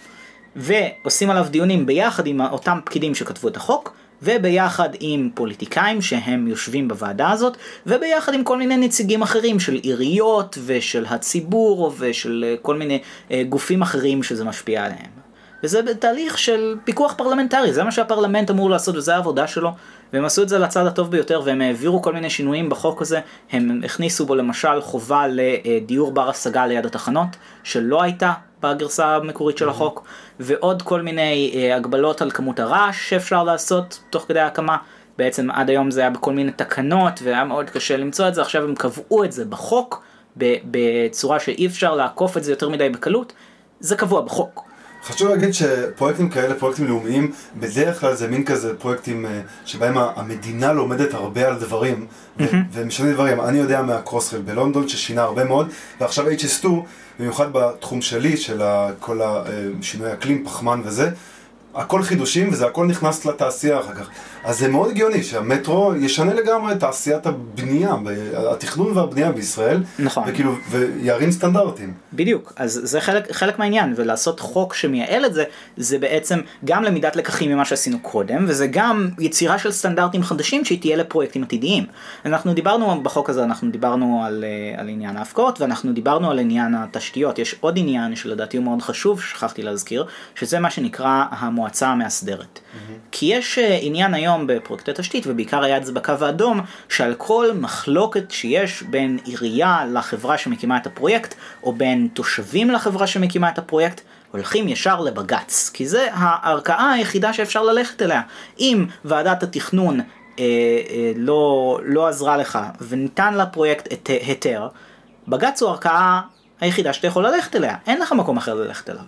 ועושים עליו דיונים ביחד עם אותם פקידים שכתבו את החוק, וביחד עם פוליטיקאים שהם יושבים בוועדה הזאת, וביחד עם כל מיני נציגים אחרים של עיריות ושל הציבור ושל כל מיני גופים אחרים שזה משפיע עליהם. וזה בתהליך של פיקוח פרלמנטרי, זה מה שהפרלמנט אמור לעשות וזה העבודה שלו, והם עשו את זה לצד הטוב ביותר, והם העבירו כל מיני שינויים בחוק הזה. הם הכניסו בו למשל חובה לדיור בר השגה ליד התחנות, שלא הייתה בגרסה המקורית של החוק, ועוד כל מיני הגבלות על כמות הרעש שאפשר לעשות תוך כדי ההקמה. בעצם עד היום זה היה בכל מיני תקנות והיה מאוד קשה למצוא את זה, עכשיו הם קבעו את זה בחוק בצורה שאי אפשר לעקוף את זה יותר מדי בקלות, זה קבוע בחוק. חשוב להגיד שפרויקטים כאלה, פרויקטים לאומיים, בדרך כלל זה מין כזה פרויקטים שבהם המדינה לומדת הרבה על דברים, mm-hmm. ו- ומשנה דברים. אני יודע מהקרוסריל בלונדון ששינה הרבה מאוד, ועכשיו אייץ' אס שתיים, במיוחד בתחום שלי, של כל השינוי אקלים, פחמן וזה, הכל חידושים וזה הכל נכנס לתעשייה אחר כך. אז זה מאוד הגיוני שהמטרו ישנה לגמרי את תעשיית הבנייה, התכנון והבנייה בישראל, נכון. וכאילו, ויערים סטנדרטים. בדיוק, אז זה חלק, חלק מהעניין, ולעשות חוק שמייעל את זה, זה בעצם גם למידת לקחים ממה שעשינו קודם, וזה גם יצירה של סטנדרטים חדשים שהיא תהיה לפרויקטים עתידיים. אנחנו דיברנו בחוק הזה, אנחנו דיברנו על, על עניין ההפקעות, ואנחנו דיברנו על עניין התשתיות. יש עוד עניין שלדעתי הוא מאוד חשוב, שכחתי להזכיר, שזה מה שנקרא המועצה המאסדרת. כי יש עניין היום בפרויקטי תשתית, ובעיקר היה את זה בקו האדום, שעל כל מחלוקת שיש בין עירייה לחברה שמקימה את הפרויקט, או בין תושבים לחברה שמקימה את הפרויקט, הולכים ישר לבגץ, כי זה הערכאה היחידה שאפשר ללכת אליה. אם ועדת התכנון אה, אה, לא, לא עזרה לך, וניתן לפרויקט את, היתר, בגץ הוא הערכאה היחידה שאתה יכול ללכת אליה, אין לך מקום אחר ללכת אליו.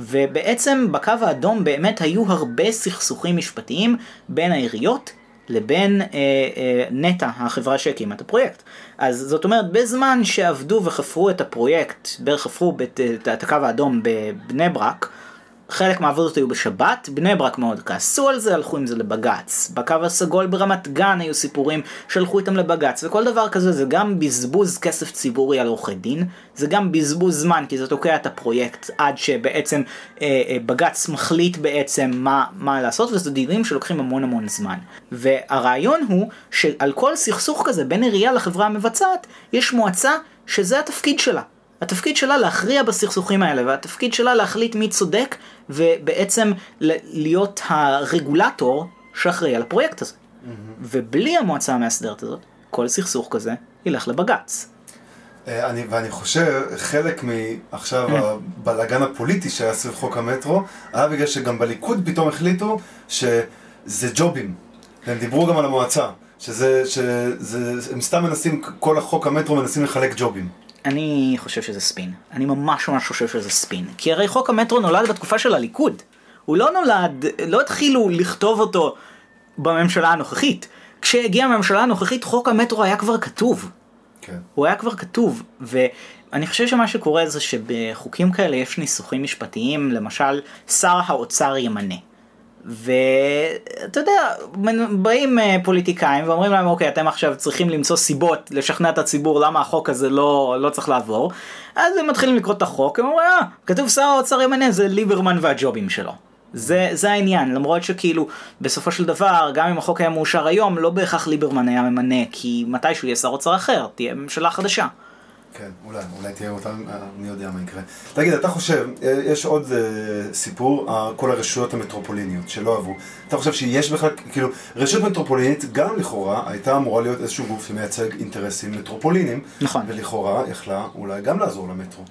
ובעצם בקו האדום באמת היו הרבה סכסוכים משפטיים בין העיריות לבין אה, אה, נטה, החברה שהקימה את הפרויקט. אז זאת אומרת, בזמן שעבדו וחפרו את הפרויקט, חפרו את, את, את הקו האדום בבני ברק, חלק מהעבודות היו בשבת, בני ברק מאוד כעסו על זה, הלכו עם זה לבגץ. בקו הסגול ברמת גן היו סיפורים שהלכו איתם לבגץ, וכל דבר כזה זה גם בזבוז כסף ציבורי על עורכי דין, זה גם בזבוז זמן, כי זה תוקע את הפרויקט עד שבעצם אה, אה, בגץ מחליט בעצם מה, מה לעשות, וזה דיונים שלוקחים המון המון זמן. והרעיון הוא שעל כל סכסוך כזה בין עירייה לחברה המבצעת, יש מועצה שזה התפקיד שלה. התפקיד שלה להכריע בסכסוכים האלה, והתפקיד שלה להחליט מי צודק, ובעצם להיות הרגולטור שאחראי על הפרויקט הזה. Mm-hmm. ובלי המועצה המאסדרת הזאת, כל סכסוך כזה ילך לבגץ. אני, ואני חושב, חלק מעכשיו הבלגן הפוליטי שהיה סביב חוק המטרו, היה בגלל שגם בליכוד פתאום החליטו שזה ג'ובים. והם דיברו גם על המועצה, שזה, שזה, הם סתם מנסים, כל החוק המטרו מנסים לחלק ג'ובים. אני חושב שזה ספין. אני ממש ממש חושב שזה ספין. כי הרי חוק המטרו נולד בתקופה של הליכוד. הוא לא נולד, לא התחילו לכתוב אותו בממשלה הנוכחית. כשהגיעה הממשלה הנוכחית, חוק המטרו היה כבר כתוב. כן. הוא היה כבר כתוב. ואני חושב שמה שקורה זה שבחוקים כאלה יש ניסוחים משפטיים, למשל, שר האוצר ימנה. ואתה יודע, באים פוליטיקאים ואומרים להם, אוקיי, אתם עכשיו צריכים למצוא סיבות לשכנע את הציבור למה החוק הזה לא, לא צריך לעבור. אז הם מתחילים לקרוא את החוק, הם אומרים, אה, כתוב שר האוצר ימנה, זה ליברמן והג'ובים שלו. זה, זה העניין, למרות שכאילו בסופו של דבר, גם אם החוק היה מאושר היום, לא בהכרח ליברמן היה ממנה, כי מתישהו יהיה שר אוצר אחר, תהיה ממשלה חדשה. כן, אולי, אולי תהיה אותה, אני יודע מה יקרה. תגיד, אתה חושב, יש עוד אה, סיפור, כל הרשויות המטרופוליניות שלא עברו. אתה חושב שיש בכלל, כאילו, רשות מטרופולינית גם לכאורה הייתה אמורה להיות איזשהו גוף שמייצג אינטרסים מטרופולינים, נכון. ולכאורה יכלה אולי גם לעזור למטרו.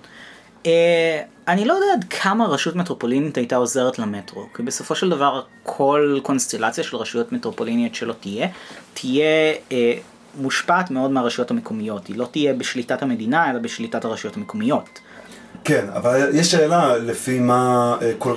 אה, אני לא יודע עד כמה רשות מטרופולינית הייתה עוזרת למטרו, כי בסופו של דבר כל קונסטלציה של רשויות מטרופוליניות שלא תהיה, תהיה... אה, מושפעת מאוד מהרשויות המקומיות, היא לא תהיה בשליטת המדינה, אלא בשליטת הרשויות המקומיות. כן, אבל יש שאלה לפי מה, כל,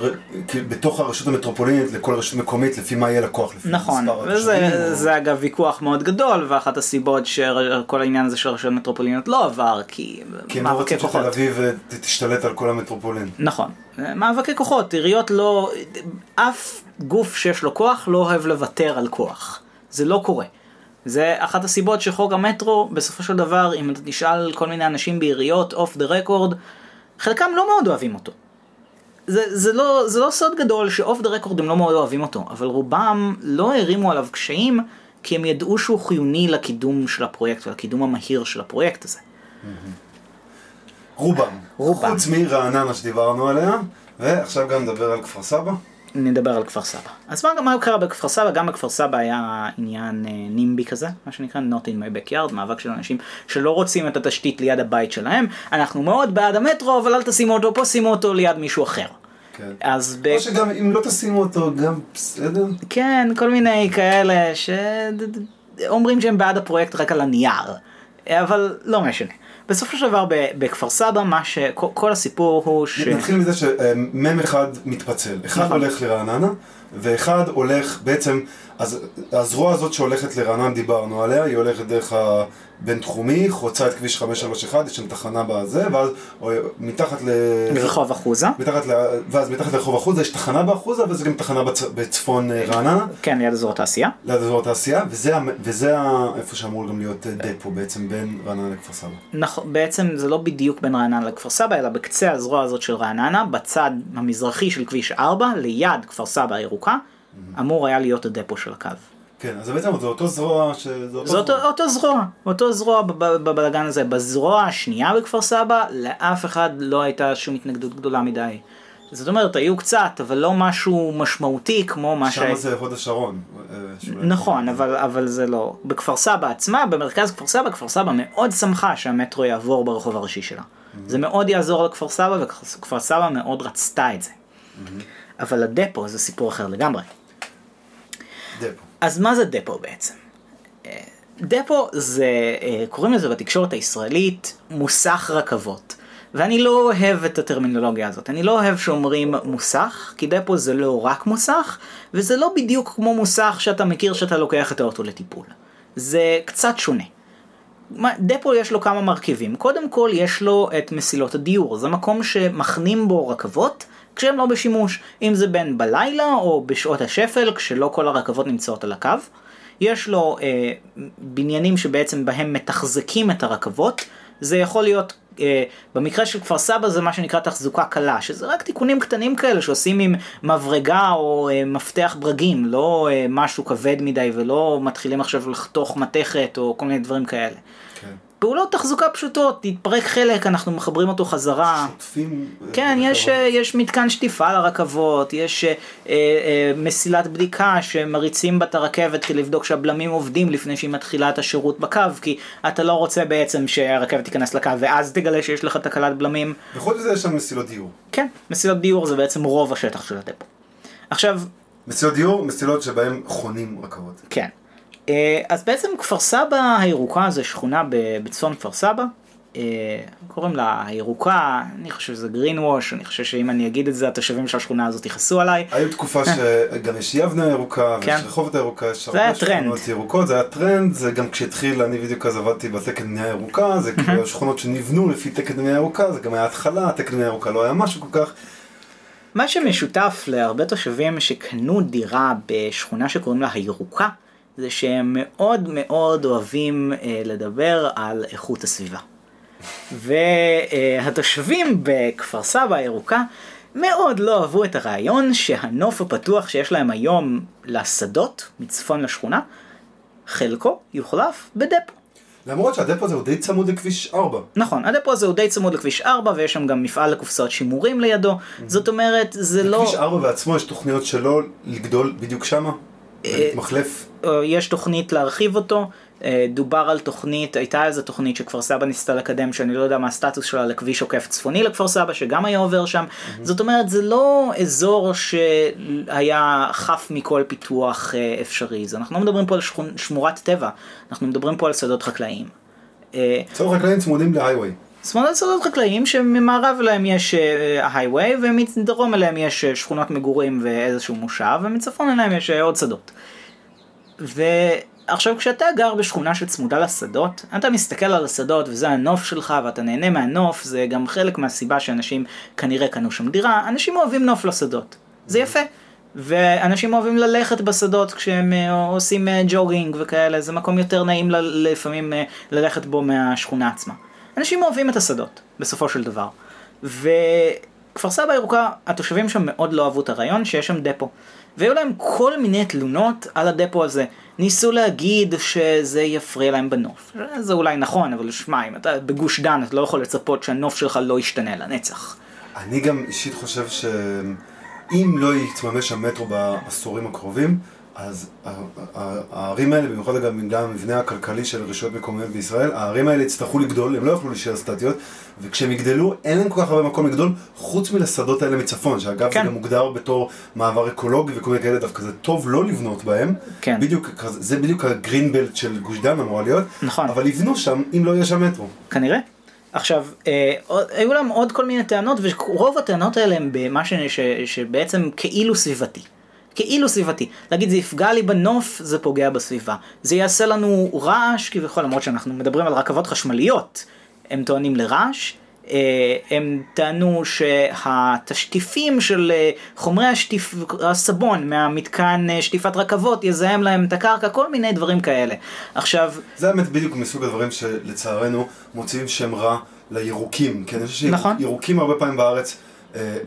בתוך הרשות המטרופולינית לכל רשות מקומית, לפי מה יהיה לקוח, לפי נכון, מספר התושבים. נכון, וזה או... אגב ויכוח מאוד גדול, ואחת הסיבות שכל העניין הזה של רשות מטרופולינית לא עבר, כי... כי מה רוצים שתל אביב תשתלט על כל המטרופולין. נכון, מאבקי כוחות, עיריות לא... אף גוף שיש לו כוח לא אוהב לוותר על כוח. זה לא קורה. זה אחת הסיבות שחוק המטרו, בסופו של דבר, אם אתה תשאל כל מיני אנשים בעיריות, off the record, חלקם לא מאוד אוהבים אותו. זה, זה לא, זה לא סוד גדול שאוף דה רקורד הם לא מאוד אוהבים אותו, אבל רובם לא הרימו עליו קשיים, כי הם ידעו שהוא חיוני לקידום של הפרויקט, ולקידום המהיר של הפרויקט הזה. רובם. רובם. חוץ מרעננה שדיברנו עליה, ועכשיו גם נדבר על כפר סבא. נדבר על כפר סבא. אז מה, מה קרה בכפר סבא? גם בכפר סבא היה עניין נימבי כזה, מה שנקרא Not in my backyard, מאבק של אנשים שלא רוצים את התשתית ליד הבית שלהם. אנחנו מאוד בעד המטרו, אבל אל תשימו אותו פה, שימו אותו ליד מישהו אחר. כן. אז או ב... שגם אם לא תשימו אותו, גם בסדר? כן, כל מיני כאלה שאומרים שהם בעד הפרויקט רק על הנייר, אבל לא משנה. בסופו של דבר בכפר סבא, מה שכל הסיפור הוא ש... נתחיל מזה שמם אחד מתפצל. אחד הולך לרעננה, ואחד הולך בעצם... אז הזרוע הזאת שהולכת לרעננה, דיברנו עליה, היא הולכת דרך הבינתחומי, חוצה את כביש חמש שלוש אחת, יש שם תחנה בזה, ואז מתחת ל... לרחוב אחוזה. מתחת ל... ואז מתחת לרחוב אחוזה, יש תחנה באחוזה, וזה גם תחנה בצ... בצפון רעננה. כן, ליד אזור התעשייה. ליד אזור התעשייה, וזה, וזה איפה שאמור גם להיות דפו, בעצם בין רעננה לכפר סבא. נכון, בעצם זה לא בדיוק בין רעננה לכפר סבא, אלא בקצה הזרוע הזאת של רעננה, בצד המזרחי של כביש ארבע, ליד כפר סבא הירוקה, אמור היה להיות הדפו של הקו. כן, אז בעצם זה אותו זרוע ש... זה אותו זרוע, אותו זרוע בבלגן הזה. בזרוע השנייה בכפר סבא, לאף אחד לא הייתה שום התנגדות גדולה מדי. זאת אומרת, היו קצת, אבל לא משהו משמעותי כמו מה ש... שם זה הוד השרון. נכון, אבל זה לא. בכפר סבא עצמה, במרכז כפר סבא, כפר סבא מאוד שמחה שהמטרו יעבור ברחוב הראשי שלה. זה מאוד יעזור לכפר סבא, וכפר סבא מאוד רצתה את זה. אבל הדפו זה סיפור אחר לגמרי. דפו. אז מה זה דפו בעצם? דפו זה, קוראים לזה בתקשורת הישראלית, מוסך רכבות. ואני לא אוהב את הטרמינולוגיה הזאת. אני לא אוהב שאומרים מוסך, כי דפו זה לא רק מוסך, וזה לא בדיוק כמו מוסך שאתה מכיר שאתה לוקח את האוטו לטיפול. זה קצת שונה. דפו יש לו כמה מרכיבים. קודם כל יש לו את מסילות הדיור. זה מקום שמכנים בו רכבות, כשהם לא בשימוש, אם זה בין בלילה או בשעות השפל, כשלא כל הרכבות נמצאות על הקו. יש לו אה, בניינים שבעצם בהם מתחזקים את הרכבות. זה יכול להיות, אה, במקרה של כפר סבא זה מה שנקרא תחזוקה קלה, שזה רק תיקונים קטנים כאלה שעושים עם מברגה או אה, מפתח ברגים, לא אה, משהו כבד מדי ולא מתחילים עכשיו לחתוך מתכת או כל מיני דברים כאלה. כן. פעולות תחזוקה פשוטות, תתפרק חלק, אנחנו מחברים אותו חזרה. שוטפים. כן, יש, יש מתקן שטיפה לרכבות, יש אה, אה, מסילת בדיקה שמריצים בת הרכבת כדי לבדוק שהבלמים עובדים לפני שהיא מתחילה את השירות בקו, כי אתה לא רוצה בעצם שהרכבת תיכנס לקו ואז תגלה שיש לך תקלת בלמים. בכל זה יש שם מסילות דיור. כן, מסילות דיור זה בעצם רוב השטח של הדפו. עכשיו... מסילות דיור, מסילות שבהן חונים רכבות. כן. אז בעצם כפר סבא הירוקה זה שכונה בצפון כפר סבא, קוראים לה הירוקה, אני חושב שזה גרינווש, אני חושב שאם אני אגיד את זה התושבים של השכונה הזאת יכעסו עליי. היו תקופה שגם יש יבנה הירוקה ויש רחובות הירוקה, יש הרבה שכונות ירוקות, זה היה טרנד, זה גם כשהתחיל, אני בדיוק אז עבדתי בתקן בנייה ירוקה, זה כאילו שכונות שנבנו לפי תקן בנייה ירוקה, זה גם היה התחלה, התקן בנייה ירוקה לא היה משהו כל כך. מה שמשותף להרבה תושבים שקנו דירה בשכונה שקוראים לה הירוקה, זה שהם מאוד מאוד אוהבים אה, לדבר על איכות הסביבה. והתושבים בכפר סבא הירוקה מאוד לא אוהבו את הרעיון שהנוף הפתוח שיש להם היום לשדות מצפון לשכונה, חלקו יוחלף בדפו. למרות שהדפו הזה הוא די צמוד לכביש ארבע. נכון, הדפו הזה הוא די צמוד לכביש ארבע, ויש שם גם מפעל לקופסאות שימורים לידו. Mm-hmm. זאת אומרת, זה לא... לכביש ארבע בעצמו יש תוכניות שלו לגדול בדיוק שמה? מחלף. יש תוכנית להרחיב אותו, דובר על תוכנית, הייתה איזו תוכנית שכפר סבא ניסתה לקדם, שאני לא יודע מה הסטטוס שלה, לכביש עוקף צפוני לכפר סבא, שגם היה עובר שם. Mm-hmm. זאת אומרת, זה לא אזור שהיה חף מכל פיתוח אפשרי. אז אנחנו לא מדברים פה על שמורת טבע, אנחנו מדברים פה על שדות חקלאיים. שדות חקלאיים צמודים להייווי. שמאל שדות חקלאיים שממערב אליהם יש ההייווי, ומדרום אליהם יש שכונות מגורים ואיזשהו מושב, ומצפון אליהם יש עוד שדות. ועכשיו כשאתה גר בשכונה שצמודה לשדות, אתה מסתכל על השדות וזה הנוף שלך ואתה נהנה מהנוף, זה גם חלק מהסיבה שאנשים כנראה קנו שם דירה, אנשים אוהבים נוף לשדות, זה יפה. ואנשים אוהבים ללכת בשדות כשהם עושים ג'וגינג וכאלה, זה מקום יותר נעים לפעמים ללכת בו מהשכונה עצמה. אנשים אוהבים את השדות, בסופו של דבר. וכפר סבא ירוקה, התושבים שם מאוד לא אהבו את הרעיון שיש שם דפו. והיו להם כל מיני תלונות על הדפו הזה. ניסו להגיד שזה יפריע להם בנוף. זה אולי נכון, אבל שמע, אם אתה בגוש דן, אתה לא יכול לצפות שהנוף שלך לא ישתנה לנצח. אני גם אישית חושב ש... אם לא יתממש המטרו בעשורים הקרובים, אז הערים האלה, במיוחד גם המבנה הכלכלי של רשויות מקומיות בישראל, הערים האלה יצטרכו לגדול, הם לא יוכלו להישאר סטטיות, וכשהם יגדלו, אין להם כל כך הרבה מקום לגדול, חוץ מלשדות האלה מצפון, שאגב זה גם מוגדר בתור מעבר אקולוגי וכל מיני כאלה, דווקא זה טוב לא לבנות בהם, זה בדיוק הגרינבלט של גוש דן אמורה להיות, אבל יבנו שם אם לא יהיה שם מטרו. כנראה. עכשיו, היו להם עוד כל מיני טענות, ורוב הטענות האלה הם במה שבעצם כאילו סביבתי. כאילו סביבתי. להגיד, זה יפגע לי בנוף, זה פוגע בסביבה. זה יעשה לנו רעש, כביכול, למרות שאנחנו מדברים על רכבות חשמליות, הם טוענים לרעש, הם טענו שהתשטיפים של חומרי השטיפ... הסבון מהמתקן שטיפת רכבות יזהם להם את הקרקע, כל מיני דברים כאלה. עכשיו... זה האמת בדיוק מסוג הדברים שלצערנו מוציאים שם רע לירוקים, כי אני חושב שירוקים הרבה פעמים בארץ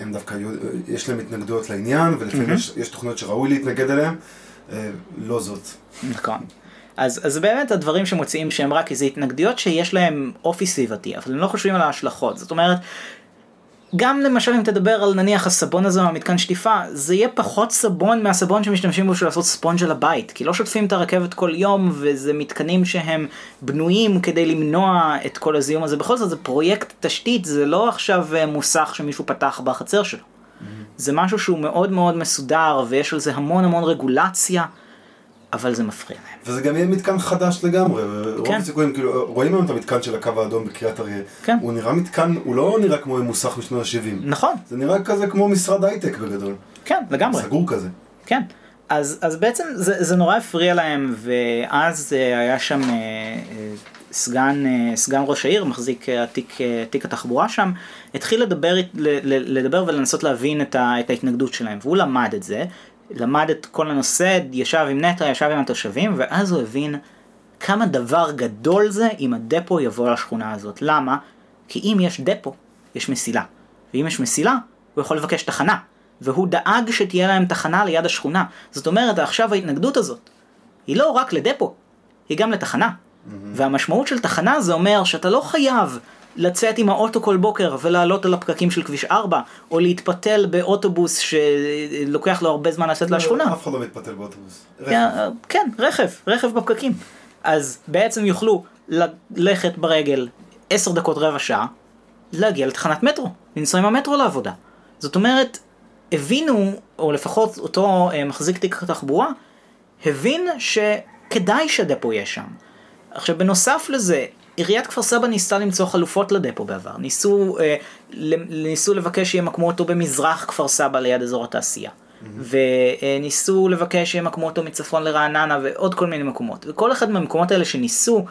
הם דווקא, יש להם התנגדויות לעניין, ולפעמים mm-hmm. יש, יש תוכניות שראוי להתנגד אליהם, לא זאת. נכון. אז, אז באמת הדברים שמוציאים שהם רק איזה התנגדויות שיש להם אופי סביבתי, אבל הם לא חושבים על ההשלכות. זאת אומרת, גם למשל אם תדבר על נניח הסבון הזה מהמתקן שטיפה, זה יהיה פחות סבון מהסבון שמשתמשים בו של לעשות ספונג' של הבית, כי לא שוטפים את הרכבת כל יום, וזה מתקנים שהם בנויים כדי למנוע את כל הזיום הזה. בכל זאת, זה פרויקט תשתית, זה לא עכשיו מוסך שמישהו פתח בחצר שלו. Mm-hmm. זה משהו שהוא מאוד מאוד מסודר, ויש על זה המון המון רגולציה, אבל זה מפריע להם. וזה גם יהיה מתקן חדש לגמרי. רוב הסיכויים, כאילו, רואים היום את המתקן של הקו האדום בקריית אריה. הוא נראה מתקן, הוא לא נראה כמו מוסך משנות ה-שבעים. נכון. זה נראה כזה כמו משרד הייטק בגדול. כן, לגמרי. סגור כזה. כן. אז, אז בעצם זה, זה נורא הפריע להם, ואז היה שם סגן, סגן ראש העיר, מחזיק תיק, תיק התחבורה שם, התחיל לדבר, לדבר ולנסות להבין את ההתנגדות שלהם, והוא למד את זה, למד את כל הנושא, ישב עם נטרה, ישב עם התושבים, ואז הוא הבין כמה דבר גדול זה אם הדפו יבוא לשכונה הזאת. למה? כי אם יש דפו, יש מסילה. ואם יש מסילה, הוא יכול לבקש תחנה. והוא דאג שתהיה להם תחנה ליד השכונה. זאת אומרת, עכשיו ההתנגדות הזאת, היא לא רק לדפו, היא גם לתחנה. Mm-hmm. והמשמעות של תחנה זה אומר שאתה לא חייב לצאת עם האוטו כל בוקר ולעלות על הפקקים של כביש ארבע, או להתפתל באוטובוס שלוקח לו הרבה זמן לצאת לשכונה. אף אחד לא מתפתל באוטובוס. כן, רכב, רכב בפקקים. אז בעצם יוכלו ללכת ברגל עשר דקות רבע שעה, להגיע לתחנת מטרו, לנסוע עם המטרו לעבודה. זאת אומרת, הבינו, או לפחות אותו מחזיק תיק התחבורה, הבין שכדאי שהדפו יהיה שם. עכשיו, בנוסף לזה, עיריית כפר סבא ניסתה למצוא חלופות לדפו בעבר. ניסו, אה, ניסו לבקש שימקמו אותו במזרח כפר סבא ליד אזור התעשייה. Mm-hmm. וניסו לבקש שימקמו אותו מצפון לרעננה ועוד כל מיני מקומות. וכל אחד מהמקומות האלה שניסו,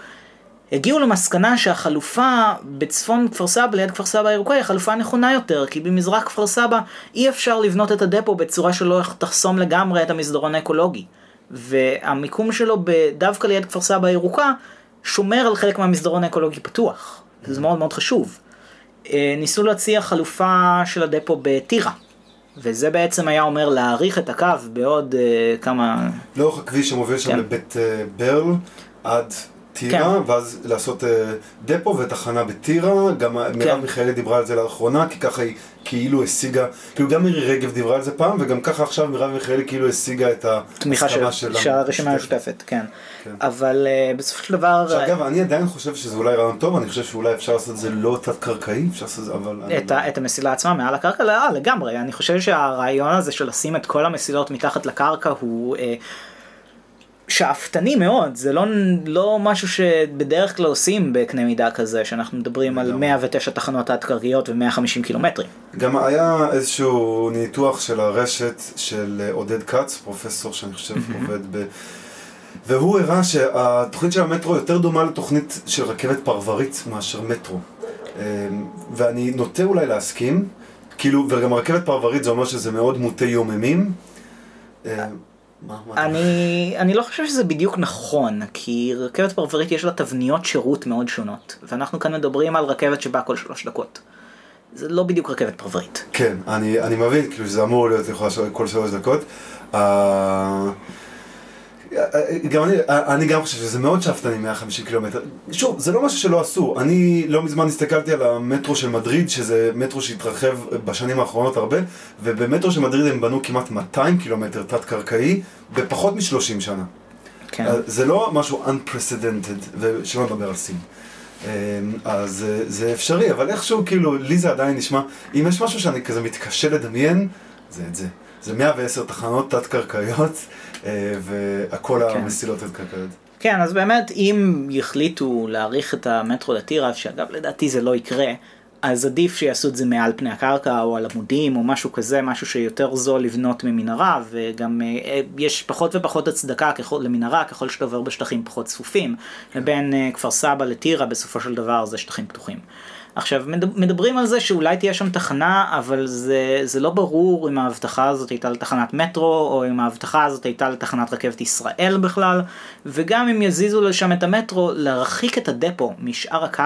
הגיעו למסקנה שהחלופה בצפון כפר סבא ליד כפר סבא הירוקה היא חלופה נכונה יותר, כי במזרח כפר סבא אי אפשר לבנות את הדפו בצורה שלא תחסום לגמרי את המסדרון האקולוגי. והמיקום שלו דווקא ליד כפר סבא הירוקה, שומר על חלק מהמסדרון האקולוגי פתוח. זה מאוד מאוד חשוב. ניסו להציע חלופה של הדפו בטירה. וזה בעצם היה אומר להאריך את הקו בעוד כמה... לאורך הכביש שמוביל שם לבית ברל עד טירה, ואז לעשות דפו ותחנה בטירה. גם מירב מיכאלי דיברה על זה לאחרונה, כי ככה היא כאילו השיגה... כאילו גם מירי רגב דיברה על זה פעם, וגם ככה עכשיו מירב מיכאלי כאילו השיגה את התמיכה של הרשימה המשותפת, כן. אבל בסופו של דבר... שאגב, אני עדיין חושב שזה אולי רעיון טוב, אני חושב שאולי אפשר לעשות את זה לא תת-קרקעי, אפשר לעשות את זה, אבל... את המסילה עצמה מעל הקרקע, לא, לגמרי. אני חושב שהרעיון הזה של לשים את כל המסילות מתחת לקרקע הוא... שאפתני מאוד, זה לא, לא משהו שבדרך כלל עושים בקנה מידה כזה, שאנחנו מדברים על מאה ותשע תחנות העתקריות ו-מאה וחמישים קילומטרים. גם היה איזשהו ניתוח של הרשת של עודד קץ, פרופסור שאני חושב עובד ב... והוא הראה שהתוכנית של המטרו יותר דומה לתוכנית של רכבת פרברית מאשר מטרו. ואני נוטה אולי להסכים, כאילו, וגם רכבת פרברית זה אומר שזה מאוד מוטה יוממים. אני, אני לא חושב שזה בדיוק נכון, כי רכבת פרברית יש לה תבניות שירות מאוד שונות, ואנחנו כאן מדברים על רכבת שבאה כל שלוש דקות. זה לא בדיוק רכבת פרברית. כן, אני, אני מבין, כאילו שזה אמור להיות לכאורה כל שלוש דקות. גם אני, אני גם חושב שזה מאוד שאפתני מאה וחמישים קילומטר. שוב, זה לא משהו שלא עשו. אני לא מזמן הסתכלתי על המטרו של מדריד, שזה מטרו שהתרחב בשנים האחרונות הרבה, ובמטרו של מדריד הם בנו כמעט מאתיים קילומטר תת-קרקעי בפחות מ-שלושים שנה. כן. זה לא משהו unprecedented, ושלא נדבר על סין. אז זה אפשרי, אבל איכשהו, כאילו, לי זה עדיין נשמע, אם יש משהו שאני כזה מתקשה לדמיין, זה את זה. זה מאה ועשר תחנות תת-קרקעיות, והכל המסילות תת-קרקעיות. כן, אז באמת, אם יחליטו להאריך את המטרו לטירה, שאגב, לדעתי זה לא יקרה, אז עדיף שיעשו את זה מעל פני הקרקע, או על עמודים, או משהו כזה, משהו שיותר זול לבנות ממנהרה, וגם יש פחות ופחות הצדקה למנהרה, ככל שאתה עובר בשטחים פחות צפופים, לבין כפר סבא לטירה, בסופו של דבר, זה שטחים פתוחים. עכשיו, מדברים על זה שאולי תהיה שם תחנה, אבל זה, זה לא ברור אם ההבטחה הזאת הייתה לתחנת מטרו, או אם ההבטחה הזאת הייתה לתחנת רכבת ישראל בכלל, וגם אם יזיזו לשם את המטרו, להרחיק את הדפו משאר הקו,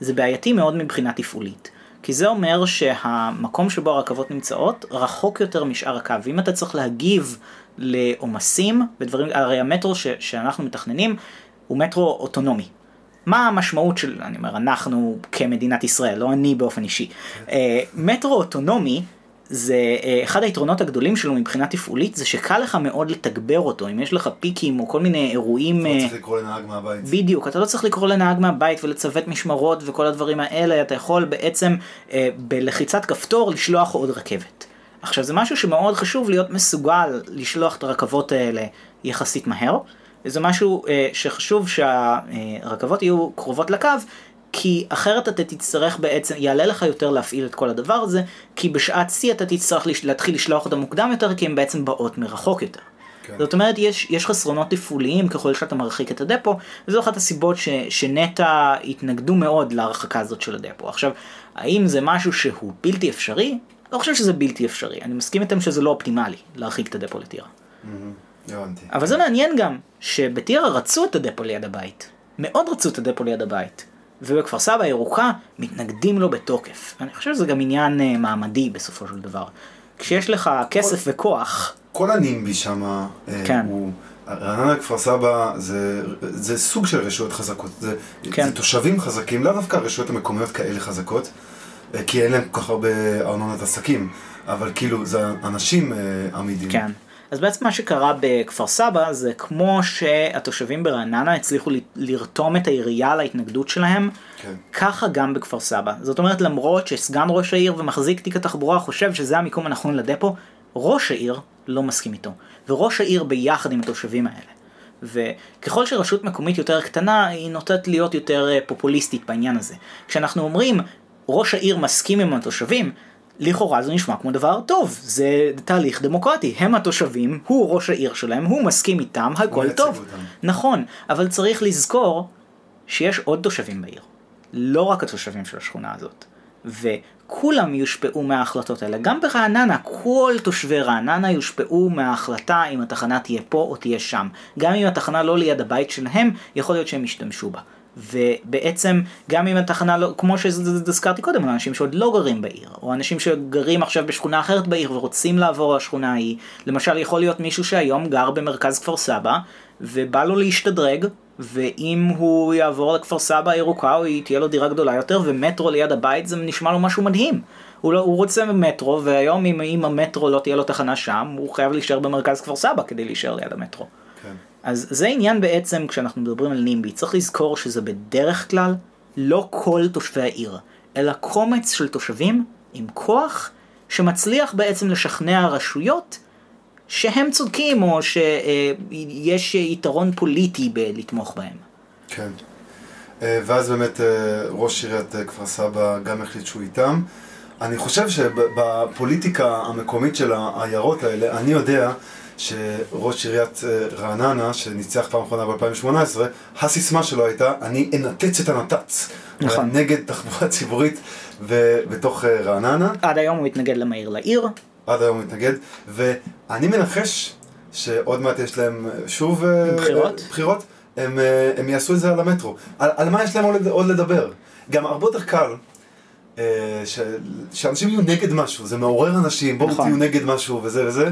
זה בעייתי מאוד מבחינה תפעולית. כי זה אומר שהמקום שבו הרכבות נמצאות רחוק יותר משאר הקו, ואם אתה צריך להגיב לעומסים, בדברים, הרי המטרו ש, שאנחנו מתכננים הוא מטרו אוטונומי. מה המשמעות של, אני אומר, אנחנו כמדינת ישראל, לא אני באופן אישי. מטרו אוטונומי, זה אחד היתרונות הגדולים שלו מבחינה תפעולית, זה שקל לך מאוד לתגבר אותו, אם יש לך פיקים או כל מיני אירועים... אתה לא צריך לקרוא לנהג מהבית. בדיוק, אתה לא צריך לקרוא לנהג מהבית ולצוות משמרות וכל הדברים האלה, אתה יכול בעצם בלחיצת כפתור לשלוח עוד רכבת. עכשיו, זה משהו שמאוד חשוב להיות מסוגל לשלוח את הרכבות האלה יחסית מהר, זה משהו אה, שחשוב שהרכבות יהיו קרובות לקו, כי אחרת אתה תצטרך בעצם, יעלה לך יותר להפעיל את כל הדבר הזה, כי בשעת C אתה תצטרך להתחיל לשלוח אותם מוקדם יותר, כי הם בעצם באות מרחוק יותר. כן. זאת אומרת, יש, יש חסרונות תפעוליים ככל שאתה מרחיק את הדפו, וזו אחת הסיבות ש, שנטה התנגדו מאוד להרחקה הזאת של הדפו. עכשיו, האם זה משהו שהוא בלתי אפשרי? לא חושב שזה בלתי אפשרי. אני מסכים איתם שזה לא אופטימלי להרחיק את הדפו לטירה. Mm-hmm. אבל זה מעניין גם שבטירה רצו את הדפו ליד הבית, מאוד רצו את הדפו ליד הבית, ובכפר סבא הירוקה מתנגדים לו בתוקף. אני חושב שזה גם עניין מעמדי בסופו של דבר, כשיש לך כסף וכוח. כל הנימבי שם, רעננה וכפר סבא זה סוג של רשויות חזקות, זה תושבים חזקים, לא דווקא רשויות המקומיות כאלה חזקות, כי אין להם כל כך הרבה ארנונת עסקים, אבל כאילו זה אנשים עמידים. כן. אז בעצם מה שקרה בכפר סבא זה כמו שהתושבים ברעננה הצליחו ל- לרתום את העירייה להתנגדות שלהם, כן. ככה גם בכפר סבא. זאת אומרת, למרות שסגן ראש העיר ומחזיק תיק התחבורה חושב שזה המיקום הנכון לדפו, ראש העיר לא מסכים איתו, וראש העיר ביחד עם התושבים האלה. וככל שרשות מקומית יותר קטנה, היא נוטת להיות יותר פופוליסטית בעניין הזה. כשאנחנו אומרים ראש העיר מסכים עם התושבים, לכאורה זה נשמע כמו דבר טוב, זה תהליך דמוקרטי, הם התושבים, הוא ראש העיר שלהם, הוא מסכים איתם, הכל טוב. אותם. נכון, אבל צריך לזכור שיש עוד תושבים בעיר, לא רק התושבים של השכונה הזאת, וכולם יושפעו מההחלטות האלה, גם ברעננה, כל תושבי רעננה יושפעו מההחלטה אם התחנה תהיה פה או תהיה שם, גם אם התחנה לא ליד הבית שלהם, יכול להיות שהם ישתמשו בה. ובעצם גם אם התחנה לא, כמו שזכרתי קודם, אנשים שעוד לא גרים בעיר, או אנשים שגרים עכשיו בשכונה אחרת בעיר ורוצים לעבור לשכונה ההיא, למשל יכול להיות מישהו שהיום גר במרכז כפר סבא ובא לו להשתדרג, ואם הוא יעבור לכפר סבא הירוקה או תהיה לו דירה גדולה יותר ומטרו ליד הבית, זה נשמע לו משהו מדהים. הוא, לא, הוא רוצה מטרו, והיום אם, אם המטרו לא תהיה לו תחנה שם, הוא חייב להישאר במרכז כפר סבא כדי להישאר ליד המטרו. אז זה עניין בעצם כשאנחנו מדברים על נימבי, צריך לזכור שזה בדרך כלל לא כל תושבי העיר, אלא קומץ של תושבים עם כוח שמצליח בעצם לשכנע הרשויות שהם צודקים, או שיש יתרון פוליטי בלתמוך בהם. כן. ואז באמת ראש עיריית כפר סבא גם החליט שהוא איתם. אני חושב שבפוליטיקה המקומית של העיירות האלה, אני יודע שראש עיריית רעננה, שניצח פעם אחרונה ב-אלפיים ושמונה עשרה, הסיסמה שלו הייתה, אני אנתץ את הנתץ. נכון. נגד תחבורה ציבורית בתוך רעננה. עד היום הוא מתנגד למהיר לעיר. עד היום הוא מתנגד, ואני מנחש שעוד מעט יש להם שוב בחירות, בחירות. הם, הם יעשו את זה על המטרו. על, על מה יש להם עוד לדבר? גם הרבה יותר קל ש, שאנשים יהיו נגד משהו, זה מעורר אנשים, בואו נכון. תהיו נגד משהו וזה וזה.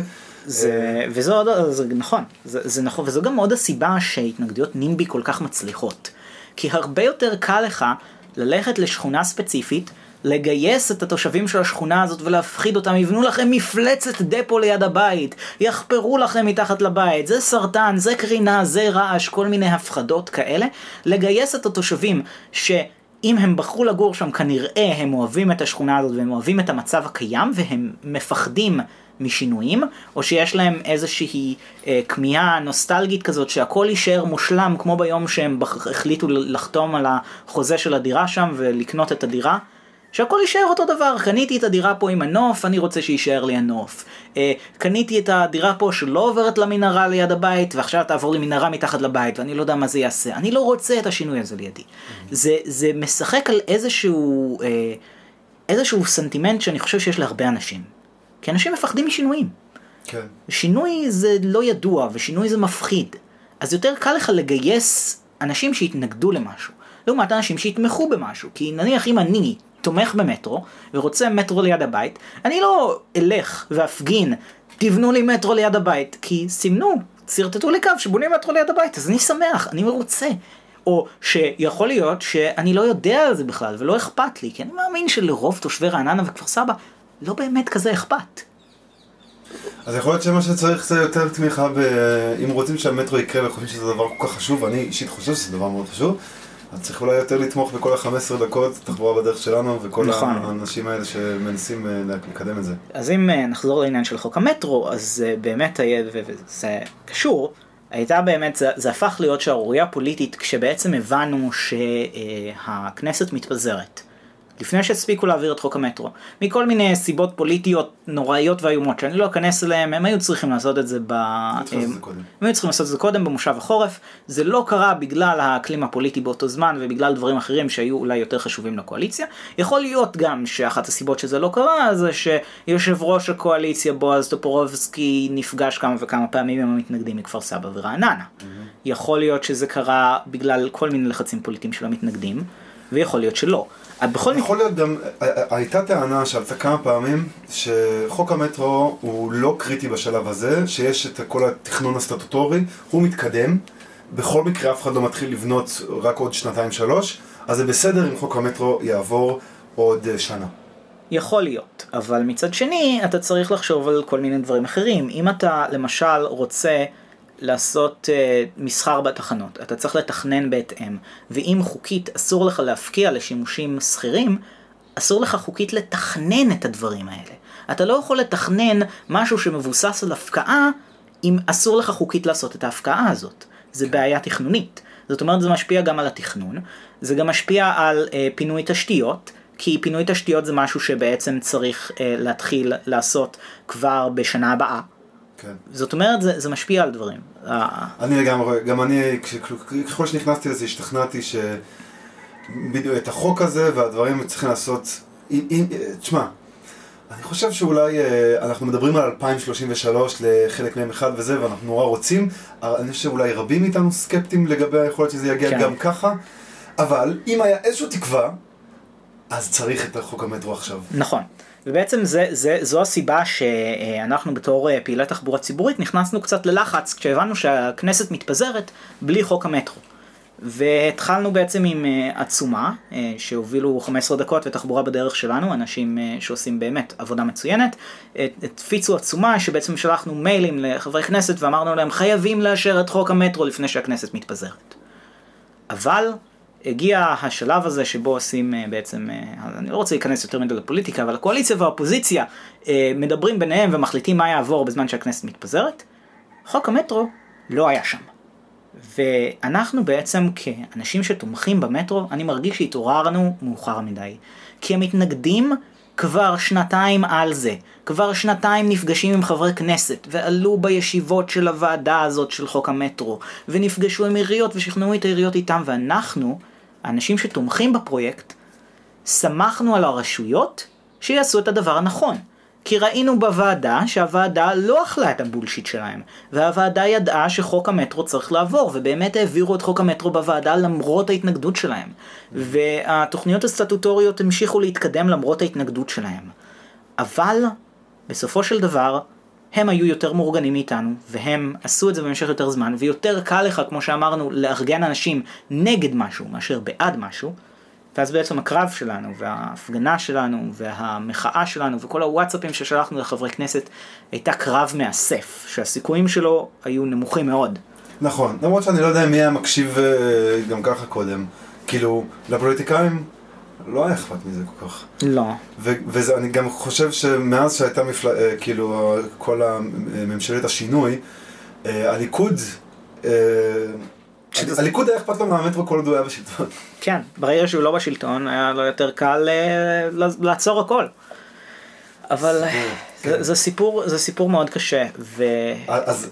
זה, וזה עוד, זה, נכון, זה, זה נכון, וזו גם עוד הסיבה שהתנגדויות נימבי כל כך מצליחות. כי הרבה יותר קל לך ללכת לשכונה ספציפית, לגייס את התושבים של השכונה הזאת ולהפחיד אותם, יבנו לכם מפלצת דפו ליד הבית, יחפרו לכם מתחת לבית, זה סרטן, זה קרינה, זה רעש, כל מיני הפחדות כאלה, לגייס את התושבים שאם הם בחרו לגור שם כנראה הם אוהבים את השכונה הזאת והם אוהבים את המצב הקיים והם מפחדים משינויים, או שיש להם איזושהי אה, כמיהה נוסטלגית כזאת שהכל יישאר מושלם כמו ביום שהם בח... החליטו לחתום על החוזה של הדירה שם ולקנות את הדירה, שהכל יישאר אותו דבר, קניתי את הדירה פה עם הנוף, אני רוצה שישאר לי הנוף. אה, קניתי את הדירה פה שלא עוברת למנהרה ליד הבית, ועכשיו תעבור למנהרה מתחת לבית, ואני לא יודע מה זה יעשה. אני לא רוצה את השינוי הזה לידי. Mm-hmm. זה, זה משחק על איזשהו, אה, איזשהו סנטימנט שאני חושב שיש להרבה אנשים. כי אנשים מפחדים משינויים. כן. שינוי זה לא ידוע, ושינוי זה מפחיד. אז יותר קל לך לגייס אנשים שהתנגדו למשהו. לעומת אנשים שהתמכו במשהו, כי נניח אם אני תומך במטרו, ורוצה מטרו ליד הבית, אני לא אלך ואפגין, תבנו לי מטרו ליד הבית, כי סימנו, סרטטו לי קו שבונים מטרו ליד הבית, אז אני שמח, אני מרוצה. או שיכול להיות שאני לא יודע על זה בכלל, ולא אכפת לי, כי אני מאמין שלרוב תושבי רעננה וכפר סבא, לא באמת כזה אכפת. אז יכול להיות שמה שצריך זה יותר תמיכה, ב... אם רוצים שהמטרו יקרה, וחושבים שזה דבר כל כך חשוב, ואני אישית חושב שזה דבר מאוד חשוב, אז צריך אולי יותר לתמוך בכל ה-חמש עשרה דקות תחבורה בדרך שלנו וכל נכון. האנשים האלה שמנסים לקדם את זה. אז אם נחזור לעניין של חוק המטרו, אז באמת היה, וזה קשור, הייתה באמת, זה, זה הפך להיות שערורייה פוליטית כשבעצם הבנו שהכנסת מתפזרת. לפני שהספיקו להעביר את חוק המטרו. מכל מיני סיבות פוליטיות נוראיות ואיומות שאני לא אכנס אליהם, הם היו צריכים לעשות את זה ב... הם היו צריכים לעשות את זה קודם במושב החורף. זה לא קרה בגלל האקלים הפוליטי באותו זמן ובגלל דברים אחרים שהיו אולי יותר חשובים לקואליציה. יכול להיות גם שאחת הסיבות שזה לא קרה זה שיושב ראש הקואליציה בועז טופורובסקי נפגש כמה וכמה פעמים עם המתנגדים מכפר סבא ורעננה. יכול להיות שזה קרה בגלל כל מיני לחצים פוליטיים של המתנגדים, ויכול להיות שלא. יכול מכ... להיות גם, הייתה טענה שעלתה כמה פעמים שחוק המטרו הוא לא קריטי בשלב הזה, שיש את כל התכנון הסטטוטורי, הוא מתקדם, בכל מקרה אף אחד לא מתחיל לבנות רק עוד שנתיים שלוש, אז זה בסדר אם חוק המטרו יעבור עוד שנה. יכול להיות, אבל מצד שני אתה צריך לחשוב על כל מיני דברים אחרים. אם אתה למשל רוצה לעשות uh, מסחר בתחנות, אתה צריך לתכנן בהתאם, ואם חוקית אסור לך להפקיע לשימושים סחירים, אסור לך חוקית לתכנן את הדברים האלה. אתה לא יכול לתכנן משהו שמבוסס על הפקעה, אם אסור לך חוקית לעשות את ההפקעה הזאת. זה בעיה תכנונית. זאת אומרת, זה משפיע גם על התכנון, זה גם משפיע על uh, פינוי תשתיות, כי פינוי תשתיות זה משהו שבעצם צריך uh, להתחיל לעשות כבר בשנה הבאה. כן. זאת אומרת, זה, זה משפיע על דברים. אני לגמרי, גם אני, ככל שנכנסתי לזה, השתכנעתי שבדיוק את החוק הזה והדברים צריכים לעשות, תשמע, אני חושב שאולי אנחנו מדברים על אלפיים שלושים ושלוש לחלק מהם אחד וזה, ואנחנו נורא רוצים, אני חושב שאולי רבים איתנו סקפטים לגבי היכולת שזה יגיע כן. גם ככה, אבל אם היה איזשהו תקווה, אז צריך את חוק המטרו עכשיו. נכון. ובעצם זה, זה, זו הסיבה שאנחנו בתור פעילת תחבורה ציבורית נכנסנו קצת ללחץ כשהבנו שהכנסת מתפזרת בלי חוק המטרו. והתחלנו בעצם עם עצומה שהובילו חמש עשרה דקות ותחבורה בדרך שלנו, אנשים שעושים באמת עבודה מצוינת, התפיצו עצומה שבעצם שלחנו מיילים לחברי כנסת ואמרנו להם חייבים לאשר את חוק המטרו לפני שהכנסת מתפזרת. אבל הגיע השלב הזה שבו עושים בעצם, אני לא רוצה להיכנס יותר מדי לפוליטיקה, אבל הקואליציה והאופוזיציה מדברים ביניהם ומחליטים מה יעבור בזמן שהכנסת מתפזרת. חוק המטרו לא היה שם. ואנחנו בעצם כאנשים שתומכים במטרו, אני מרגיש שהתעוררנו מאוחר מדי. כי המתנגדים כבר שנתיים על זה. כבר שנתיים נפגשים עם חברי כנסת, ועלו בישיבות של הוועדה הזאת של חוק המטרו, ונפגשו עם עיריות ושכנעו את העיריות איתם, ואנחנו, האנשים שתומכים בפרויקט, שמחנו על הרשויות שיעשו את הדבר הנכון. כי ראינו בוועדה שהוועדה לא אכלה את הבולשיט שלהם, והוועדה ידעה שחוק המטרו צריך לעבור, ובאמת העבירו את חוק המטרו בוועדה למרות ההתנגדות שלהם, והתוכניות הסטטוטוריות המשיכו להתקדם למרות ההתנגדות שלהם. אבל בסופו של דבר הם היו יותר מאורגנים מאיתנו, והם עשו את זה במשך יותר זמן, ויותר קל לך, כמו שאמרנו, לארגן אנשים נגד משהו מאשר בעד משהו. ואז בעצם הקרב שלנו וההפגנה שלנו והמחאה שלנו וכל הוואטסאפים ששלחנו לחברי כנסת הייתה קרב מאסף, שהסיכויים שלו היו נמוכים מאוד. נכון, למרות שאני לא יודע מי היה מקשיב גם ככה קודם, כאילו לפוליטיקאים לא היה אכפת מזה כל כך. לא. ו- ואני גם חושב שמאז שהייתה מפל... כאילו כל הממשלת השינוי, הליכוד... הליכוד היה אכפת לו מהמטרו כל עוד הוא היה בשלטון. כן, ברגע שהוא לא בשלטון היה לו יותר קל לעצור הכל. אבל זה סיפור מאוד קשה. אז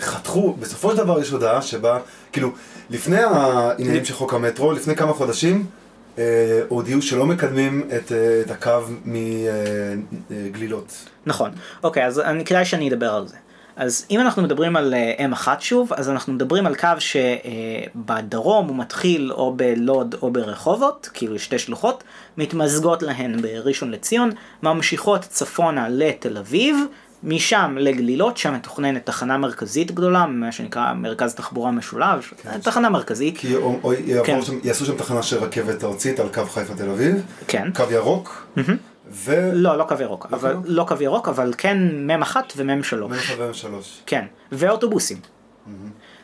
חתכו, בסופו של דבר יש הודעה שבה, כאילו, לפני העניינים של חוק המטרו, לפני כמה חודשים, הודיעו שלא מקדמים את הקו מגלילות. נכון, אוקיי, אז כדאי שאני אדבר על זה. אז אם אנחנו מדברים על אם אחת שוב, אז אנחנו מדברים על קו שבדרום הוא מתחיל או בלוד או ברחובות, כאילו שתי שלוחות, מתמזגות להן בראשון לציון, ממשיכות צפונה לתל אביב, משם לגלילות, שם מתוכננת תחנה מרכזית גדולה, מה שנקרא מרכז תחבורה משולב, כן, תחנה ש... מרכזית. כי או, או, כן. שם, יעשו שם תחנה של רכבת ארצית על קו חיפה תל אביב, כן. קו ירוק. Mm-hmm. ו... לא, לא קו ירוק, לא אבל, לא קו ירוק, אבל כן מם אחת ומם שלוש. מם שלוש. כן, ואוטובוסים. Mm-hmm.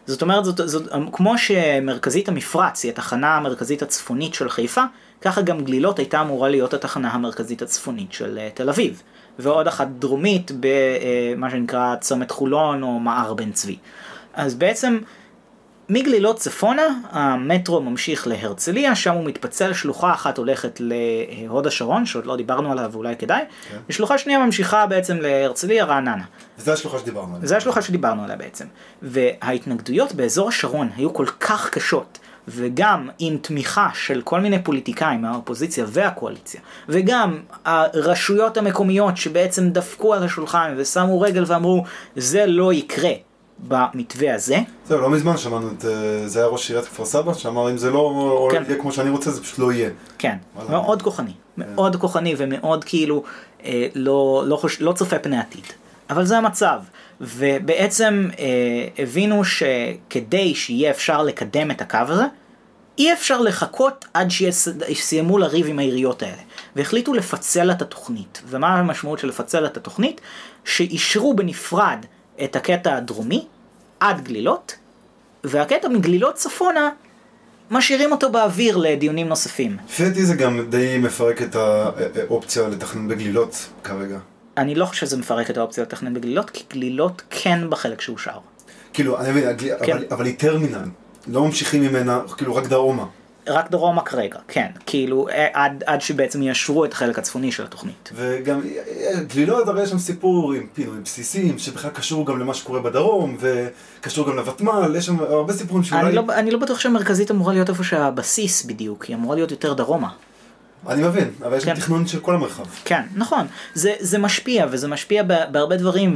זאת אומרת, זאת, זאת, כמו שמרכזית המפרץ היא התחנה המרכזית הצפונית של חיפה, ככה גם גלילות הייתה אמורה להיות התחנה המרכזית הצפונית של uh, תל אביב. ועוד אחת דרומית במה uh, שנקרא צומת חולון או מער בן צבי. אז בעצם... מגלילות צפונה, המטרו ממשיך להרצליה, שם הוא מתפצל, שלוחה אחת הולכת להוד השרון, שעוד לא דיברנו עליו ואולי כדאי, okay. ושלוחה שנייה ממשיכה בעצם להרצליה רעננה. וזה השלוחה שדיברנו עליה. זה השלוחה שדיברנו עליה בעצם. וההתנגדויות באזור השרון היו כל כך קשות, וגם עם תמיכה של כל מיני פוליטיקאים מהאופוזיציה והקואליציה, וגם הרשויות המקומיות שבעצם דפקו על השולחן ושמו רגל ואמרו, זה לא יקרה. במתווה הזה. זהו, לא מזמן שמענו את זה היה ראש עיריית כפר סבא, שאמר אם זה לא כן. יהיה כמו שאני רוצה, זה פשוט לא יהיה. כן, וואלה. מאוד כוחני, מאוד yeah. כוחני ומאוד כאילו אה, לא, לא, חוש... לא צופה פני עתיד. אבל זה המצב, ובעצם אה, הבינו שכדי שיהיה אפשר לקדם את הקו הזה, אי אפשר לחכות עד שסיימו לריב עם העיריות האלה. והחליטו לפצל את התוכנית. ומה המשמעות של לפצל את התוכנית? שאישרו בנפרד את הקטע הדרומי, עד גלילות, והקטע מגלילות צפונה, משאירים אותו באוויר לדיונים נוספים. לפי זה גם די מפרק את האופציה לתכנן בגלילות כרגע. אני לא חושב שזה מפרק את האופציה לתכנן בגלילות, כי גלילות כן בחלק שהוא שער. כאילו, אני מבין, הגל... כן. אבל, אבל היא טרמינל, לא ממשיכים ממנה, כאילו רק דרומה. רק דרומה כרגע, כן, כאילו עד, עד שבעצם ישרו את החלק הצפוני של התוכנית. וגם גלילות הרי יש שם סיפור עם פינויים בסיסיים שבכלל קשור גם למה שקורה בדרום וקשור גם לוותמ"ל, יש שם הרבה סיפורים שאולי... אני לא, אני לא בטוח שהמרכזית אמורה להיות איפה שהבסיס בדיוק, היא אמורה להיות יותר דרומה. אני מבין, אבל יש כן. תכנון של כל המרחב. כן, נכון. זה, זה משפיע, וזה משפיע בהרבה דברים,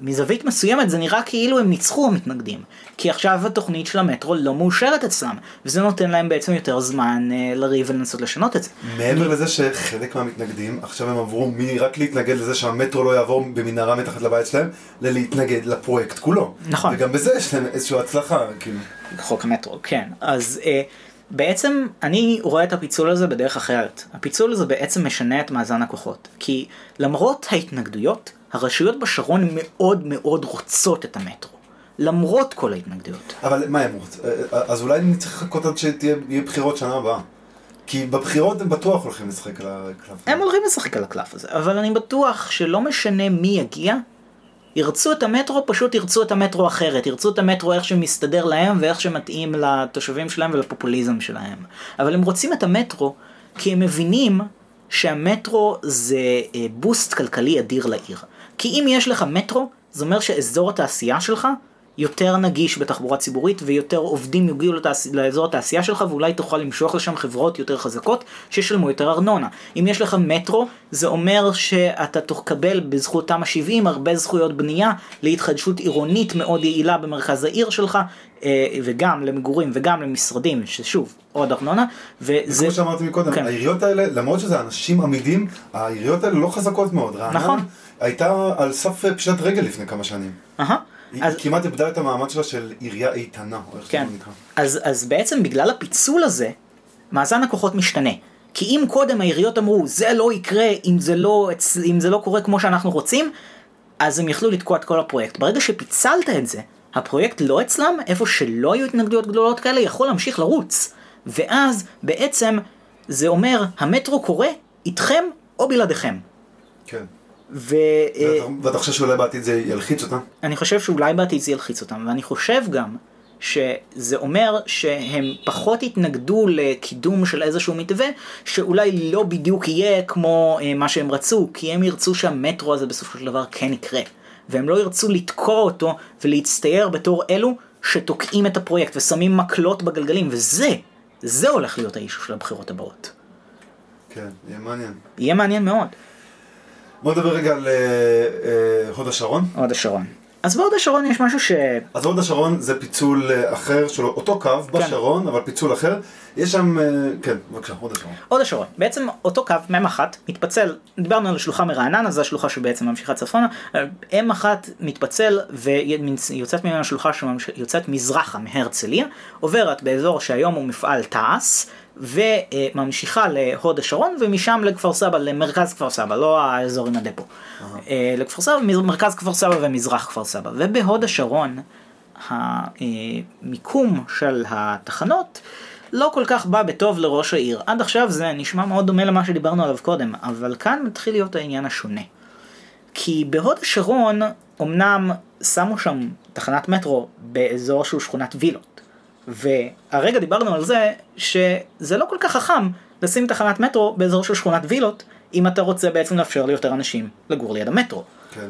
ומזווית מסוימת זה נראה כאילו הם ניצחו המתנגדים. כי עכשיו התוכנית של המטרו לא מאושרת אצלם, וזה נותן להם בעצם יותר זמן אה, לריב ולנסות לשנות את זה. מעבר אני... לזה שחלק מהמתנגדים, עכשיו הם עברו מי רק להתנגד לזה שהמטרו לא יעבור במנהרה מתחת לבית שלהם, ללהתנגד לפרויקט כולו. נכון. וגם בזה יש להם איזושהי הצלחה, כאילו. חוק המטרו, כן. אז... אה, בעצם אני רואה את הפיצול הזה בדרך אחרת. הפיצול הזה בעצם משנה את מאזן הכוחות. כי למרות ההתנגדויות, הרשויות בשרון מאוד מאוד רוצות את המטרו. למרות כל ההתנגדויות. אבל מה ימרות? אז אולי אני צריך לחכות עד שתהיה בחירות שנה הבאה. כי בבחירות הם בטוח הולכים לשחק על הקלף. הם הולכים לשחק על הקלף הזה, אבל אני בטוח שלא משנה מי יגיע, ירצו את המטרו, פשוט ירצו את המטרו אחרת, ירצו את המטרו איך שמסתדר להם ואיך שמתאים לתושבים שלהם ולפופוליזם שלהם. אבל הם רוצים את המטרו כי הם מבינים שהמטרו זה בוסט כלכלי אדיר לעיר. כי אם יש לך מטרו, זה אומר שאזור התעשייה שלך יותר נגיש בתחבורה ציבורית, ויותר עובדים יגיעו לתעש... לאזור התעשייה שלך, ואולי תוכל למשוך לשם חברות יותר חזקות, שישלמו יותר ארנונה. אם יש לך מטרו, זה אומר שאתה תקבל בזכותם השבעים, הרבה זכויות בנייה, להתחדשות עירונית מאוד יעילה במרכז העיר שלך, וגם למגורים, וגם למשרדים, ששוב, עוד ארנונה. וזה... וכמו שאמרתי מקודם, כן. העיריות האלה, למרות שזה אנשים עמידים, העיריות האלה לא חזקות מאוד. רעננה נכון. הייתה על סף פשט רגל לפני כמה שנים. אהה. היא כמעט איבדה את המעמד שלה של עירייה איתנה. כן, אז, אז בעצם בגלל הפיצול הזה, מאזן הכוחות משתנה. כי אם קודם העיריות אמרו, זה לא יקרה אם זה לא, אם זה לא קורה כמו שאנחנו רוצים, אז הם יכלו לתקוע את כל הפרויקט. ברגע שפיצלת את זה, הפרויקט לא אצלם, איפה שלא היו התנגדויות גדולות כאלה, יכול להמשיך לרוץ. ואז בעצם זה אומר, המטרו קורה איתכם או בלעדיכם. כן. ואתה חושב שאולי בעתיד זה ילחיץ אותם? אני חושב שאולי בעתיד זה ילחיץ אותם, ואני חושב גם שזה אומר שהם פחות התנגדו לקידום של איזשהו מתווה שאולי לא בדיוק יהיה כמו מה שהם רצו, כי הם ירצו שהמטרו הזה בסופו של דבר כן יקרה, והם לא ירצו לתקוע אותו ולהצטייר בתור אלו שתוקעים את הפרויקט ושמים מקלות בגלגלים, וזה זה הולך להיות האישו של הבחירות הבאות. כן, יהיה מעניין, יהיה מעניין מאוד. בוא נדבר רגע על הוד השרון. הוד השרון. אז בהוד השרון יש משהו ש... אז הוד השרון זה פיצול אחר של אותו קו בשרון, אבל פיצול אחר. יש שם... כן, בבקשה, הוד השרון. הוד השרון. בעצם אותו קו, אם אחת, מתפצל, דיברנו על השלוחה מרעננה, זו השלוחה שבעצם ממשיכה צפונה, אם אחת מתפצל ויוצאת ממנה השלוחה שיוצאת מזרחה מהרצליה, עוברת באזור שהיום הוא מפעל תעש, וממשיכה להוד השרון, ומשם לכפר סבא, למרכז כפר סבא, לא האזור עם הדפו. לכפר סבא, מרכז כפר סבא ומזרח כפר סבא. ובהוד השרון, המיקום של התחנות לא כל כך בא בטוב לראש העיר. עד עכשיו זה נשמע מאוד דומה למה שדיברנו עליו קודם, אבל כאן מתחיל להיות העניין השונה. כי בהוד השרון, אמנם שמו שם תחנת מטרו באזור שהוא שכונת וילות, והרגע דיברנו על זה שזה לא כל כך חכם לשים תחנת מטרו באזור של שכונת וילות אם אתה רוצה בעצם לאפשר ליותר אנשים לגור ליד המטרו. כן.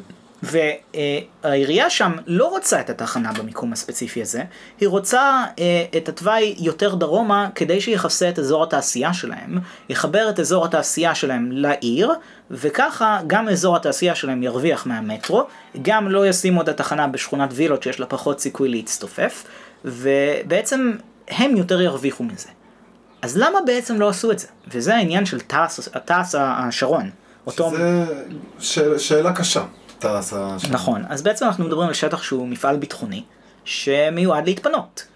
והעירייה שם לא רוצה את התחנה במיקום הספציפי הזה, היא רוצה את התוואי יותר דרומה כדי שיחסה את אזור התעשייה שלהם, יחבר את אזור התעשייה שלהם לעיר, וככה גם אזור התעשייה שלהם ירוויח מהמטרו, גם לא ישימו את התחנה בשכונת וילות שיש לה פחות סיכוי להצטופף, ובעצם הם יותר ירוויחו מזה. אז למה בעצם לא עשו את זה? וזה העניין של תעש השרון. שזה ש... שאלה קשה, תעש השרון. נכון, אז בעצם אנחנו מדברים על שטח שהוא מפעל ביטחוני, שמיועד להתפנות.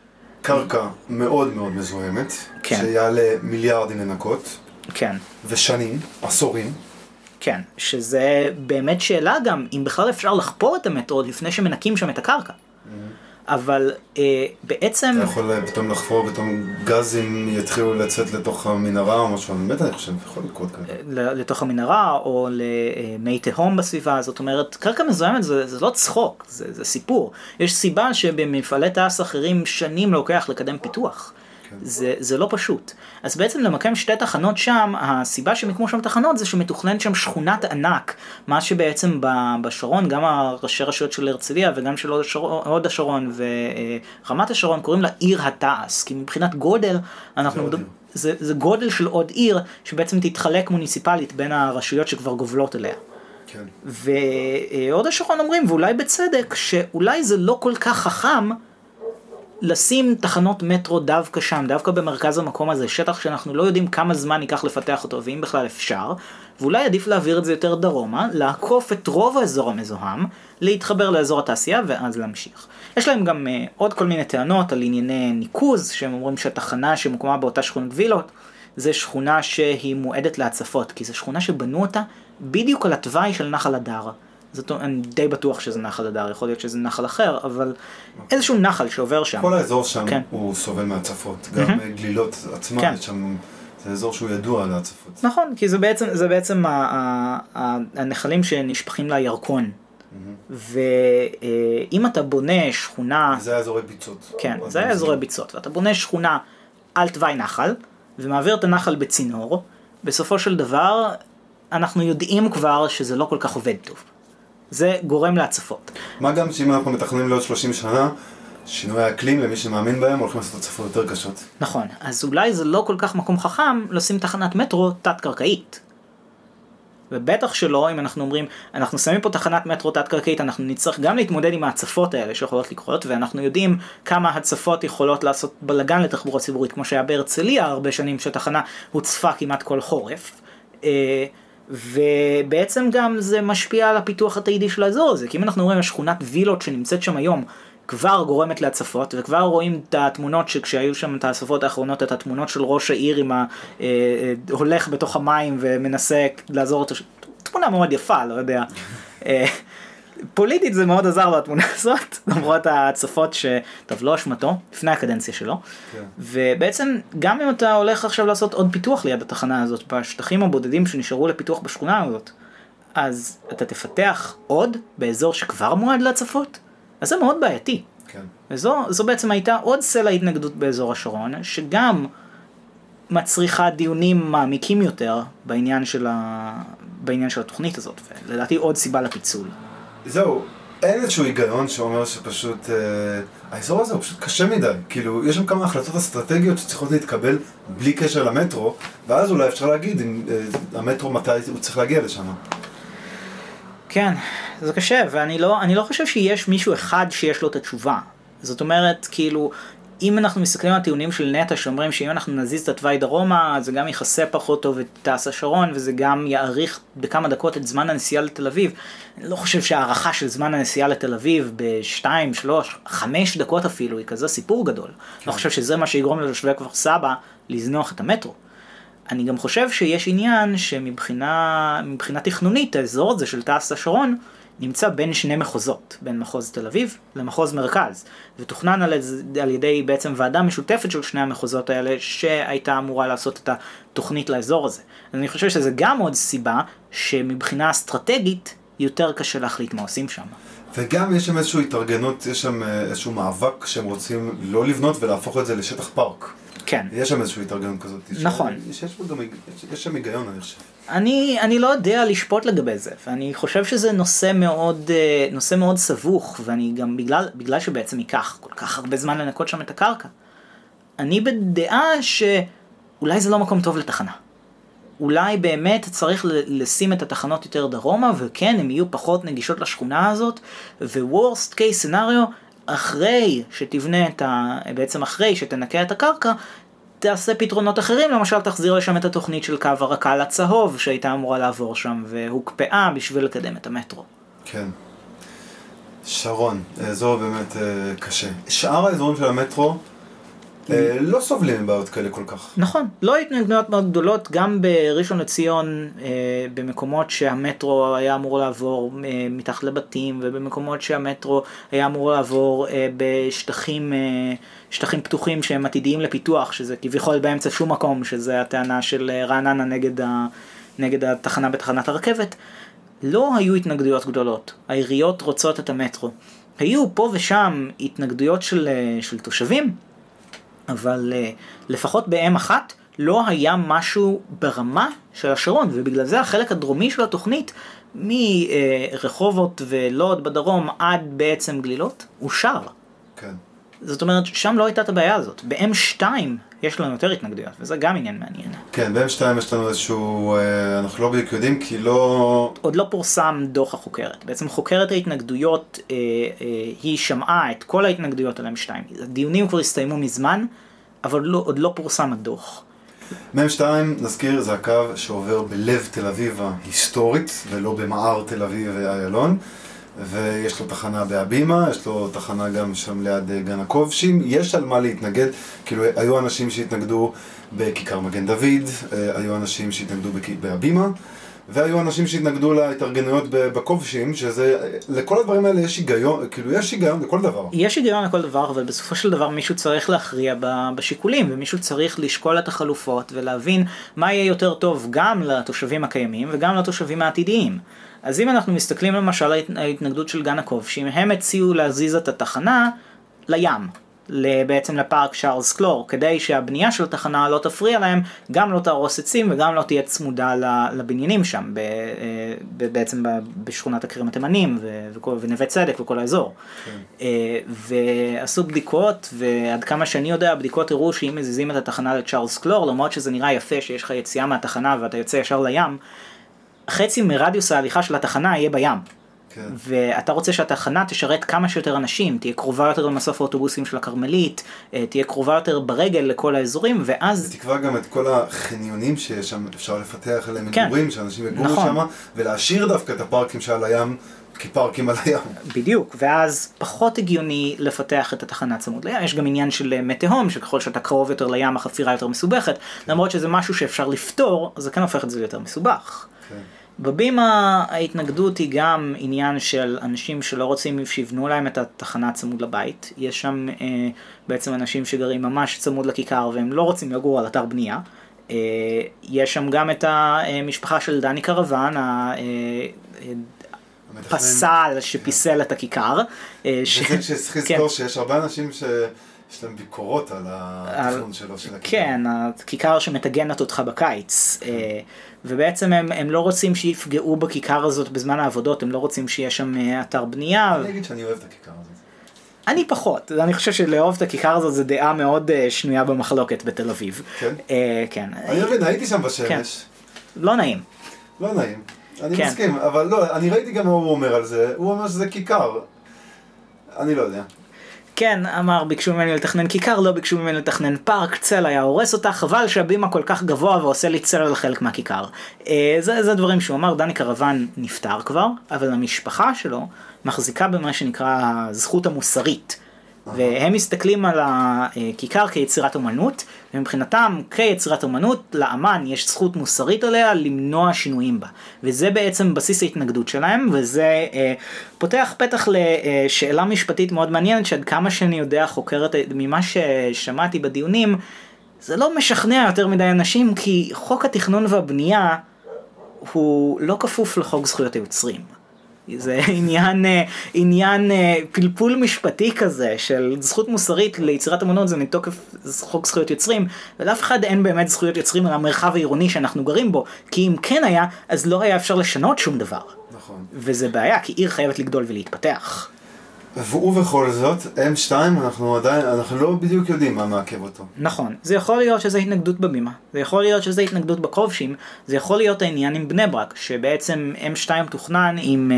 קרקע מאוד מאוד מזוהמת, כן. שיעלה מיליארדים לנקות, כן. ושנים, עשורים. כן, שזה באמת שאלה גם אם בכלל אפשר לחפור את המטרו לפני שמנקים שם את הקרקע. אבל אה, בעצם... אתה יכול פתאום לחפור, פתאום גזים יתחילו לצאת לתוך המנהרה או משהו, באמת אני חושב, יכול לקרות כאן. לתוך המנהרה או למי תהום בסביבה, זאת אומרת, קרקע מזוהמת זה, זה לא צחוק, זה, זה סיפור. יש סיבה שבמפעלי תעש אחרים שנים לוקח לקדם פיתוח. כן. זה, זה לא פשוט. אז בעצם למקם שתי תחנות שם, הסיבה שמקמו שם תחנות זה שמתוכנן שם שכונת ענק, מה שבעצם בשרון, גם הראשי רשויות של הרצליה וגם של הוד השרון ורמת השרון, קוראים לה עיר התעש, כי מבחינת גודל, אנחנו זה, זה, זה גודל של עוד עיר, שבעצם תתחלק מוניציפלית בין הרשויות שכבר גובלות אליה. כן. והוד השרון אומרים, ואולי בצדק, שאולי זה לא כל כך חכם, לשים תחנות מטרו דווקא שם, דווקא במרכז המקום הזה, שטח שאנחנו לא יודעים כמה זמן ייקח לפתח אותו, ואם בכלל אפשר, ואולי עדיף להעביר את זה יותר דרומה, לעקוף את רוב האזור המזוהם, להתחבר לאזור התעשייה, ואז להמשיך. יש להם גם uh, עוד כל מיני טענות על ענייני ניקוז, שהם אומרים שהתחנה שמוקמה באותה שכונת וילות, זה שכונה שהיא מועדת להצפות, כי זו שכונה שבנו אותה בדיוק על התוואי של נחל הדר, זאת, אני די בטוח שזה נחל הדר, יכול להיות שזה נחל אחר, אבל איזשהו נחל שעובר שם. כל האזור שם הוא סובל מהצפות, גם גלילות עצמה, שם זה אזור שהוא ידוע על ההצפות. נכון, כי זה בעצם, זה בעצם הנחלים שנשפכים לירקון. ואם אתה בונה שכונה... זה אזורי ביצות. כן, זה אזורי ביצות, ואתה בונה שכונה על תוואי נחל, ומעביר את הנחל בצינור, בסופו של דבר אנחנו יודעים כבר שזה לא כל כך עובד טוב. זה גורם להצפות. מה גם שאם אנחנו מתכננים לעוד שלושים שנה, שינוי האקלים למי שמאמין בהם הולכים לעשות הצפות יותר קשות. נכון, אז אולי זה לא כל כך מקום חכם לשים תחנת מטרו תת-קרקעית. ובטח שלא, אם אנחנו אומרים, אנחנו שמים פה תחנת מטרו תת-קרקעית, אנחנו נצטרך גם להתמודד עם ההצפות האלה שיכולות לקרות, ואנחנו יודעים כמה הצפות יכולות לעשות בלגן לתחבורה ציבורית, כמו שהיה בהרצליה הרבה שנים שהתחנה הוצפה כמעט כל חורף. ובעצם גם זה משפיע על הפיתוח התעידי של האזור הזה, כי אם אנחנו רואים השכונת וילות שנמצאת שם היום כבר גורמת להצפות, וכבר רואים את התמונות שכשהיו שם את ההצפות האחרונות, את התמונות של ראש העיר עם ההולך בתוך המים ומנסה לעזור אותו, תמונה מאוד יפה, לא יודע. פוליטית זה מאוד עזר לו התמונה הזאת, למרות ההצפות שטוב לא אשמתו, לפני הקדנציה שלו. ובעצם גם אם אתה הולך עכשיו לעשות עוד פיתוח ליד התחנה הזאת, בשטחים הבודדים שנשארו לפיתוח בשכונה הזאת, אז אתה תפתח עוד באזור שכבר מועד להצפות? אז זה מאוד בעייתי. כן. וזו, זו בעצם הייתה עוד סלע התנגדות באזור השרון, שגם מצריכה דיונים מעמיקים יותר בעניין של, ה... בעניין של התוכנית הזאת, ולדעתי עוד סיבה לפיצול. זהו, אין איזשהו היגיון שאומר שפשוט, אה, האזור הזה הוא פשוט קשה מדי, כאילו יש שם כמה החלטות אסטרטגיות שצריכות להתקבל בלי קשר למטרו, ואז אולי אפשר להגיד אם אה, המטרו מתי הוא צריך להגיע לשם. כן, זה קשה, ואני לא, אני לא חושב שיש מישהו אחד שיש לו את התשובה. זאת אומרת, כאילו, אם אנחנו מסתכלים על טיעונים של נטע שאומרים שאם אנחנו נזיז את התוואי דרומה, זה גם יכסה פחות טוב את תעש השרון, וזה גם יאריך בכמה דקות את זמן הנסיעה לתל אביב. אני לא חושב שהערכה של זמן הנסיעה לתל אביב בשתיים, שלוש, חמש דקות אפילו, היא כזה סיפור גדול. כן. לא חושב שזה מה שיגרום לתושבי כפר סבא לזנוח את המטרו. אני גם חושב שיש עניין שמבחינה מבחינה תכנונית האזור הזה של תעש השרון נמצא בין שני מחוזות, בין מחוז תל אביב למחוז מרכז, ותוכנן על, על ידי בעצם ועדה משותפת של שני המחוזות האלה שהייתה אמורה לעשות את התוכנית לאזור הזה. אז אני חושב שזה גם עוד סיבה שמבחינה אסטרטגית יותר קשה להחליט מה עושים שם. וגם יש שם איזושהי התארגנות, יש שם איזשהו מאבק שהם רוצים לא לבנות ולהפוך את זה לשטח פארק. כן. יש שם איזושהי התארגנות כזאת. נכון. יש, יש, יש שם היגיון, אני חושב. אני, אני לא יודע לשפוט לגבי זה, ואני חושב שזה נושא מאוד, נושא מאוד סבוך, ואני גם בגלל, בגלל שבעצם ייקח כל כך הרבה זמן לנקות שם את הקרקע, אני בדעה שאולי זה לא מקום טוב לתחנה. אולי באמת צריך לשים את התחנות יותר דרומה, וכן, הן יהיו פחות נגישות לשכונה הזאת, ו-worst case scenario, אחרי שתבנה את ה... בעצם אחרי שתנקה את הקרקע, תעשה פתרונות אחרים, למשל תחזיר לשם את התוכנית של קו הרק"ל הצהוב, שהייתה אמורה לעבור שם, והוקפאה בשביל לקדם את המטרו. כן. שרון, האזור באמת קשה. שאר האזורים של המטרו, לא סובלים בעיות כאלה כל כך. נכון, לא התנגדויות מאוד גדולות, גם בראשון לציון, במקומות שהמטרו היה אמור לעבור מתחת לבתים, ובמקומות שהמטרו היה אמור לעבור בשטחים שטחים פתוחים שהם עתידיים לפיתוח, שזה כביכול באמצע שום מקום, שזה הטענה של רעננה נגד, ה, נגד התחנה בתחנת הרכבת. לא היו התנגדויות גדולות, העיריות רוצות את המטרו. היו פה ושם התנגדויות של, של תושבים, אבל לפחות בהם אחת לא היה משהו ברמה של השרון, ובגלל זה החלק הדרומי של התוכנית מרחובות ולוד בדרום עד בעצם גלילות הוא שר. כן. זאת אומרת, שם לא הייתה את הבעיה הזאת. ב-אם שתיים יש לנו יותר התנגדויות, וזה גם עניין מעניין. כן, ב-אם שתיים יש לנו איזשהו, אנחנו לא בדיוק יודעים, כי לא... עוד לא פורסם דוח החוקרת. בעצם חוקרת ההתנגדויות, אה, אה, היא שמעה את כל ההתנגדויות על אם שתיים. הדיונים כבר הסתיימו מזמן, אבל לא, עוד לא פורסם הדוח. אם שתיים, נזכיר, זה הקו שעובר בלב תל אביב ההיסטורית, ולא במער תל אביב ואיילון. ויש לו תחנה בהבימה, יש לו תחנה גם שם ליד גן הכובשים, יש על מה להתנגד, כאילו היו אנשים שהתנגדו בכיכר מגן דוד, היו אנשים שהתנגדו בהבימה, והיו אנשים שהתנגדו להתארגנויות בקובשים, שזה, לכל הדברים האלה יש היגיון, כאילו יש היגיון לכל דבר. יש היגיון לכל דבר, אבל בסופו של דבר מישהו צריך להכריע בשיקולים, ומישהו צריך לשקול את החלופות ולהבין מה יהיה יותר טוב גם לתושבים הקיימים וגם לתושבים העתידיים. אז אם אנחנו מסתכלים למשל על ההתנגדות של גן הקובשים, הם הציעו להזיז את התחנה לים. בעצם לפארק שרלס קלור, כדי שהבנייה של התחנה לא תפריע להם, גם לא תהרוס עצים וגם לא תהיה צמודה לבניינים שם, בעצם בשכונת הכרם התימנים ונווה צדק וכל האזור. ועשו בדיקות, ועד כמה שאני יודע, הבדיקות הראו שאם מזיזים את התחנה לשרלס קלור, למרות שזה נראה יפה שיש לך יציאה מהתחנה ואתה יוצא ישר לים, חצי מרדיוס ההליכה של התחנה יהיה בים. ואתה רוצה שהתחנה תשרת כמה שיותר אנשים, תהיה קרובה יותר למסוף האוטובוסים של הכרמלית, תהיה קרובה יותר ברגל לכל האזורים, ואז... ותקווה גם את כל החניונים ששם אפשר לפתח אליהם מגורים, שאנשים יגורו שם, ולהשאיר דווקא את הפארקים שעל הים, כי פארקים על הים. בדיוק, ואז פחות הגיוני לפתח את התחנה צמוד לים. יש גם עניין של מי תהום, שככל שאתה קרוב יותר לים, החפירה יותר מסובכת, למרות שזה משהו שאפשר לפתור, אז זה כן הופך את זה ליותר מסובך. בבימה ההתנגדות היא גם עניין של אנשים שלא רוצים שיבנו להם את התחנה צמוד לבית. יש שם אה, בעצם אנשים שגרים ממש צמוד לכיכר והם לא רוצים לגור על אתר בנייה. אה, יש שם גם את המשפחה של דני קרוון, ה... פסל שפיסל את הכיכר. אה, ש... וזה שצריך לזכור שיש הרבה אנשים ש... יש להם ביקורות על התכנון שלו של הכיכר. כן, הכיכר שמתגנת אותך בקיץ. ובעצם הם, הם לא רוצים שיפגעו בכיכר הזאת בזמן העבודות, הם לא רוצים שיש שם אתר בנייה. אני אגיד שאני אוהב את הכיכר הזאת. אני פחות, אני חושב שלאהוב את הכיכר הזאת זה דעה מאוד שנויה במחלוקת בתל אביב. כן? כן. אני אוהב, הייתי שם בשמש. לא נעים. לא נעים. אני מסכים, אבל לא, אני ראיתי גם מה הוא אומר על זה. הוא אומר שזה כיכר. אני לא יודע. כן, אמר, ביקשו ממני לתכנן כיכר, לא ביקשו ממני לתכנן פארק, צל היה הורס אותה, חבל שהבימה כל כך גבוה ועושה לי צל על חלק מהכיכר. זה, זה דברים שהוא אמר, דני קרוון נפטר כבר, אבל המשפחה שלו מחזיקה במה שנקרא הזכות המוסרית. והם מסתכלים על הכיכר כיצירת אומנות, ומבחינתם כיצירת אומנות, לאמן יש זכות מוסרית עליה למנוע שינויים בה. וזה בעצם בסיס ההתנגדות שלהם, וזה אה, פותח פתח לשאלה משפטית מאוד מעניינת, שעד כמה שאני יודע חוקרת ממה ששמעתי בדיונים, זה לא משכנע יותר מדי אנשים, כי חוק התכנון והבנייה הוא לא כפוף לחוק זכויות היוצרים. זה עניין, עניין פלפול משפטי כזה של זכות מוסרית ליצירת אמנות, זה מתוקף חוק זכויות יוצרים, ולאף אחד אין באמת זכויות יוצרים על המרחב העירוני שאנחנו גרים בו, כי אם כן היה, אז לא היה אפשר לשנות שום דבר. נכון. וזה בעיה, כי עיר חייבת לגדול ולהתפתח. ובכל זאת, אם שתיים, אנחנו עדיין, אנחנו לא בדיוק יודעים מה מעכב אותו. נכון, זה יכול להיות שזה התנגדות בבימה, זה יכול להיות שזה התנגדות בקובשים, זה יכול להיות העניין עם בני ברק, שבעצם אם שתיים תוכנן עם...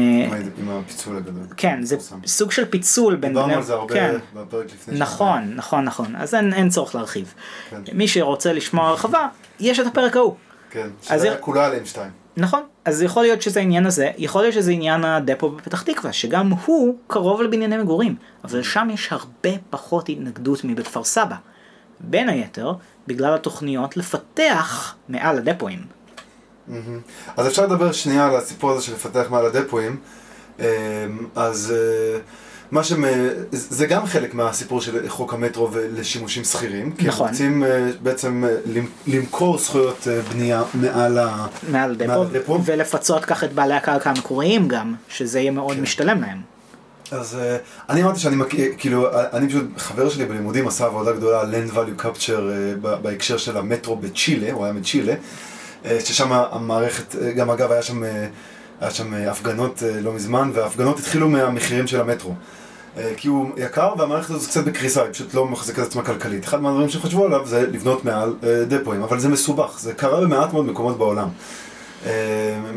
עם הפיצול הגדול. כן, זה סוג של פיצול בין... דיברנו על זה הרבה בפרק לפני... נכון, נכון, נכון, אז אין צורך להרחיב. מי שרוצה לשמוע הרחבה, יש את הפרק ההוא. כן, שזה כולה על אם שתיים. נכון, אז יכול להיות שזה העניין הזה, יכול להיות שזה עניין הדפו בפתח תקווה, שגם הוא קרוב לבנייני מגורים, אבל שם יש הרבה פחות התנגדות מבכפר סבא, בין היתר בגלל התוכניות לפתח מעל הדפואים. אז אפשר לדבר שנייה על הסיפור הזה של לפתח מעל הדפואים, אז מה שמ... זה גם חלק מהסיפור של חוק המטרו ולשימושים שכירים, כי נכון. הם רוצים בעצם למכור זכויות בנייה מעל, ה... מעל הדפו, ולפצות כך את בעלי הקרקע המקוריים גם, שזה יהיה מאוד כן. משתלם להם. אז אני אמרתי שאני מכיר, כאילו, אני פשוט, חבר שלי בלימודים עשה עבודה גדולה על Land Value Capture בהקשר של המטרו בצ'ילה, הוא היה מצ'ילה, ששם המערכת, גם אגב היה שם... היה שם הפגנות לא מזמן, וההפגנות התחילו מהמחירים של המטרו. כי הוא יקר, והמערכת הזאת קצת בקריסה, היא פשוט לא מחזיקה את עצמה כלכלית. אחד מהדברים שחשבו עליו זה לבנות מעל דפואים, אבל זה מסובך. זה קרה במעט מאוד מקומות בעולם.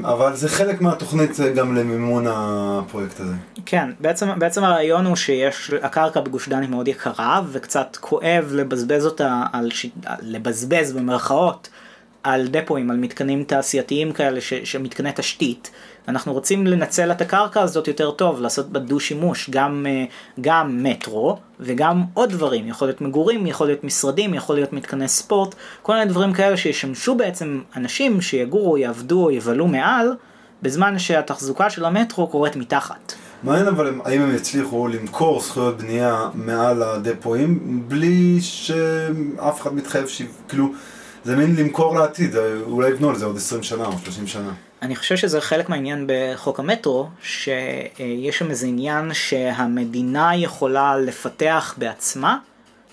אבל זה חלק מהתוכנית גם למימון הפרויקט הזה. כן, בעצם, בעצם הרעיון הוא שיש, הקרקע בגוש דן היא מאוד יקרה, וקצת כואב לבזבז אותה, על, לבזבז במרכאות, על דפויים, על מתקנים תעשייתיים כאלה, ש, שמתקני תשתית. אנחנו רוצים לנצל את הקרקע הזאת יותר טוב, לעשות בדו שימוש, גם, גם מטרו וגם עוד דברים, יכול להיות מגורים, יכול להיות משרדים, יכול להיות מתקני ספורט, כל מיני דברים כאלה שישמשו בעצם אנשים שיגורו, יעבדו, יבלו מעל, בזמן שהתחזוקה של המטרו קורית מתחת. מעניין, אבל האם הם יצליחו למכור זכויות בנייה מעל הדפואים, בלי שאף אחד מתחייב ש... כאילו, זה מין למכור לעתיד, אולי יבנו על זה עוד עשרים שנה או שלושים שנה. אני חושב שזה חלק מהעניין בחוק המטרו, שיש שם איזה עניין שהמדינה יכולה לפתח בעצמה,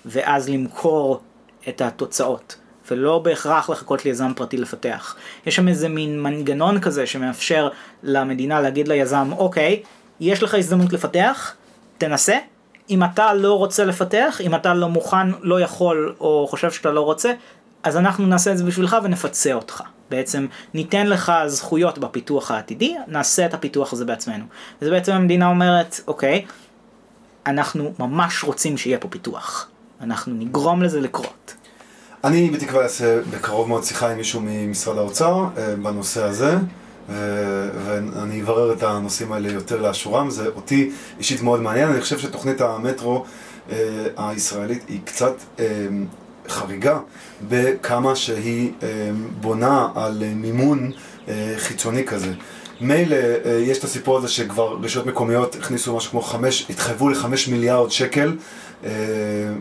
ואז למכור את התוצאות. ולא בהכרח לחכות ליזם פרטי לפתח. יש שם איזה מין מנגנון כזה שמאפשר למדינה להגיד ליזם, אוקיי, יש לך הזדמנות לפתח, תנסה. אם אתה לא רוצה לפתח, אם אתה לא מוכן, לא יכול, או חושב שאתה לא רוצה, אז אנחנו נעשה את זה בשבילך ונפצה אותך. בעצם ניתן לך זכויות בפיתוח העתידי, נעשה את הפיתוח הזה בעצמנו. אז בעצם המדינה אומרת, אוקיי, אנחנו ממש רוצים שיהיה פה פיתוח. אנחנו נגרום לזה לקרות. אני בתקווה אעשה בקרוב מאוד שיחה עם מישהו ממשרד האוצר בנושא הזה, ו- ואני אברר את הנושאים האלה יותר לאשורם. זה אותי אישית מאוד מעניין. אני חושב שתוכנית המטרו אה, הישראלית היא קצת אה, חריגה בכמה שהיא אה, בונה על מימון אה, חיצוני כזה. מילא אה, יש את הסיפור הזה שכבר רשויות מקומיות הכניסו משהו כמו חמש, התחייבו לחמש מיליארד שקל,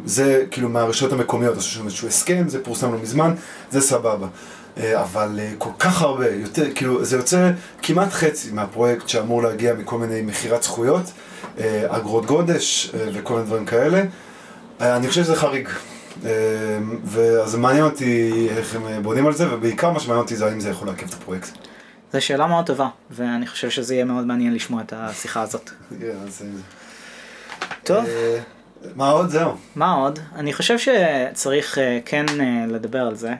זה כאילו מהרשויות המקומיות, איזשהו הסכם, זה פורסם לא מזמן, זה סבבה. אבל כל כך הרבה, יותר, כאילו, זה יוצא כמעט חצי מהפרויקט שאמור להגיע מכל מיני מחירת זכויות, אגרות גודש וכל מיני דברים כאלה. אני חושב שזה חריג. ואז מעניין אותי איך הם בונים על זה, ובעיקר מה שמעניין אותי זה האם זה יכול לעכב את הפרויקט. זו שאלה מאוד טובה, ואני חושב שזה יהיה מאוד מעניין לשמוע את השיחה הזאת. טוב. מה עוד? זהו. מה עוד? אני חושב שצריך כן לדבר על זה,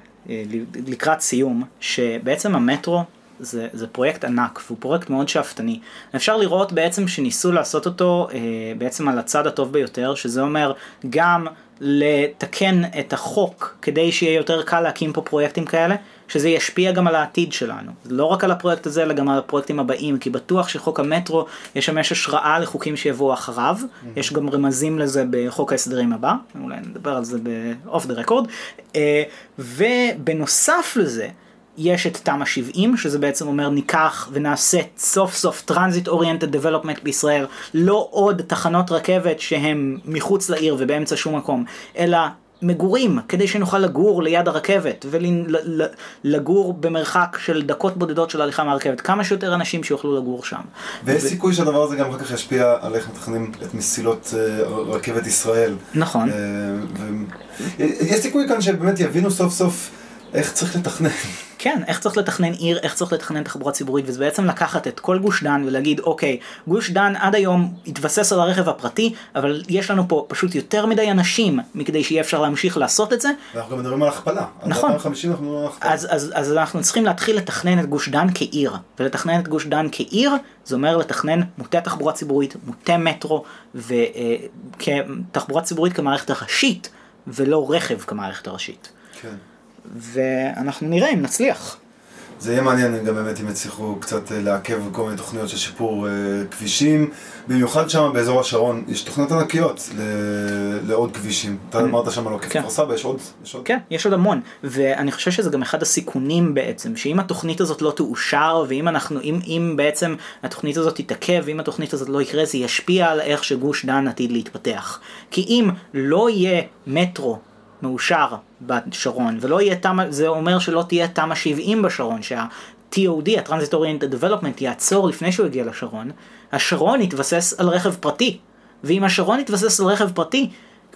לקראת סיום, שבעצם המטרו זה, זה פרויקט ענק, והוא פרויקט מאוד שאפתני. אפשר לראות בעצם שניסו לעשות אותו בעצם על הצד הטוב ביותר, שזה אומר גם לתקן את החוק כדי שיהיה יותר קל להקים פה פרויקטים כאלה, שזה ישפיע גם על העתיד שלנו. לא רק על הפרויקט הזה, אלא גם על הפרויקטים הבאים, כי בטוח שחוק המטרו ישמש השראה לחוקים שיבואו אחריו. Mm-hmm. יש גם רמזים לזה בחוק ההסדרים הבא, אולי נדבר על זה ב-off the record. ובנוסף לזה, יש את תמ"א שבעים, שזה בעצם אומר ניקח ונעשה סוף סוף transit oriented development בישראל, לא עוד תחנות רכבת שהן מחוץ לעיר ובאמצע שום מקום, אלא מגורים, כדי שנוכל לגור ליד הרכבת, ולגור במרחק של דקות בודדות של הליכה מהרכבת, כמה שיותר אנשים שיוכלו לגור שם. ויש ו... סיכוי שהדבר הזה גם אחר כך ישפיע על איך מתכננים את מסילות uh, רכבת ישראל. נכון. Uh, ו... יש סיכוי כאן שבאמת יבינו סוף סוף איך צריך לתכנן. כן, איך צריך לתכנן עיר, איך צריך לתכנן תחבורה ציבורית, וזה בעצם לקחת את כל גוש דן ולהגיד, אוקיי, גוש דן עד היום התבסס על הרכב הפרטי, אבל יש לנו פה פשוט יותר מדי אנשים מכדי שיהיה אפשר להמשיך לעשות את זה. ואנחנו גם מדברים על הכפלה. נכון. על חמישים אנחנו על הכפלה. אז, אז, אז אנחנו צריכים להתחיל לתכנן את גוש דן כעיר, ולתכנן את גוש דן כעיר, זה אומר לתכנן מוטה תחבורה ציבורית, מוטה מטרו, ותחבורה ציבורית כמערכת הראשית, ולא רכב כמערכת הראשית. כן. ואנחנו נראה אם נצליח. זה יהיה מעניין גם באמת אם הצליחו קצת לעכב כל מיני תוכניות של שיפור כבישים, במיוחד שם באזור השרון יש תוכניות ענקיות לעוד כבישים. אתה אמרת שם על עוקף כפר סבא, יש עוד? כן, יש עוד המון, ואני חושב שזה גם אחד הסיכונים בעצם, שאם התוכנית הזאת לא תאושר, ואם אנחנו, אם בעצם התוכנית הזאת תתעכב, ואם התוכנית הזאת לא יקרה, זה ישפיע על איך שגוש דן עתיד להתפתח. כי אם לא יהיה מטרו מאושר בשרון, ולא יהיה תמה, זה אומר שלא תהיה תמה שבעים בשרון, שה-טי או די, ה-Transit Oriented Development, יעצור לפני שהוא הגיע לשרון. השרון יתבסס על רכב פרטי, ואם השרון יתבסס על רכב פרטי,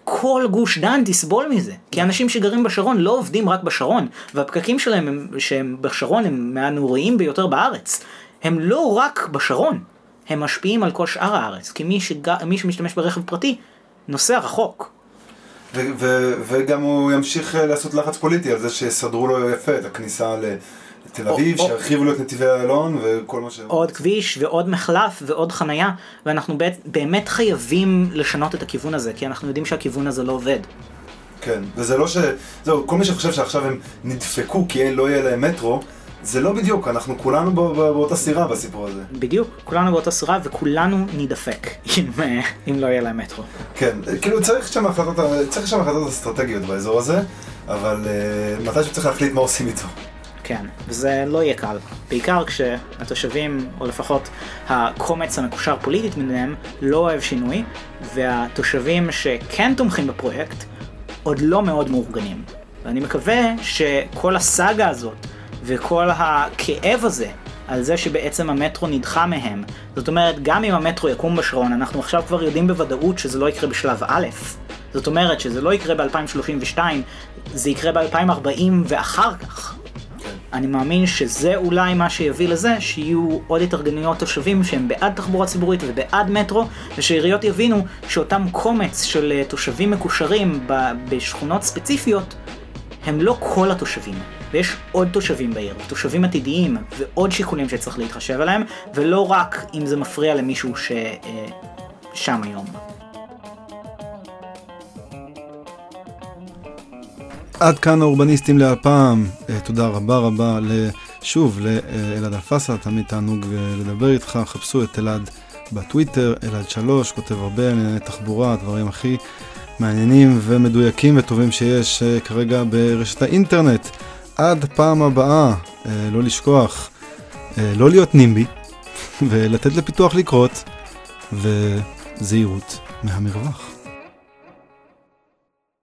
כל גוש דן תסבול מזה, כי אנשים שגרים בשרון לא עובדים רק בשרון, והפקקים שלהם הם, שהם בשרון הם מהנוריים ביותר בארץ, הם לא רק בשרון, הם משפיעים על כל שאר הארץ, כי מי, שג... מי שמשתמש ברכב פרטי נוסע רחוק. ו- ו- וגם הוא ימשיך לעשות לחץ פוליטי על זה שסדרו לו יפה את הכניסה לתל אביב, שהרחיבו לו את נתיבי איילון וכל מה ש... עוד כביש ועוד מחלף ועוד חנייה, ואנחנו באמת חייבים לשנות את הכיוון הזה, כי אנחנו יודעים שהכיוון הזה לא עובד. כן, וזה לא ש... זהו, כל מי שחושב שעכשיו הם נדפקו כי לא יהיה להם מטרו, זה לא בדיוק, אנחנו כולנו באותה סירה בסיפור הזה. בדיוק, כולנו באותה סירה וכולנו נדפק אם לא יהיה להם מטרו. כן, כאילו צריך שם החלטות אסטרטגיות באזור הזה, אבל מתי שצריך להחליט מה עושים איתו. כן, וזה לא יהיה קל, בעיקר כשהתושבים, או לפחות הקומץ המקושר פוליטית מהם, לא אוהב שינוי, והתושבים שכן תומכים בפרויקט עוד לא מאוד מאורגנים. ואני מקווה שכל הסאגה הזאת וכל הכאב הזה על זה שבעצם המטרו נדחה מהם, זאת אומרת, גם אם המטרו יקום בשרון, אנחנו עכשיו כבר יודעים בוודאות שזה לא יקרה בשלב א', זאת אומרת שזה לא יקרה ב-אלפיים שלושים ושתיים, זה יקרה ב-אלפיים ארבעים ואחר כך. אני מאמין שזה אולי מה שיביא לזה שיהיו עוד התארגנויות תושבים שהם בעד תחבורה ציבורית ובעד מטרו, ושעיריות יבינו שאותם קומץ של תושבים מקושרים בשכונות ספציפיות הם לא כל התושבים, ויש עוד תושבים בעיר, תושבים עתידיים ועוד שיקולים שצריך להתחשב עליהם, ולא רק אם זה מפריע למישהו ששם היום. עד כאן האורבניסטים להפעם, תודה רבה רבה שוב לאלעד אלפסה, תמיד תענוג לדבר איתך, חפשו את אלעד בטוויטר, אלעד שלוש, כותב הרבה על תחבורה, דברים הכי מעניינים ומדויקים וטובים שיש כרגע ברשת האינטרנט. עד פעם הבאה, לא לשכוח, לא להיות נימבי, ולתת לפיתוח לקרות, וזהירות מהמרווח.